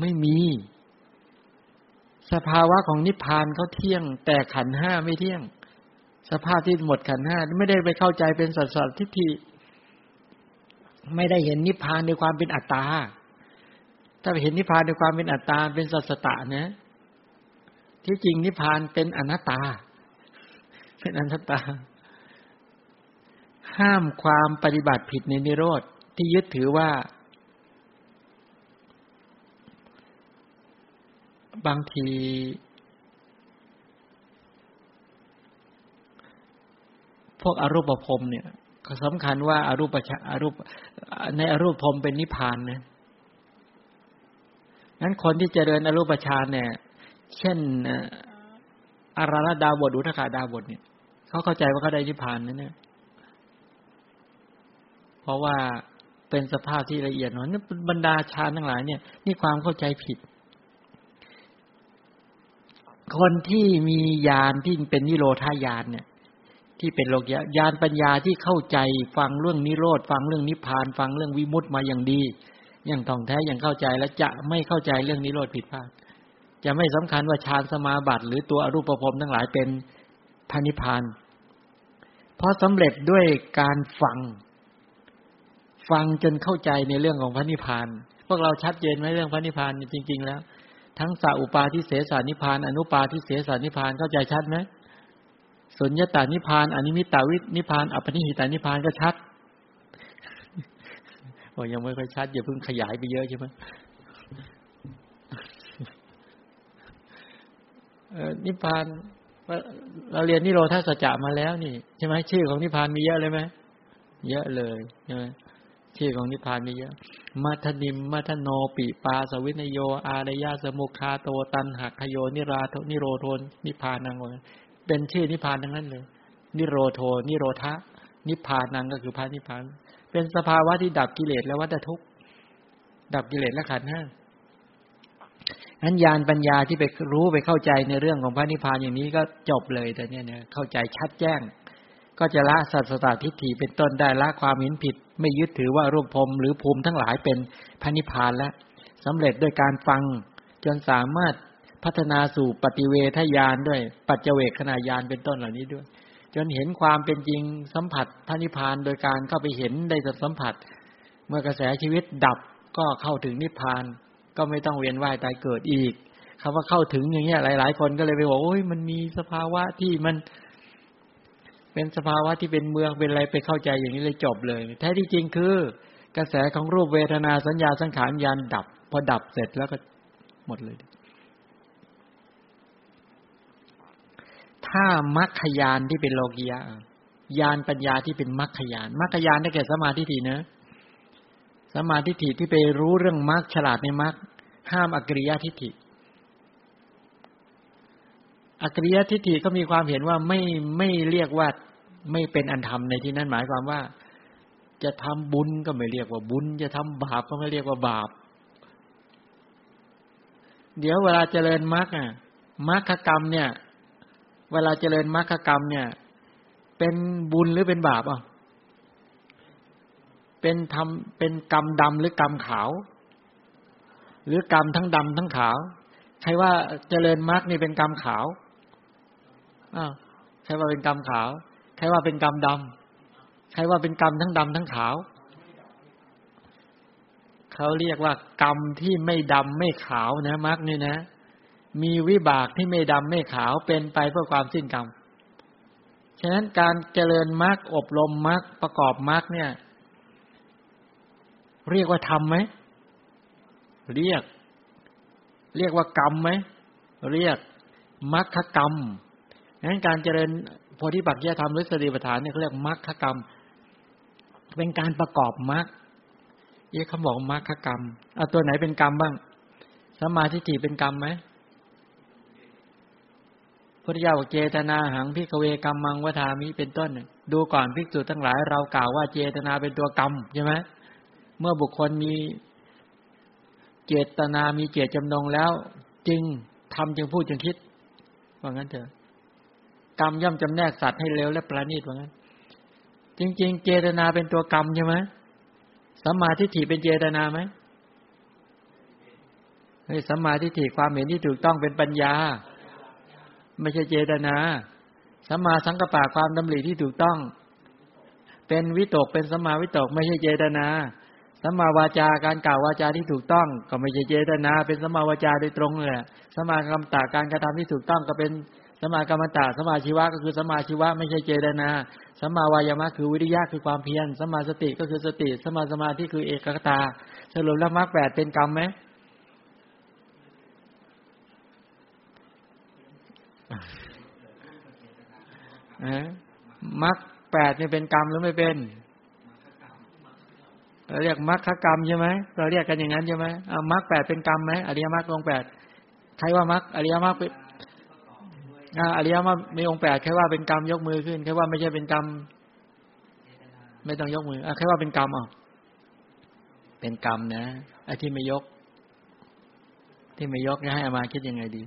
ไม่มีสภาวะของนิพพานเขาเที่ยงแต่ขันธ์ห้าไม่เที่ยงสภาพที่หมดขันธ์ห้าไม่ได้ไปเข้าใจเป็นสัสสทิฏฐิไม่ได้เห็นนิพพานในความเป็นอัตตาถ้าไปเห็นนิพพานในความเป็นอัตตาเป็นสัสสตะนะที่จริงนิพพานเป็นอนัตตาเป็นอนัตตาห้ามความปฏิบัติผิดในนิโรธที่ยึดถือว่าบางทีพวกอรูปพรหมเนี่ยก็สำคัญว่าอรูปในอรูปพรหมเป็นนิพพานนะงั้นคนที่เจริญอรูปฌานเนี่ยเช่นอาราธดาบทอุทกดาบทเนี่ยเขาเข้าใจว่าเขาได้นิพพานนั่นเนี่ยเพราะว่าเป็นสภาพที่ละเอียดหน่อยบรรดาฌานทั้งหลายเนี่ยนี่ความเข้าใจผิดคนที่มีญาณที่เป็นนิโรธญาณเนี่ยที่เป็นโลกญาณปัญญาที่เข้าใจฟังเรื่องนิโรธฟังเรื่องนิพพานฟังเรื่องวิมุตติมาอย่างดีอย่างท่องแท้อย่างเข้าใจและจะไม่เข้าใจเรื่องนิโรธผิดพลาดจะไม่สำคัญว่าฌานสมาบัติหรือตัวอรูปพรหมทั้งหลายเป็นพระนิพพานเพราะสำเร็จด้วยการฟังจนเข้าใจในเรื่องของพระนิพพานพวกเราชัดเจนไหมเรื่องพระนิพพานจริงๆแล้วทั้งสอุปาทิเสสนิพพานอนุปาทิเสสนิพพานเข้าใจชัดไหมสุญญตานิพพานอนิมิตตวินิพพานอปนิหิตานิพพานก็ชัดโอ้ยังไม่ค่อยชัดอย่าเพิ่งขยายไปเยอะใช่ไหมนิพพานเราเรียนนิโรธสัจจะมาแล้วนี่ใช่ไหมชื่อของนิพพานมีเยอะเลยไหมเยอะเลยใช่ไหมชื่อของนิพพานมีเยอะมัทนิมมัทโนปิปาสวินโยอารยสมุคาโตตันหักขโยนิราโทนิโรโทนิพพานังเป็นชื่อนิพพานทั้งนั้นเลยนิโรโทนิโรธะนิพพานังก็คือพระนิพพานเป็นสภาวะที่ดับกิเลสและวัฏทุกข์ดับกิเลสและขันธ์ห้าอัญญาณปัญญาที่ไปรู้ไปเข้าใจในเรื่องของพระนิพพานอย่างนี้ก็จบเลยแต่เนี่ยเข้าใจชัดแจ้งก็จะละสัสสตทิฏฐิเป็นต้นได้ละความเห็นผิดไม่ยึดถือว่ารูปพรหมหรือภูมิทั้งหลายเป็นพระนิพพานแล้วสำเร็จด้วยการฟังจนสามารถพัฒนาสู่ปฏิเวทญาณด้วยปัจเจกขณญาณเป็นต้นเหล่านี้ด้วยจนเห็นความเป็นจริงสัมผัสพระนิพพานโดยการเข้าไปเห็นได้สัมผัสเมื่อกระแสชีวิตดับก็เข้าถึงนิพพานก็ไม่ต้องเวียนว่ายตายเกิดอีกคำว่าเข้าถึงอย่างเงี้ยหลายๆคนก็เลยไปบอกโอ้ยมันมีสภาวะที่มันเป็นสภาวะที่เป็นเมืองเป็นอะไรไปเข้าใจอย่างนี้เลยจบเลยแท้ที่จริงคือกระแสของรูปเวทนาสัญญาสังขารวิญญาณดับพอดับเสร็จแล้วก็หมดเลยถ้ามรรคญาณที่เป็นโลกิยะญาณปัญญาที่เป็นมรรคญาณมรรคญาณได้แก่สัมมาทิฏฐินะสัมมาทิฏฐิที่ไปรู้เรื่องมรรคฉลาดในมรรคห้ามอกิริยทิฏฐิอกิริยทิฏฐิก็มีความเห็นว่าไม่เรียกว่าไม่เป็นอันธรรมในที่นั้นหมายความว่าจะทำบุญก็ไม่เรียกว่าบุญจะทำบาปก็ไม่เรียกว่าบาปเดี๋ยวเวลาเจริญมรรคอะมรรคกรรมเนี่ยเวลาเจริญมรรคกรรมเนี่ยเป็นบุญหรือเป็นบาปอ่ะเ เป็นธรรมเป็นกรรมดำหรือกรรมขาวหรือกรรมทั้งดำทั้งขาวใครว่าเจริญมรรคนี่เป็นกรรมขาวใครว่าเป็นกรรมขาวใครว่าเป็นกรรมดำใครว่าเป็นกรรมทั้งดำทั้งขาวเขาเรียกว่ากรรมที่ไม่ดำไม่ขาวนะมรรคนี่นะมีวิบากที่ไม่ดำไม่ขาวเป็นไปเพื่อความสิ้นกรรมฉะนั้นการเจริญมรรคอบรมมรรคประกอบมรรคเนี่ยเรียกว่าธรรมไหมเรียกว่ากรรมไหมเรียกมรรคกรรมงั้นการเจริญโพธิปักขิยธรรมหรือสติปัฏฐานเนี่ยเขาเรียกมรรคกรรมเป็นการประกอบมรรคเขาบอกมรรคกรรมเอาตัวไหนเป็นกรรมบ้างสัมมาทิฏฐิเป็นกรรมไหมพุทธเจ้าบอกเจตนาหังภิกขเวกัมมังวทามิเป็นต้นดูก่อนภิกษุทั้งหลายเรากล่าวว่าเจตนาเป็นตัวกรรมใช่ไหมเมื่อบุคคลมีเจตนามีเจตจำนงแล้วจึงทำจึงพูดจึงคิดว่างั้นเถอะกรรมย่อมจำแนกสัตว์ให้เร็วและประณีตว่างั้นจริงๆเจตนาเป็นตัวกรรมใช่ไหมสัมมาทิฏฐิเป็นเจตนาไหมสัมมาทิฏฐิความเห็นที่ถูกต้องเป็นปัญญาไม่ใช่เจตนาสัมมาสังกัปปะความดำริที่ถูกต้องเป็นวิตกเป็นสัมมาวิตกไม่ใช่เจตนาสัมมาวาจาการกล่าววาจาที่ถูกต้องก็ไม่ใช่เจตนาเป็นสัมมาวาจาโดยตรงเลยสัมมากัมมันตะการกระทำที่ถูกต้องก็เป็นสัมมากัมมันตะสัมมาชีวะก็คือสัมมาชีวะไม่ใช่เจตนาสัมมาวายามะคือวิริยะคือความเพียรสัมมาสติก็คือสติสัมมาสมาธิคือเอกคตาสรุปแล้วมรรค 8เป็นกรรมมั้ยมรรค 8นี่เป็นกรรมหรือไม่เป็นเราเรียกมรรคกรรมใช่ไหมเราเรียกกันอย่างนั้นใช่ไหมมรรค 8เป็นกรรมไหมอริยมรรคองค์ 8ใครว่ามรรคอริยมรรคอริยมรรคมีองค์ 8ใครว่าเป็นกรรมยกมือขึ้นใครว่าไม่ใช่เป็นกรรมไม่ต้องยกมือใครว่าเป็นกรรมเป็นกรรมนะไอ้ที่ไม่ยกจะให้อามาคิดยังไงดี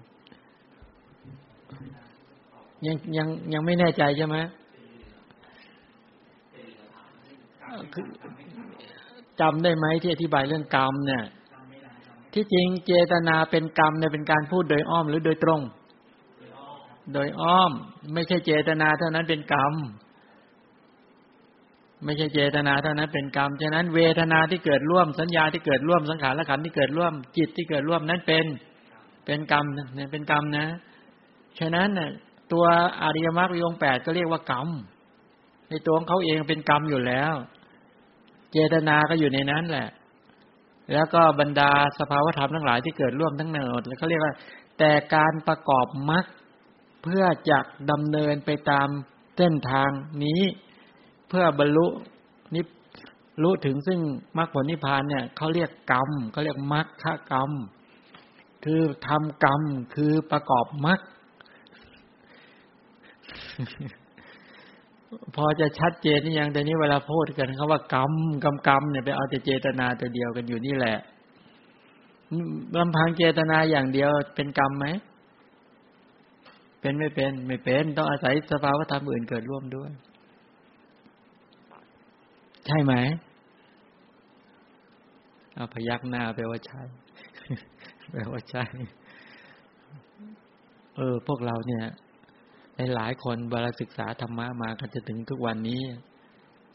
ยังไม่แน่ใจใช่ไหมจำได้ไหมที่อธิบายเรื่องกรรมเนี่ยที่จริงเจตนาเป็นกรรมเนี่ยเป็นการพูดโดยอ้อมหรือโดยตรงโดยอ้อมไม่ใช่เจตนาเท่านั้นเป็นกรรมไม่ใช่เจตนาเท่านั้นเป็นกรรมฉะนั้นเวทนาที่เกิดร่วมสัญญาที่เกิดร่วมสังขารและขันธ์ที่เกิดร่วมจิตที่เกิดร่วมนั้นเป็นกรรมเนี่ยเป็นกรรมนะฉะนั้นน่ะตัวอริยมรรคองค์ 8ก็เรียกว่ากรรมในตัวของเขาเองเป็นกรรมอยู่แล้วเจตนาก็อยู่ในนั้นแหละแล้วก็บรรดาสภาวธรรมทั้งหลายที่เกิดร่วมทั้งหมดแล้วเขาเรียกว่าแต่การประกอบมรรคเพื่อจะดำเนินไปตามเส้นทางนี้เพื่อบรรลุนิพรู้ถึงซึ่งมรรคผลนิพพานเนี่ยเขาเรียกกรรมเขาเรียกมรรคกรรมคือทำกรรมคือประกอบมรรคพอจะชัดเจนนี่ยังแต่นี้เวลาพูดกันเขาว่ากรรมกรรมเนี่ยไปเอาแต่เจตนาตัวเดียวกันอยู่นี่แหละลำพังเจตนาอย่างเดียวเป็นกรรมไหมเป็นไม่เป็นต้องอาศัยสภาวธรรมอื่นเกิดร่วมด้วยใช่ไหมเอาพยักหน้าแปลว่าใช่แปลว่าใช่พวกเราเนี่ยหลายคนเวลาศึกษาธรรมะมากันจะถึงทุกวันนี้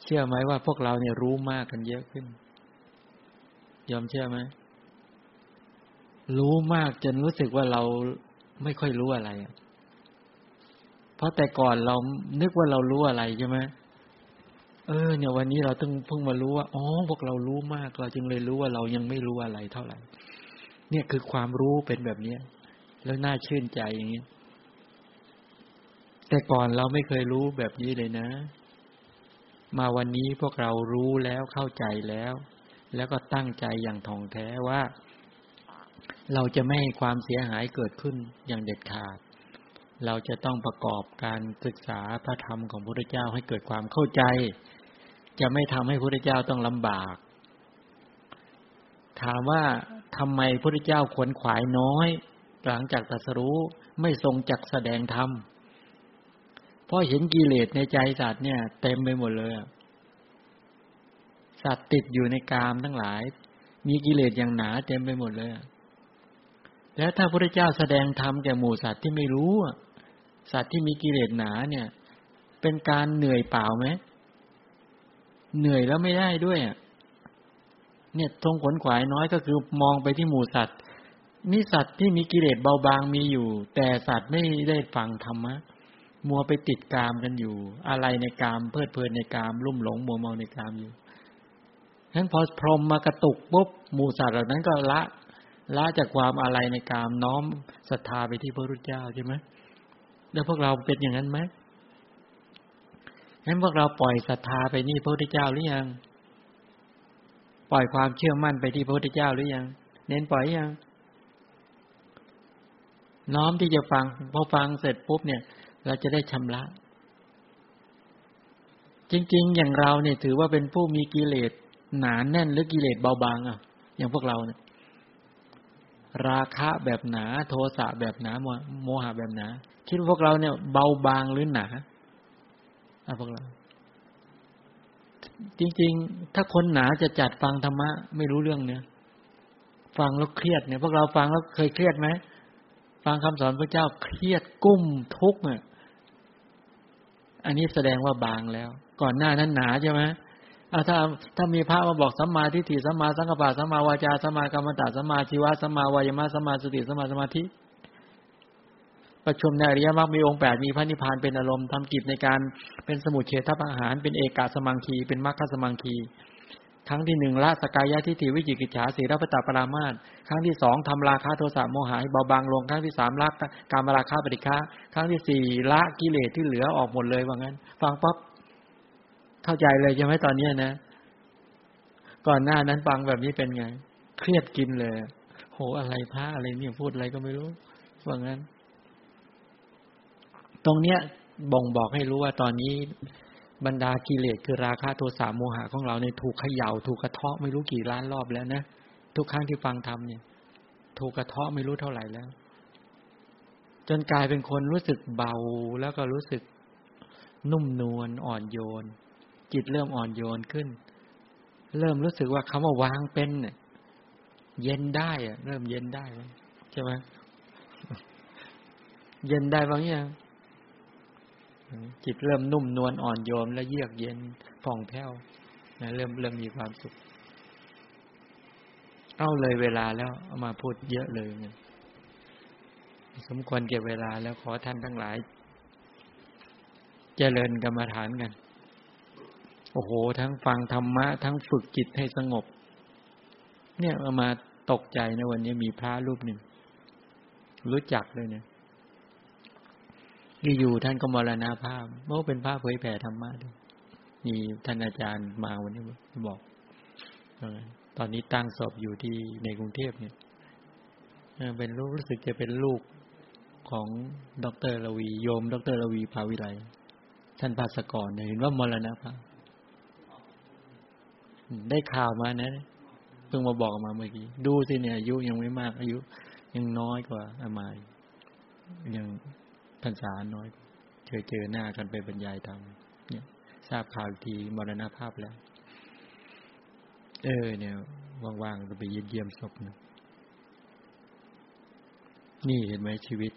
เชื่อไหมว่าพวกเราเนี่ยรู้มากกันเยอะขึ้นยอมเชื่อไหมรู้มากจนรู้สึกว่าเราไม่ค่อยรู้อะไรเพราะแต่ก่อนเรานึกว่าเรารู้อะไรใช่ไหมเนี่ยวันนี้เราเพิ่งมารู้ว่าอ๋อพวกเรารู้มากเราจึงเลยรู้ว่าเรายังไม่รู้อะไรเท่าไหร่เนี่ยคือความรู้เป็นแบบนี้แล้วน่าชื่นใจอย่างนี้แต่ก่อนเราไม่เคยรู้แบบนี้เลยนะมาวันนี้พวกเรารู้แล้วเข้าใจแล้วแล้วก็ตั้งใจอย่างท่องแท้ว่าเราจะไม่ให้ความเสียหายเกิดขึ้นอย่างเด็ดขาดเราจะต้องประกอบการศึกษาพระธรรมของพระพุทธเจ้าให้เกิดความเข้าใจจะไม่ทำให้พระพุทธเจ้าต้องลำบากถามว่าทำไมพระพุทธเจ้าขวนขวายน้อยหลังจากตรัสรู้ไม่ทรงจักแสดงธรรมเพราะเห็นกิเลสในใจสัตว์เนี่ยเต็มไปหมดเลย สัตว์ติดอยู่ในกามทั้งหลายมีกิเลสอย่างหนาเต็มไปหมดเลยแล้วถ้าพระพุทธเจ้าแสดงธรรมแก่หมู่สัตว์ที่ไม่รู้สัตว์ที่มีกิเลสหนาเนี่ยเป็นการเหนื่อยเปล่าไหมเหนื่อยแล้วไม่ได้ด้วยเนี่ยทรงขนขวายน้อยก็คือมองไปที่หมู่สัตว์นี่สัตว์ที่มีกิเลสเบาบางมีอยู่แต่สัตว์ไม่ได้ฟังธรรมะมัวไปติดกามกันอยู่อะไรในกามเพลิดเพลินในกามลุ่มหลงมัวเมาในกามอยู่ฉะนั้นพอพรหมมากระตุกปุ๊บหมู่สัตว์เหล่านั้นก็ละจากความอะไรในกามน้อมศรัทธาไปที่พระพุทธเจ้าใช่ไหมแล้วพวกเราเป็นอย่างนั้นไหมงั้นพวกเราปล่อยศรัทธาไปนี่พระพุทธเจ้าหรือยังปล่อยความเชื่อมั่นไปที่พระพุทธเจ้าหรือยังเน้นปล่อยยังน้อมที่จะฟังพอฟังเสร็จปุ๊บเนี่ยเราจะได้ชำระจริงๆอย่างเราเนี่ยถือว่าเป็นผู้มีกิเลสหนาแน่นหรือกิเลสเบาบางอ่ะอย่างพวกเราเนี่ยราคะแบบหนาโทสะแบบหนาโมหะแบบหนาคิดว่าพวกเราเนี่ยเบาบางหรือหนาพวกเราจริงๆถ้าคนหนาจะจัดฟังธรรมะไม่รู้เรื่องเนี่ยฟังแล้วเครียดเนี่ยพวกเราฟังแล้วเคยเครียดไหมฟังคำสอนพระเจ้าเครียดกุ้มทุกข์เนี่ยอันนี้แสดงว่าบางแล้วก่อนหน้านั้นหนาใช่ไหมถ้ามีพระมาบอกสัมมาทิฏฐิสัมมาสังกัปปะสัมมาวาจาสัมมากรรมตะสัมมาชีวะสัมมาวายามะสัมมาสติสัมมาสมาธิประชุมในอริยมรรคมีองค์8มีพระนิพพานเป็นอารมณ์ทำกิจในการเป็นสมุจเฉทประหารเป็นเอกาสมังคีเป็นมรรคสมังคีครั้งที่1ละสกายทิฏฐิวิจิกิจฉาสีรัพตปรามาสครั้งที่2ทำราคะโทสะโมหะให้เบาบางลงครั้งที่3ละกามราคะปฏิฆะครั้งที่4ละกิเลสที่เหลือออกหมดเลยว่างั้นฟังปั๊บเข้าใจเลยใช่มั้ยตอนนี้นะก่อนหน้านั้นฟังแบบนี้เป็นไงเครียดกินเลยโหอะไรพระอะไรเนี่ยพูดอะไรก็ไม่รู้ว่างั้นตรงเนี้ยบ่งบอกให้รู้ว่าตอนนี้บรรดากิเลสคือราคะโทสะโมหะของเราเนี่ยถูกเขย่าถูกกระเทาะไม่รู้กี่ล้านรอบแล้วนะทุกครั้งที่ฟังธรรมเนี่ยถูกกระเทาะไม่รู้เท่าไหร่แล้วจนกลายเป็นคนรู้สึกเบาแล้วก็รู้สึกนุ่มนวลอ่อนโยนจิตเริ่มอ่อนโยนขึ้นเริ่มรู้สึกว่าคำว่าวางเป็นเนี่ยเย็นได้อะเริ่มเย็นได้ใช่ไหมเย็นได้บางอย่างจิตเริ่มนุ่มนวลอ่อนโยนและเยือกเย็นผ่องแผ้วนะเริ่มมีความสุขเอาเลยเวลาแล้วเอามาพูดเยอะเลยเนี่ยสมควรเก็บเวลาแล้วขอท่านทั้งหลายเจริญกรรมฐานกันโอ้โหทั้งฟังธรรมะทั้งฝึกจิตให้สงบเนี่ยเอามาตกใจนะวันนี้มีพระรูปหนึ่งรู้จักเลยเนี่ยอยู่ท่านก็มรณภาพเพราะเป็นพระเผยแผ่ธรรมะด้วยมีท่านอาจารย์มาวันนี้บอกตอนนี้ตั้งศพอยู่ที่ในกรุงเทพเนี่ยเป็นรู้สึกจะเป็นลูกของดร.ระวีโยมดร.ระวีภาวิไลท่านภาสกรเห็นว่ามรณภาพได้ข่าวมานะเพิ่งมาบอกมาเมื่อกี้ดูสิเนี่ยอายุยังไม่มากอายุยังน้อยกว่าอามายังพรรษาน้อยเจอหน้ากันไปบรรยายธรรมเนี่ยทราบข่าวทีมรณภาพแล้วเนี่ยว่างๆจะไปเยี่ยมศพนะนี่เห็นไหมชีวิต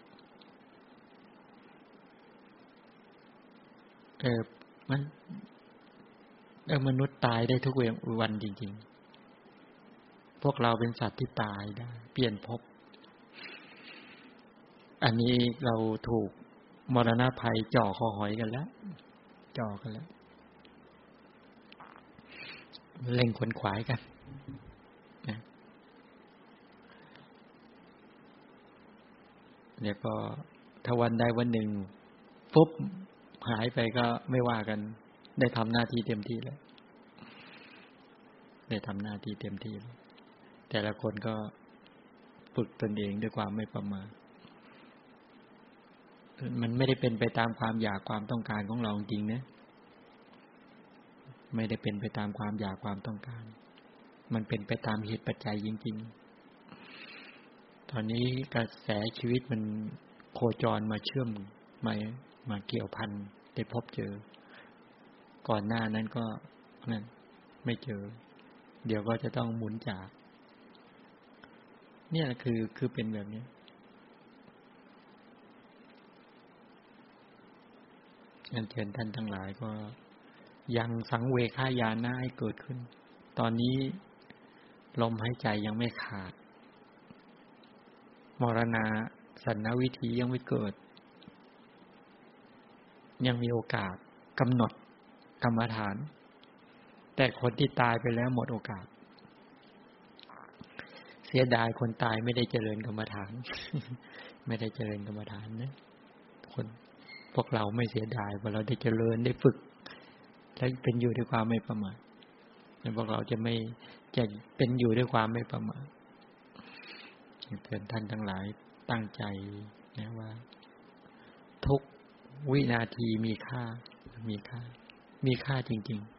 มันมนุษย์ตายได้ทุกวันจริงๆพวกเราเป็นสัตว์ที่ตายได้เปลี่ยนภพอันนี้เราถูกมรณะภัยจ่อคอหอยกันแล้วจ่อกันแล้วเล็งขวนขวายกันนะเดี๋ยวก็ถ้าวันใดวันหนึ่งปุ๊บหายไปก็ไม่ว่ากันได้ทำหน้าที่เต็มที่แล้วได้ทำหน้าที่เต็มที่แล้วแต่ละคนก็ฝึกตนเองด้วยความไม่ประมาทมันไม่ได้เป็นไปตามความอยากความต้องการของเราจริงนะไม่ได้เป็นไปตามความอยากความต้องการมันเป็นไปตามเหตุปัจจัยจริงๆตอนนี้กระแสชีวิตมันโคจรมาเชื่อมมาเกี่ยวพันได้พบเจอก่อนหน้านั้นก็นั่น ไม่เจอเดี๋ยวก็จะต้องหมุนจากเนี่ยคือเป็นแบบนี้งั้นเชิญท่านทั้งหลายก็ยังสังเวคายานะให้เกิดขึ้นตอนนี้ลมหายใจยังไม่ขาดมรณาสันนวิถียังไม่เกิดยังมีโอกาสกำหนดกรรมฐานแต่คนที่ตายไปแล้วหมดโอกาสเสียดายคนตายไม่ได้เจริญกรรมฐาน ไม่ได้เจริญกรรมฐานนะคนพวกเราไม่เสียดายเพราะเราได้เจริญได้ฝึกและเป็นอยู่ด้วยความไม่ประมาทพวกเราจะไม่จะเป็นอยู่ด้วยความไม่ประมาทเตือนท่านทั้งหลายตั้งใจนะว่าทุกวินาทีมีค่ามีค่าจริงๆ